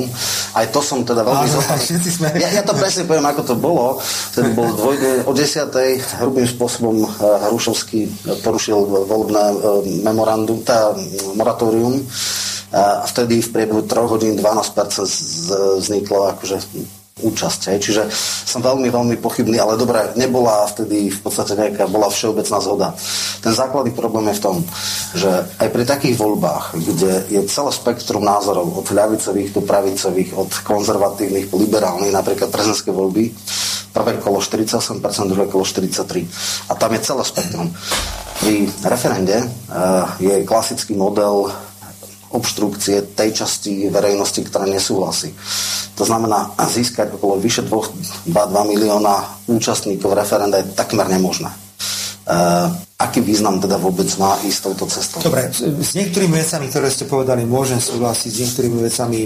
Aj to som teda veľmi zostal. Ja, ja to presne poviem, ako to bolo. Vtedy bol dvojde o desiatej hrubým spôsobom Hrušovský porušil voľbné memorandum, tá moratórium. A vtedy v priebehu troch hodín dvanásť percent vzniklo akože účasť. Čiže som veľmi, veľmi pochybný, ale dobré, nebola vtedy v podstate nejaká, bola všeobecná zhoda. Ten základný problém je v tom, že aj pri takých voľbách, kde je celé spektrum názorov od ľavicových do pravicových, od konzervatívnych po liberálnych, napríklad prezidentské voľby, prvé kolo štyridsaťosem percent, druhé kolo štyridsaťtri percent. A tam je celé spektrum. Pri referende uh, je klasický model obštrukcie tej časti verejnosti, ktorá nesúhlasí. To znamená, získať okolo vyše dva celé dva milióna účastníkov referenda je takmer nemožné. E, aký význam teda vôbec má ísť touto cestou? Dobre, s niektorými vecami, ktoré ste povedali, môžem súhlasiť, s niektorými vecami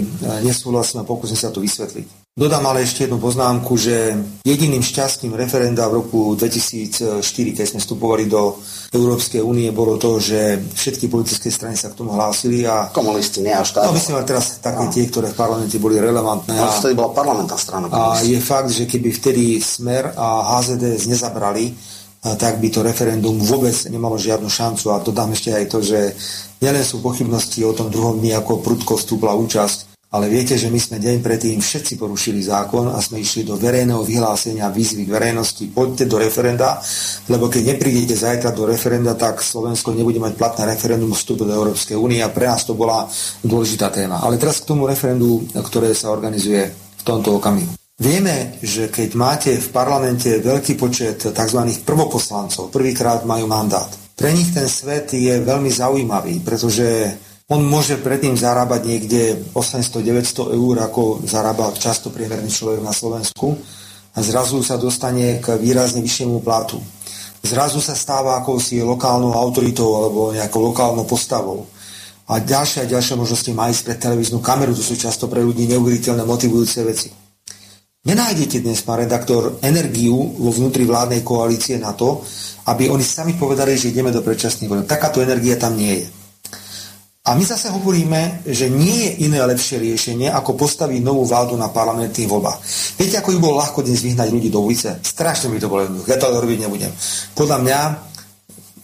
nesúhlasím a pokúsim sa to vysvetliť. Dodám ale ešte jednu poznámku, že jediným šťastným referenda v roku dvetisícštyri, keď sme vstupovali do Európskej únie, bolo to, že všetky politické strany sa k tomu hlásili a komunisti nie až tak. No myslím, ale teraz také no. Tie, ktoré v parlamente boli relevantné. No, a vtedy bola parlamentná strana. A je fakt, že keby vtedy Smer a há zet dé es nezabrali, tak by to referendum vôbec nemalo žiadnu šancu. A dodám ešte aj to, že nielen sú pochybnosti o tom druhom dni, ako prudko vstúpla účasť, Ale viete, že my sme deň predtým všetci porušili zákon a sme išli do verejného vyhlásenia výzvy k verejnosti. Poďte do referenda, lebo keď neprídete zajtra do referenda, tak Slovensko nebude mať platné referendum vstupu do Európskej únie a pre nás to bola dôležitá téma. Ale teraz k tomu referendu, ktoré sa organizuje v tomto okamihu. Vieme, že keď máte v parlamente veľký počet tzv. Prvoposlancov, prvýkrát majú mandát. Pre nich ten svet je veľmi zaujímavý, pretože on môže predtým zarábať niekde osemsto deväťsto eur, ako zarába často priemerný človek na Slovensku, a zrazu sa dostane k výrazne vyššiemu platu. Zrazu sa stáva akousi lokálnou autoritou alebo nejakou lokálnou postavou. A ďalšie a ďalšie možnosti má ísť pre televíznu kameru, to sú často pre ľudí neuveriteľné motivujúce veci. Nenájdete dnes, pán redaktor, energiu vo vnútri vládnej koalície na to, aby oni sami povedali, že ideme do predčasných volieb. Takáto energia tam nie je. A my zase hovoríme, že nie je iné lepšie riešenie, ako postaviť novú vládu na parlamentných voľbách. Viete, ako by bolo ľahko dnes vyhnať ľudí do ulice? Strašne by to bolo jednoduché, ja to ale robiť nebudem. Podľa mňa,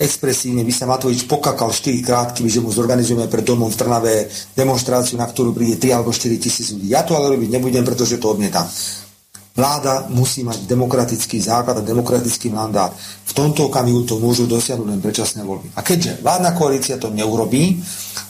expresívne by sa Matovič pokakal štyrikrát, kebyže mu zorganizujeme pred domom v Trnave demonstráciu, na ktorú príde tri alebo štyri tisíc ľudí. Ja to ale robiť nebudem, pretože to odmietam. Vláda musí mať demokratický základ a demokratický mandát. V tomto okamihu to môžu dosiahnuť len predčasné voľby. A keďže vládna koalícia to neurobí,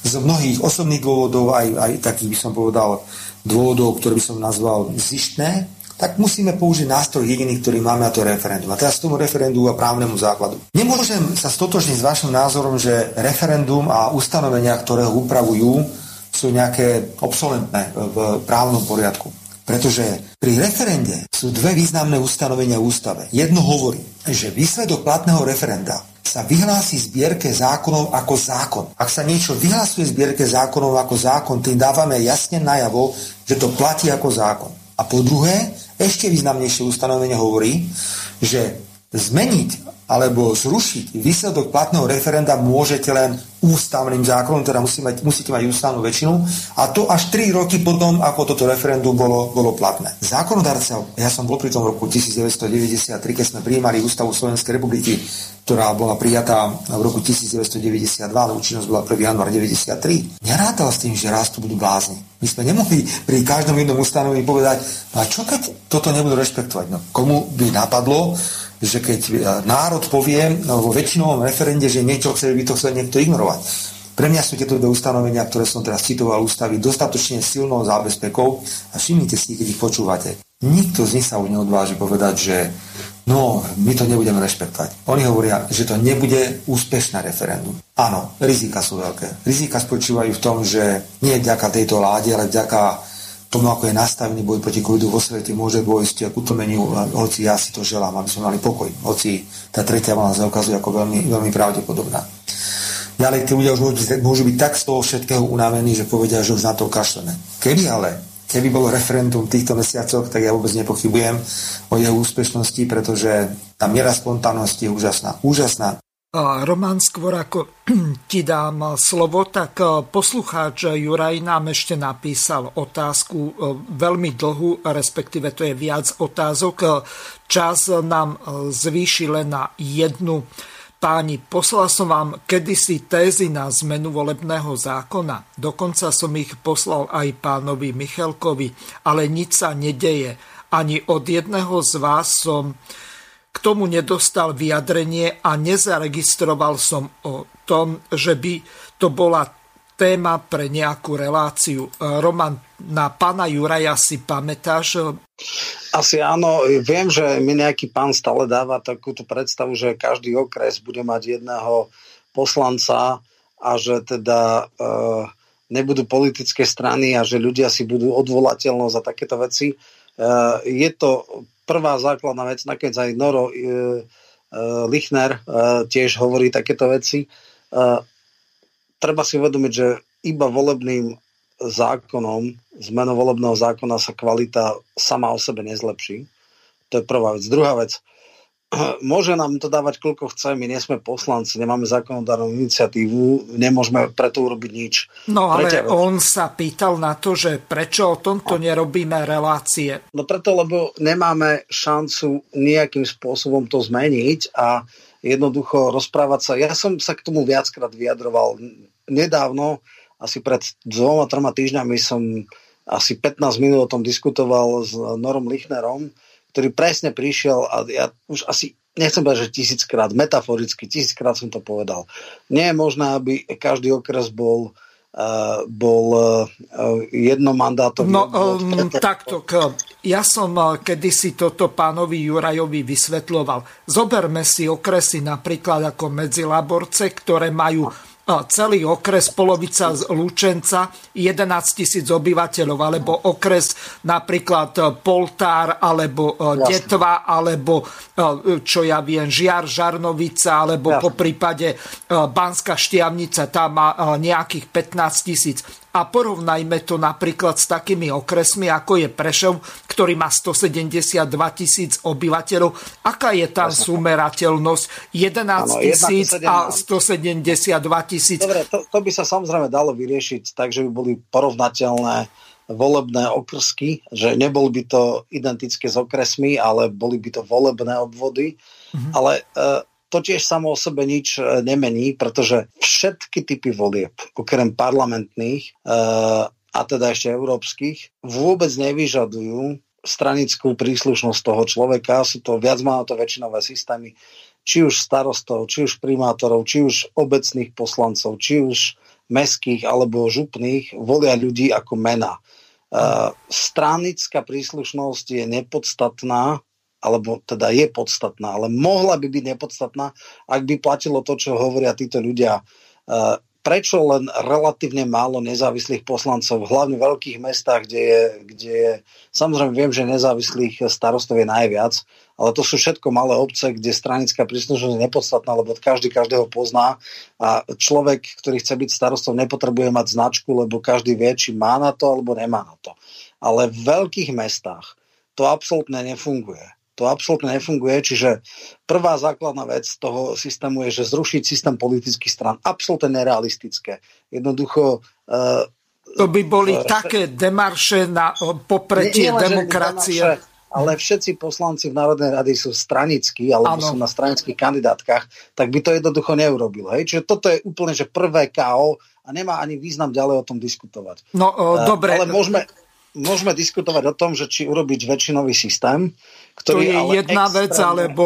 z mnohých osobných dôvodov, aj, aj takých by som povedal dôvodov, ktoré by som nazval zištné, tak musíme použiť nástroj jediný, ktorý máme, a to referendum. A teraz tomu referendu a právnemu základu. Nemôžem sa stotožniť s vašim názorom, že referendum a ustanovenia, ktoré ho upravujú, sú nejaké obsolentné v právnom poriadku. Pretože pri referende sú dve významné ustanovenia v ústave. Jedno hovorí, že výsledok platného referenda sa vyhlási zbierke zákonov ako zákon. Ak sa niečo vyhlasuje zbierke zákonov ako zákon, tým dávame jasne najavo, že to platí ako zákon. A po druhé, ešte významnejšie ustanovenie hovorí, že zmeniť alebo zrušiť výsledok platného referenda môžete len ústavným zákonom, teda musí mať, musíte mať ústavnú väčšinu, a to až tri roky potom, ako toto referendum bolo, bolo platné. Zákonodarca, ja som bol pri tom roku devätnásťstodeväťdesiattri, keď sme prijímali ústavu Slovenskej republiky, ktorá bola prijatá v roku devätnásťstodeväťdesiatdva, ale účinnosť bola prvého januára deväťdesiattri. Nerátal s tým, že raz tu budú blázni. My sme nemohli pri každom jednom ustanovení povedať, no a čo keď toto nebudú rešpektovať? No, komu by napadlo, že keď národ povie vo väčšinovom referende, že niečo chce, by to chcel niekto ignorovať. Pre mňa sú tieto ustanovenia, ktoré som teraz citoval, ústavy dostatočne silnou zábezpekou a všimnite si, keď ich počúvate. Nikto z nich sa už neodváži povedať, že no, my to nebudeme rešpektovať. Oni hovoria, že to nebude úspešné referendum. Áno, rizika sú veľké. Rizika spočívajú v tom, že nie vďaka tejto vláde, ale vďaka tomu, ako je nastavený boj proti covidu vo svete, môže dôjsť k utlmeniu, hoci ja si to želám, aby sme mali pokoj. Hoci tá tretia vlna sa ukazuje ako veľmi, veľmi pravdepodobná. Ďalej, tí ľudia už môžu, môžu byť tak z toho všetkého unavení, že povedia, že už na to kašleme. Keby ale, keby bolo referendum v týchto mesiacoch, tak ja vôbec nepochybujem o jeho úspešnosti, pretože tá miera spontánnosti je úžasná. Úžasná. Roman, skôr ako ti dám slovo, tak poslucháč Juraj nám ešte napísal otázku veľmi dlhú, respektíve to je viac otázok. Čas nám zvýši len na jednu. Páni, poslal som vám kedysi tézy na zmenu volebného zákona. Dokonca som ich poslal aj pánovi Michelkovi, ale nič sa nedeje. Ani od jedného z vás som k tomu nedostal vyjadrenie a nezaregistroval som o tom, že by to bola téma pre nejakú reláciu. Roman, na pána Juraja si pamätáš? Asi áno. Viem, že mi nejaký pán stále dáva takúto predstavu, že každý okres bude mať jedného poslanca a že teda e, nebudú politické strany a že ľudia si budú odvolateľnosť a takéto veci. E, je to prvá základná vec, nakoniec aj Noro e, e, Lichner e, tiež hovorí takéto veci. E, treba si uvedomiť, že iba volebným zákonom, zmenou volebného zákona sa kvalita sama o sebe nezlepší. To je prvá vec. Druhá vec, môže nám to dávať koľko chce, my nie sme poslanci, nemáme zákonodárnu iniciatívu, nemôžeme preto urobiť nič. No ale Tretia on vec. Sa pýtal na to, že prečo o tomto nerobíme relácie. No preto, lebo nemáme šancu nejakým spôsobom to zmeniť a jednoducho rozprávať sa. Ja som sa k tomu viackrát vyjadroval. Nedávno, asi pred dvoma, troma týždňami som asi pätnásť minút o tom diskutoval s Norom Lichnerom, ktorý presne prišiel a ja už asi nechcem povedať, že tisíckrát, metaforicky tisíckrát som to povedal. Nie je možné, aby každý okres bol uh, bol uh, jednomandátový. No um, takto, ja som kedysi toto pánovi Jurajovi vysvetľoval. Zoberme si okresy napríklad ako Medzilaborce, ktoré majú celý okres, polovica z Lučenca, jedenásť tisíc obyvateľov, alebo okres napríklad Poltár, alebo Jasne. Detva, alebo čo ja viem, Žiar, Žarnovica, alebo Jasne. Po prípade Banská Štiavnica, tá má nejakých pätnásť tisíc. A porovnajme to napríklad s takými okresmi, ako je Prešov, ktorý má stosedemdesiatdva tisíc obyvateľov. Aká je tá súmerateľnosť? jedenásť tisíc a stosedemdesiatdva tisíc. Dobre, to, to by sa samozrejme dalo vyriešiť tak, že by boli porovnateľné volebné okrsky, že nebol by to identické s okresmi, ale boli by to volebné obvody. Mhm. Ale e, to tiež samo o sebe nič nemení, pretože všetky typy volieb, okrem parlamentných e, a teda ešte európskych, vôbec nevyžadujú stranickú príslušnosť toho človeka. Sú to viac málo to väčšinové systémy, či už starostov, či už primátorov, či už obecných poslancov, či už mestských alebo župných, volia ľudí ako mená. Uh, stranická príslušnosť je nepodstatná, alebo teda je podstatná, ale mohla by byť nepodstatná, ak by platilo to, čo hovoria títo ľudia. Uh, prečo len relatívne málo nezávislých poslancov, hlavne v veľkých mestách, kde je, kde je, samozrejme viem, že nezávislých starostov je najviac, ale to sú všetko malé obce, kde stranická príslušnosť je nepodstatná, lebo každý každého pozná a človek, ktorý chce byť starostom, nepotrebuje mať značku, lebo každý vie, či má na to, alebo nemá na to. Ale v veľkých mestách to absolútne nefunguje. To absolútne nefunguje, čiže prvá základná vec toho systému je, že zrušiť systém politických strán. Absolútne nerealistické. Jednoducho... Uh, to by boli uh, také demarše na popretie demokracie. Ale všetci poslanci v Národnej rady sú stranickí, alebo ano. Sú na stranických kandidátkach, tak by to jednoducho neurobil. Hej? Čiže toto je úplne že prvé ká ó a nemá ani význam ďalej o tom diskutovať. No, uh, dobre. Ale môžeme, môžeme diskutovať o tom, že či urobiť väčšinový systém, ktorý to je ale jedna extrémne... vec, alebo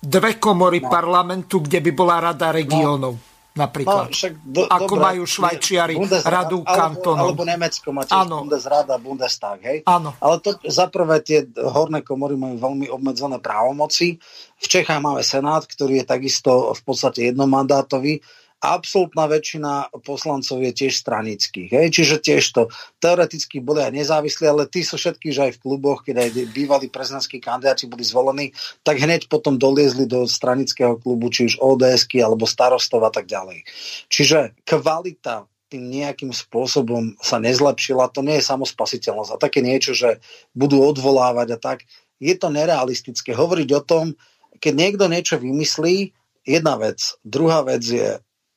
dve komory no. parlamentu, kde by bola rada regiónov. No. Napríklad. No, však do, Ako dobre, majú Švajčiari radu kantónov. Alebo Nemecko máte Bundesrada, Bundestag. Hej? Ale to za prvé tie horné komory majú veľmi obmedzené právomoci. V Čechách máme Senát, ktorý je takisto v podstate jednomandátový. Absolútna väčšina poslancov je tiež stranických. Hej? Čiže tiež to teoreticky boli aj nezávislí, ale tí sú všetkých, že aj v kluboch, keď aj bývalí prezidentskí kandidáti boli zvolení, tak hneď potom doliezli do stranického klubu, či už ó dé esky, alebo starostov a tak ďalej. Čiže kvalita nejakým spôsobom sa nezlepšila, to nie je samospasiteľnosť. A také niečo, že budú odvolávať a tak, je to nerealistické. Hovoriť o tom, keď niekto niečo vymyslí, jedna vec. Druhá vec je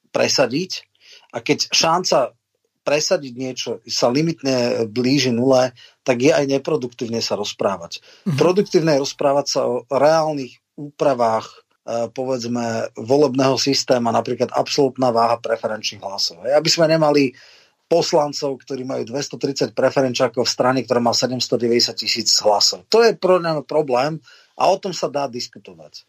presadiť a keď šanca presadiť niečo sa limitne blíži nule, tak je aj neproduktívne sa rozprávať. Mm-hmm. Produktívne je rozprávať sa o reálnych úpravách eh, povedzme volebného systému, napríklad absolútna váha preferenčných hlasov. Hej? Aby sme nemali poslancov, ktorí majú dvestotridsať preferenčákov v strane, ktorá má sedemstodeväťdesiat tisíc hlasov. To je problém a o tom sa dá diskutovať.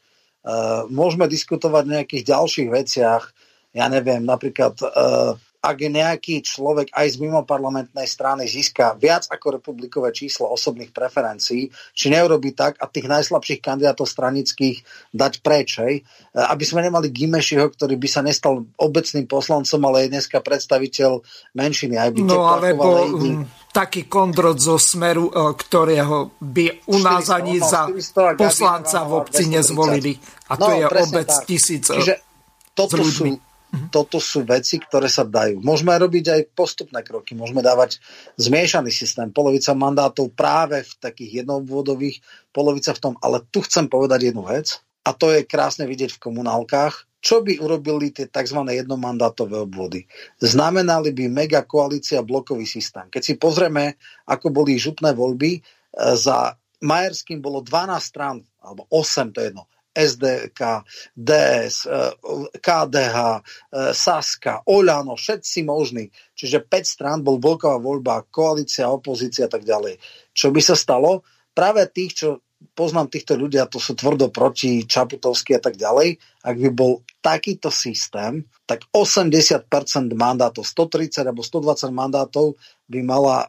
Eh, môžeme diskutovať o nejakých ďalších veciach. Ja neviem, napríklad, uh, ak nejaký človek aj z mimoparlamentnej strany získa viac ako republikové číslo osobných preferencií, či neurobi tak a tých najslabších kandidátov stranických dať preč, hej? Aby sme nemali Gyimesiho, ktorý by sa nestal obecným poslancom, ale je dneska predstaviteľ menšiny. Aj by no alebo lejdy. Taký kondrot zo Smeru, ktorého by u nás štyristo, ani no, za poslanca v obci dvestotridsať nezvolili. A no, to je obec tak. tisíc Čiže toto s ľuďmi. Sú Toto sú veci, ktoré sa dajú. Môžeme robiť aj postupné kroky. Môžeme dávať zmiešaný systém. Polovica mandátov práve v takých jednoobvodových, polovica v tom. Ale tu chcem povedať jednu vec. A to je krásne vidieť v komunálkach. Čo by urobili tie tzv. Jednomandátové obvody? Znamenali by mega koalícia blokový systém. Keď si pozrieme, ako boli župné voľby, za Majerským bolo dvanásť strán, alebo osem, to je jedno. es dé ká, dé es, ká dé há, Saska, Oľano, všetci možní. Čiže päť strán, bol bloková voľba, koalícia, opozícia a tak ďalej. Čo by sa stalo? Práve tých, čo poznám týchto ľudí, to sú tvrdo proti Čaputovský a tak ďalej, ak by bol takýto systém, tak osemdesiat percent mandátov, stotridsať alebo stodvadsať mandátov by mala e,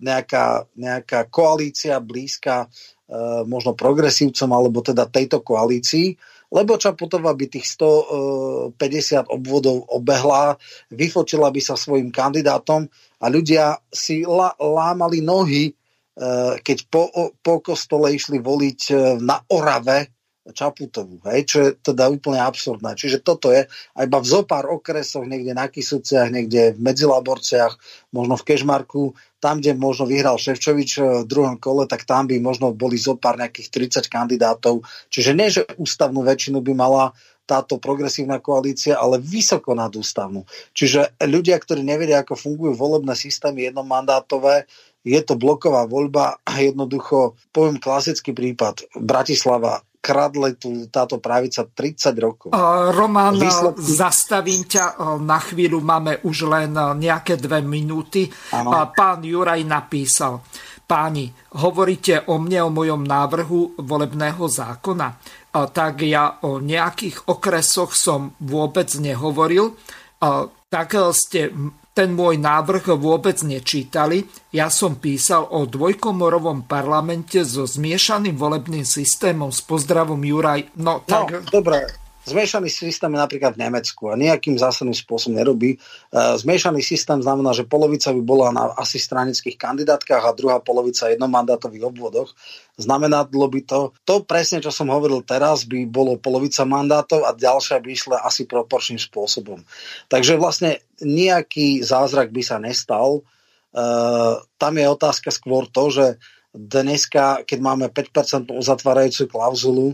nejaká, nejaká koalícia blízka E, možno progresívcom alebo teda tejto koalícii, lebo Čaputová by tých stopäťdesiat obvodov obehla, vyfotila by sa svojim kandidátom a ľudia si la, lámali nohy, e, keď po, po kostole išli voliť e, na Orave Čaputovú, hej, čo je teda úplne absurdné. Čiže toto je aj iba v zopár okresoch, niekde na Kisúciach, niekde v Medzilaborciach, možno v Kešmarku. Tam, kde možno vyhral Ševčovič v druhom kole, tak tam by možno boli zopár nejakých tridsať kandidátov. Čiže nie, že ústavnú väčšinu by mala táto progresívna koalícia, ale vysoko nadústavnú. Čiže ľudia, ktorí nevedia, ako fungujú volebné systémy jednomandátové, je to bloková voľba a jednoducho, poviem klasický prípad, Bratislava, kradle tu táto pravica tridsať rokov. Roman, Výsledky... zastavím ťa na chvíľu, máme už len nejaké dve minúty. Ano. Pán Juraj napísal: Páni, hovoríte o mne, o mojom návrhu volebného zákona, tak ja o nejakých okresoch som vôbec nehovoril, tak ste ten môj návrh vôbec nečítali. Ja som písal o dvojkomorovom parlamente so zmiešaným volebným systémom. S pozdravom, Juraj. No, tak... no dobre, zmiešaný systém je napríklad v Nemecku a nejakým zásadným spôsobom nerobí. Zmiešaný systém znamená, že polovica by bola na asi stranických kandidátkach a druhá polovica jednomandátových obvodoch. Znamenalo by to, to presne, čo som hovoril teraz, by bolo polovica mandátov a ďalšia by išla asi proporčným spôsobom. Takže vlastne nejaký zázrak by sa nestal. E, tam je otázka skôr to, že dneska, keď máme päť percent uzatvárajúcu klauzulu,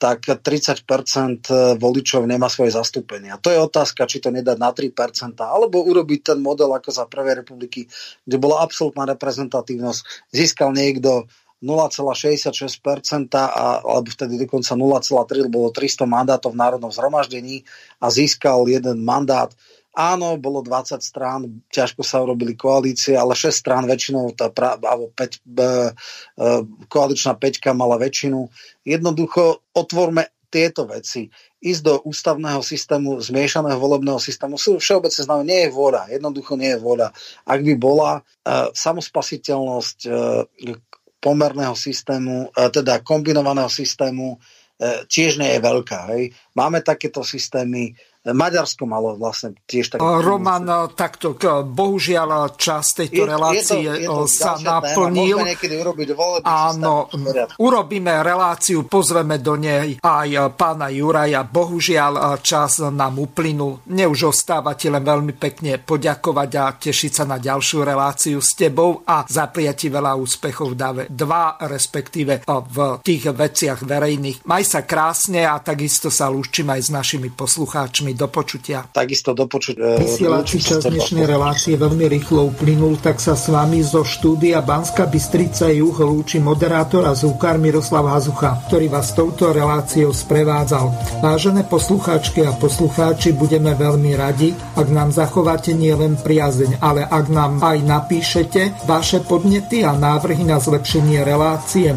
tak tridsať percent voličov nemá svoje zastúpenie. A to je otázka, či to nedá na tri percentá, alebo urobiť ten model ako za Prvej republiky, kde bola absolútna reprezentatívnosť. Získal niekto nula celá šesťdesiatšesť percent a, alebo vtedy dokonca nula celá tri, bolo tristo mandátov v Národnom zhromaždení a získal jeden mandát. Áno, bolo dvadsať strán, ťažko sa urobili koalície, ale šesť strán väčšinou, tá pra, alebo päť, e, koaličná päťka mala väčšinu. Jednoducho otvorme tieto veci. Ísť do ústavného systému, zmiešaného volebného systému, sú všeobecne známe, nie je vôľa, jednoducho nie je vôľa. Ak by bola e, samospasiteľnosť e, pomerného systému, teda kombinovaného systému, tiež nie je veľká. Hej. Máme takéto systémy. Maďarsko malo vlastne tiež také... Roman, systémy. Takto, bohužiaľ čas tejto je, relácie je to, je to sa naplnil. Môžeme niekedy urobiť volebný systém. Áno, urobíme reláciu, pozveme do nej aj pána Juraja. Bohužiaľ čas nám uplynul. Mne už ostávate len veľmi pekne poďakovať a tešiť sa na ďalšiu reláciu s tebou a zapriati veľa úspechov v dáve dva, respektíve v tých veciach verejných. Maj sa krásne a takisto sa lúčim aj s našimi poslucháčmi. Do počutia. Takisto do počutia. Vysielači čas dnešnej relácie veľmi rýchlo uplynul, tak sa s vami zo štúdia Banská Bystrica juh lúči moderátor a zvukár Miroslav Hazucha, ktorý vás touto reláciou sprevádzal. Vážené poslucháčky a poslucháči, budeme veľmi radi, ak nám zachováte nielen priazeň, ale ak nám aj napíšete vaše podnety a návrhy na zlepšenie relácie,